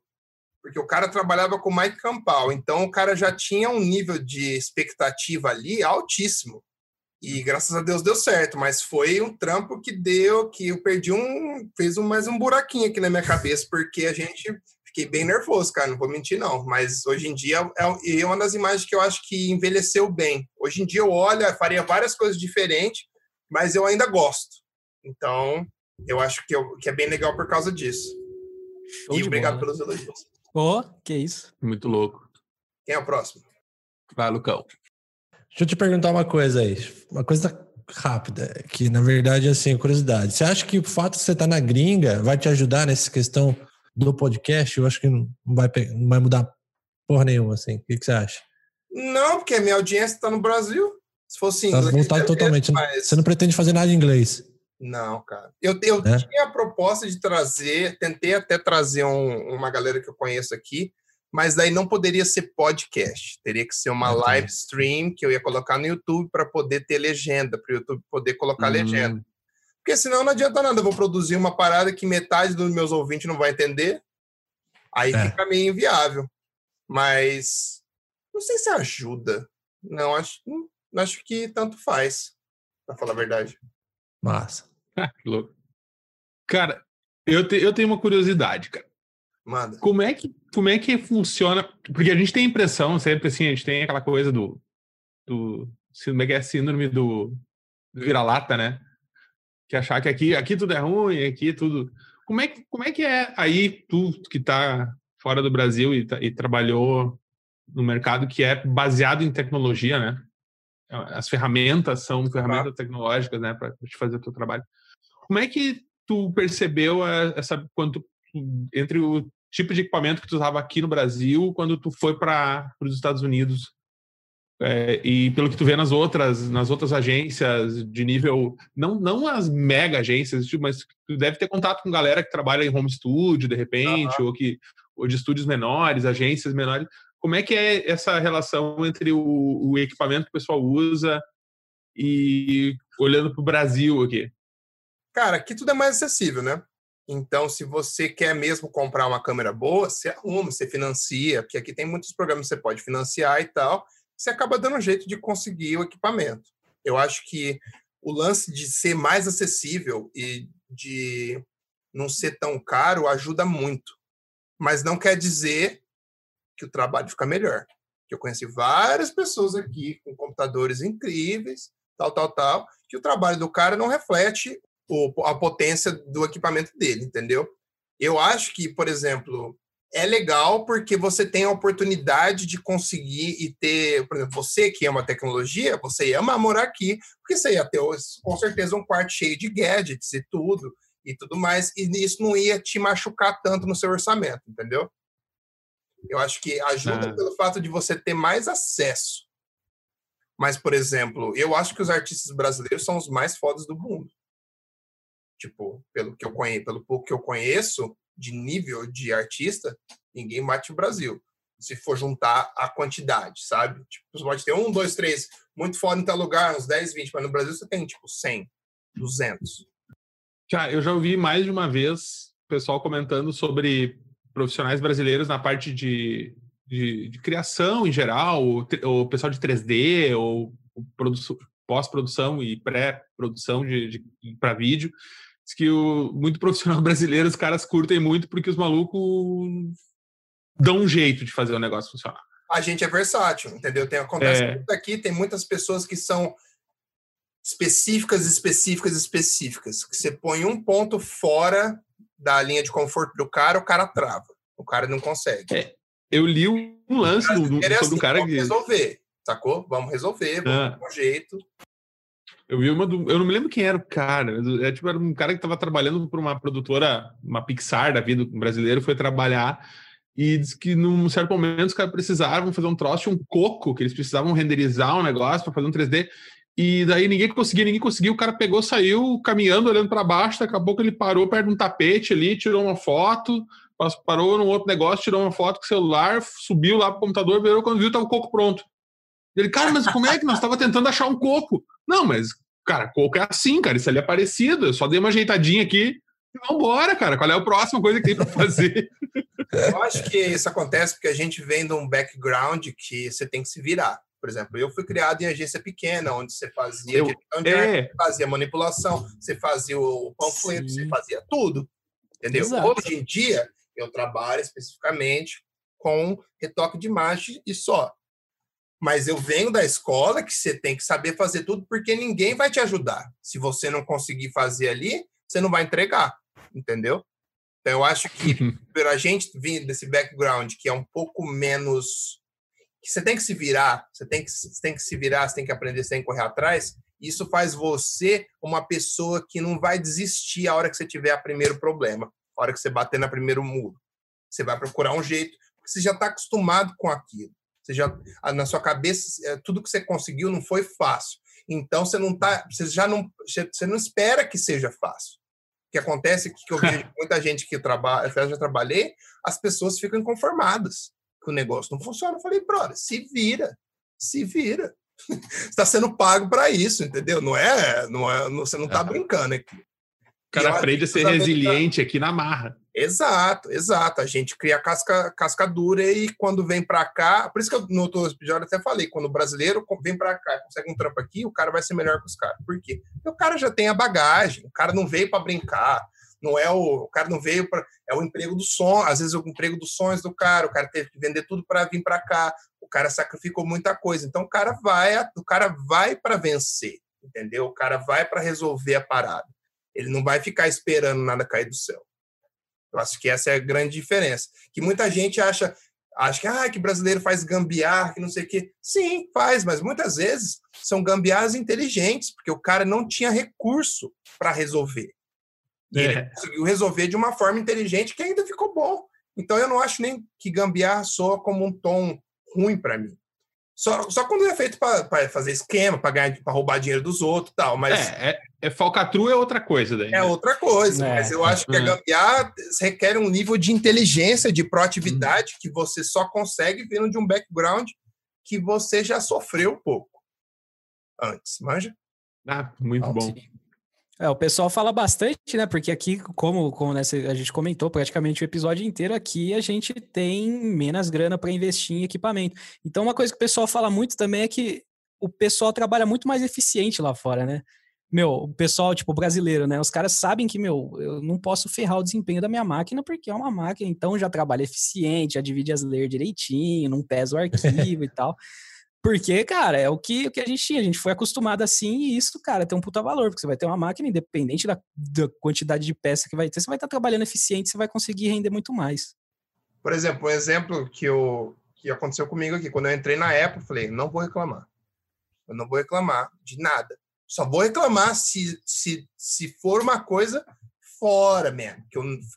Porque o cara trabalhava com o Mike Campau, então o cara já tinha um nível de expectativa ali altíssimo. E graças a Deus deu certo, mas foi um trampo que eu perdi mais um buraquinho aqui na minha cabeça, porque fiquei bem nervoso, cara, não vou mentir não. Mas hoje em dia é uma das imagens que eu acho que envelheceu bem. Hoje em dia eu faria várias coisas diferentes, mas eu ainda gosto. Então, eu acho que é bem legal por causa disso. Show. E obrigado pelos elogios. Oh, que isso. Muito louco. Quem é o próximo? Vai, Lucão. Deixa eu te perguntar uma coisa aí. Uma coisa rápida, que na verdade, assim, curiosidade. Você acha que o fato de você estar na gringa vai te ajudar nessa questão do podcast? Eu acho que não vai mudar porra nenhuma, assim. O que você acha? Não, porque a minha audiência está no Brasil. Se fosse inglês... Tá voltado totalmente. Mas... Você não pretende fazer nada em inglês. Não, cara. Eu tinha a proposta de trazer, tentei até trazer uma galera que eu conheço aqui, mas daí não poderia ser podcast. Teria que ser uma live stream que eu ia colocar no YouTube para poder ter legenda, para o YouTube poder colocar legenda. Porque senão não adianta nada. Eu vou produzir uma parada que metade dos meus ouvintes não vai entender. Aí fica meio inviável. Mas não sei se ajuda. Não, acho que tanto faz, para falar a verdade. Massa. Que louco. Cara, eu tenho uma curiosidade, cara. Manda. Como é que funciona? Porque a gente tem a impressão, sempre assim, a gente tem aquela coisa síndrome do vira-lata, né? Que achar que aqui tudo é ruim, aqui tudo... Como é que é aí tu que tá fora do Brasil e trabalhou no mercado que é baseado em tecnologia, né? As ferramentas são ferramentas tecnológicas, né, para te fazer o teu trabalho. Como é que tu percebeu entre o tipo de equipamento que tu usava aqui no Brasil quando tu foi para os Estados Unidos e pelo que tu vê nas outras agências de nível, não as mega agências, mas tu deve ter contato com galera que trabalha em home studio de repente, ou de estúdios menores, agências menores. Como é que é essa relação entre o equipamento que o pessoal usa e olhando para o Brasil aqui? Cara, aqui tudo é mais acessível, né? Então, se você quer mesmo comprar uma câmera boa, você arruma, você financia, porque aqui tem muitos programas que você pode financiar e tal, você acaba dando um jeito de conseguir o equipamento. Eu acho que o lance de ser mais acessível e de não ser tão caro ajuda muito. Mas não quer dizer que o trabalho fica melhor. Eu conheci várias pessoas aqui com computadores incríveis, tal, que o trabalho do cara não reflete a potência do equipamento dele, entendeu? Eu acho que, por exemplo, é legal porque você tem a oportunidade de conseguir e ter, por exemplo, você que ama tecnologia, você ia amar morar aqui, porque você ia ter, com certeza, um quarto cheio de gadgets e tudo mais, e isso não ia te machucar tanto no seu orçamento, entendeu? Eu acho que ajuda pelo fato de você ter mais acesso. Mas, por exemplo, eu acho que os artistas brasileiros são os mais fodas do mundo. Tipo, pelo pouco que eu conheço de nível de artista, ninguém bate o Brasil. Se for juntar a quantidade, sabe? Tipo, você pode ter 1, 2, 3, muito foda em tal lugar, uns 10, 20. Mas no Brasil você tem, tipo, 100, 200. Cara, eu já ouvi mais de uma vez o pessoal comentando sobre profissionais brasileiros na parte de criação em geral, o pessoal de 3D, ou pós-produção e pré-produção para vídeo. Diz que muito profissional brasileiro, os caras curtem muito porque os malucos dão um jeito de fazer o negócio funcionar. A gente é versátil, entendeu? Acontece muito aqui, tem muitas pessoas que são específicas. Que você põe um ponto fora da linha de conforto do cara, o cara trava. O cara não consegue. É, eu li um lance sobre um cara que... Vamos resolver, sacou? Vamos resolver, vamos dar um jeito. Eu vi eu não me lembro quem era o cara. Era um cara que estava trabalhando para uma produtora, uma Pixar da vida, um brasileiro, foi trabalhar e disse que num certo momento os caras precisavam fazer um troço, um coco, que eles precisavam renderizar um negócio para fazer um 3D. E daí ninguém conseguiu, o cara pegou, saiu caminhando, olhando para baixo, daqui a pouco ele parou perto de um tapete ali, tirou uma foto, parou num outro negócio, tirou uma foto com o celular, subiu lá pro computador, virou, quando viu, tava o coco pronto. Ele, cara, mas como é que nós tava tentando achar um coco? Não, mas, cara, coco é assim, cara, isso ali é parecido, eu só dei uma ajeitadinha aqui e vambora, cara, qual é a próxima coisa que tem para fazer? Eu acho que isso acontece porque a gente vem de um background que você tem que se virar. Por exemplo, eu fui criado em agência pequena, onde você fazia direção de arte, você fazia manipulação, você fazia o panfleto, você fazia tudo, entendeu? Exato. Hoje em dia, eu trabalho especificamente com retoque de imagem e só. Mas eu venho da escola que você tem que saber fazer tudo, porque ninguém vai te ajudar. Se você não conseguir fazer ali, você não vai entregar, entendeu? Então, eu acho que a gente vir desse background que é um pouco menos... que você tem que se virar, você tem que aprender, você tem que correr atrás. Isso faz você uma pessoa que não vai desistir a hora que você tiver a primeiro problema, a hora que você bater na primeiro muro. Você vai procurar um jeito, porque você já está acostumado com aquilo. Você já, na sua cabeça, tudo que você conseguiu não foi fácil. Então, você não espera que seja fácil. O que acontece é que eu vejo muita gente que trabalha, eu já trabalhei, as pessoas ficam inconformadas. Que o negócio não funciona. Eu falei, brother, se vira. Você está sendo pago para isso, entendeu? Você não está brincando aqui. O cara aprende a ser resiliente aqui na marra. Exato. A gente cria casca dura e quando vem para cá... Por isso que eu, no outro episódio, até falei, quando o brasileiro vem para cá, consegue um trampo aqui, o cara vai ser melhor que os caras. Por quê? Porque o cara já tem a bagagem, o cara não veio para brincar. Não é o cara não veio para... É o emprego do sonho. Às vezes é o emprego dos sonhos do cara. O cara teve que vender tudo para vir para cá. O cara sacrificou muita coisa. Então, o cara vai para vencer, entendeu? O cara vai para resolver a parada. Ele não vai ficar esperando nada cair do céu. Eu acho que essa é a grande diferença. Que muita gente acha que, que brasileiro faz gambiarra, que não sei o quê. Sim, faz, mas muitas vezes são gambiarras inteligentes, porque o cara não tinha recurso para resolver. E ele conseguiu resolver de uma forma inteligente que ainda ficou bom. Então, eu não acho nem que gambiarra soa como um tom ruim para mim. Só quando é feito para fazer esquema, para roubar dinheiro dos outros e tal. Mas falcatrua é outra coisa. Daí, né? É outra coisa. Mas eu acho que a gambiarra requer um nível de inteligência, de proatividade, que você só consegue vindo de um background que você já sofreu um pouco antes. Manja? Ah, muito bom. É, o pessoal fala bastante, né? Porque aqui, como nessa, a gente comentou praticamente o episódio inteiro, aqui a gente tem menos grana para investir em equipamento. Então, uma coisa que o pessoal fala muito também é que o pessoal trabalha muito mais eficiente lá fora, né? Meu, o pessoal, tipo, brasileiro, né? Os caras sabem que, meu, eu não posso ferrar o desempenho da minha máquina porque é uma máquina, então já trabalha eficiente, já divide as layers direitinho, não pesa o arquivo e tal. Porque, cara, é o que a gente tinha, a gente foi acostumado assim e isso, cara, tem um puta valor, porque você vai ter uma máquina independente da quantidade de peça que vai ter, você vai estar trabalhando eficiente, você vai conseguir render muito mais. Por exemplo, um exemplo que aconteceu comigo aqui, quando eu entrei na Apple, eu falei, eu não vou reclamar de nada, só vou reclamar se for uma coisa fora mesmo,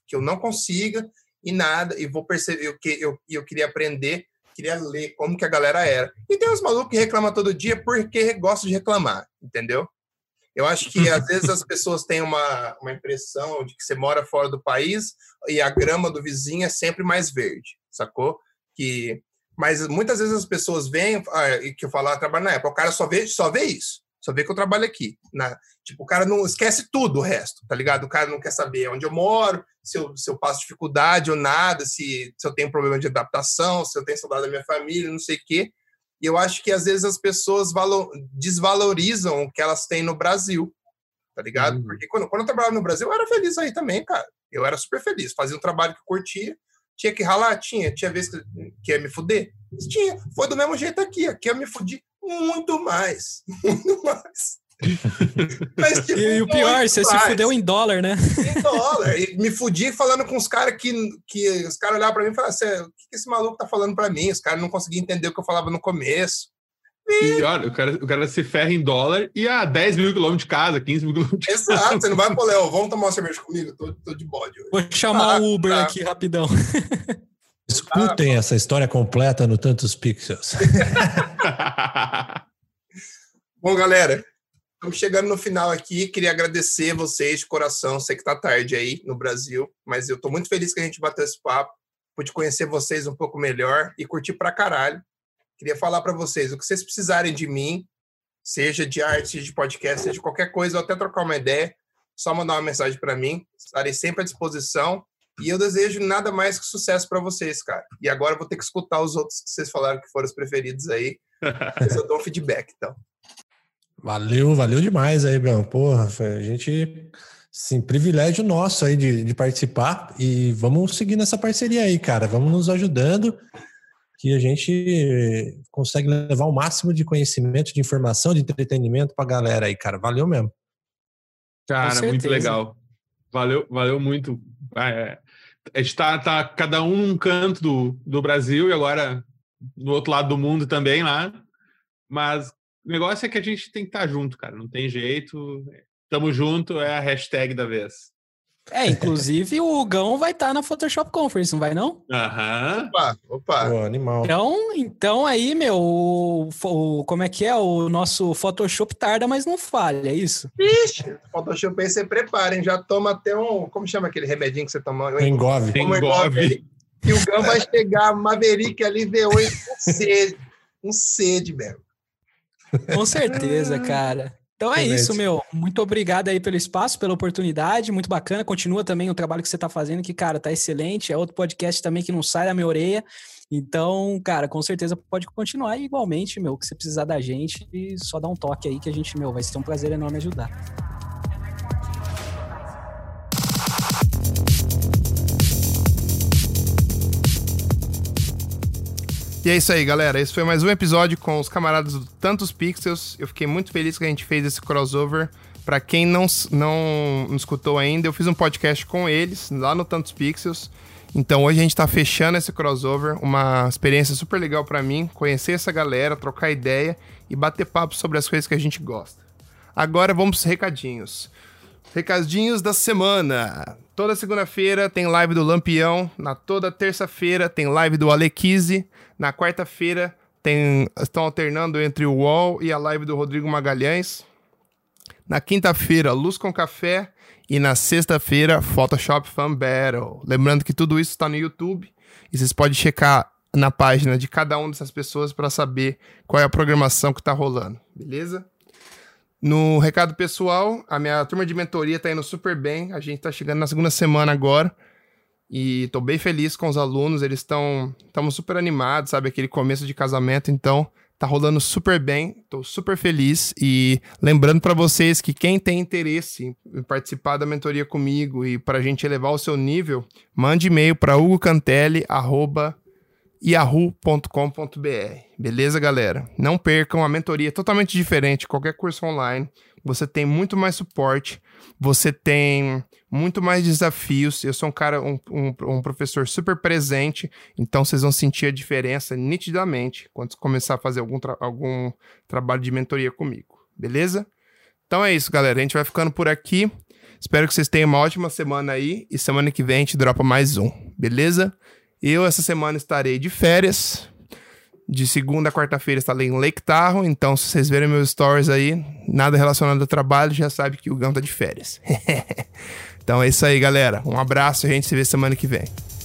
que eu não consiga e nada, e vou perceber, eu queria aprender, queria ler como que a galera era. E tem uns malucos que reclamam todo dia porque gostam de reclamar, entendeu? Eu acho que, às vezes, as pessoas têm uma impressão de que você mora fora do país e a grama do vizinho é sempre mais verde, sacou? Mas muitas vezes as pessoas vêm, e que eu falo, trabalho na Apple, o cara só vê isso, só vê que eu trabalho aqui. Tipo, o cara não esquece tudo o resto, tá ligado? O cara não quer saber onde eu moro, se eu passo dificuldade ou nada, se eu tenho problema de adaptação, se eu tenho saudade da minha família, não sei o quê. E eu acho que, às vezes, as pessoas desvalorizam o que elas têm no Brasil, tá ligado? Porque quando eu trabalhava no Brasil, eu era feliz aí também, cara. Eu era super feliz, fazia um trabalho que eu curtia, tinha que ralar, tinha vez que ia me fuder. Tinha, foi do mesmo jeito aqui, aqui eu me fudi muito mais. Mas, tipo, e o pior, você se fudeu em dólar, né? Em dólar. E me fudi falando com os caras que os caras olhavam pra mim e falavam assim, o que esse maluco tá falando pra mim? Os caras não conseguiam entender o que eu falava no começo. E olha, o cara se ferra em dólar e a 10 mil quilômetros de casa, 15 mil quilômetros de casa. Exato, você não vai, pô, Léo, vamos tomar uma cerveja comigo? Tô de bode hoje. Vou chamar o Uber aqui rapidão. Escutem essa história completa no Tantos Pixels. Bom, galera, estamos chegando no final aqui. Queria agradecer vocês de coração. Sei que tá tarde aí no Brasil, mas eu tô muito feliz que a gente bateu esse papo. Pude conhecer vocês um pouco melhor e curtir pra caralho. Queria falar pra vocês, o que vocês precisarem de mim, seja de arte, seja de podcast, seja de qualquer coisa, ou até trocar uma ideia, só mandar uma mensagem pra mim. Estarei sempre à disposição. E eu desejo nada mais que sucesso pra vocês, cara. E agora eu vou ter que escutar os outros que vocês falaram que foram os preferidos aí. Mas eu dou um feedback, então. Valeu demais aí, Brão. Porra, a gente, sim, privilégio nosso aí de participar e vamos seguir nessa parceria aí, cara. Vamos nos ajudando que a gente consegue levar o máximo de conhecimento, de informação, de entretenimento pra galera aí, cara. Valeu mesmo. Cara, muito legal. Valeu muito. A gente tá cada um num canto do Brasil e agora do outro lado do mundo também lá, mas o negócio é que a gente tem que estar junto, cara. Não tem jeito. Tamo junto é a hashtag da vez. É, inclusive o Hugão vai estar na Photoshop Conference, não vai não? Aham. Opa. Pô, animal. Então aí, meu, como é que é? O nosso Photoshop tarda, mas não falha, é isso? Ixi, Photoshop aí você prepara, hein? Já toma até um... Como chama aquele remedinho que você toma? Engove. E o Hugão vai chegar, Maverick ali, V8, com sede mesmo. Com certeza, cara. Então é isso, meu. Muito obrigado aí pelo espaço, pela oportunidade, muito bacana. Continua também o trabalho que você tá fazendo, que, cara, tá excelente. É outro podcast também que não sai da minha orelha. Então, cara, com certeza pode continuar. E igualmente, meu, que você precisar da gente, só dá um toque aí que a gente, meu, vai ser um prazer enorme ajudar. E é isso aí, galera. Esse foi mais um episódio com os camaradas do Tantos Pixels. Eu fiquei muito feliz que a gente fez esse crossover. Pra quem não escutou ainda, eu fiz um podcast com eles lá no Tantos Pixels. Então hoje a gente tá fechando esse crossover. Uma experiência super legal pra mim. Conhecer essa galera, trocar ideia e bater papo sobre as coisas que a gente gosta. Agora vamos pros recadinhos. Recadinhos da semana. Toda segunda-feira tem live do Lampião. Toda terça-feira tem live do Alequise. Na quarta-feira estão alternando entre o UOL e a live do Rodrigo Magalhães. Na quinta-feira, Luz com Café. E na sexta-feira, Photoshop Fan Battle. Lembrando que tudo isso está no YouTube. E vocês podem checar na página de cada uma dessas pessoas para saber qual é a programação que está rolando. Beleza? No recado pessoal, a minha turma de mentoria tá indo super bem. A gente tá chegando na segunda semana agora. E tô bem feliz com os alunos. Eles estão super animados, sabe? Aquele começo de casamento. Então, tá rolando super bem. Tô super feliz. E lembrando pra vocês que quem tem interesse em participar da mentoria comigo e pra gente elevar o seu nível, mande e-mail pra hugocantelli@yahoo.com.br. Beleza, galera? Não percam, a mentoria é totalmente diferente de qualquer curso online. Você tem muito mais suporte, você tem muito mais desafios. Eu sou um cara, um professor super presente, então vocês vão sentir a diferença nitidamente quando começar a fazer algum trabalho de mentoria comigo, beleza? Então é isso, galera. A gente vai ficando por aqui. Espero que vocês tenham uma ótima semana aí e semana que vem a gente dropa mais um, beleza? Eu, essa semana, estarei de férias. De segunda a quarta-feira, estarei em Lake Tahoe. Então, se vocês verem meus stories aí, nada relacionado ao trabalho, já sabe que o Gão tá de férias. Então, é isso aí, galera. Um abraço e a gente se vê semana que vem.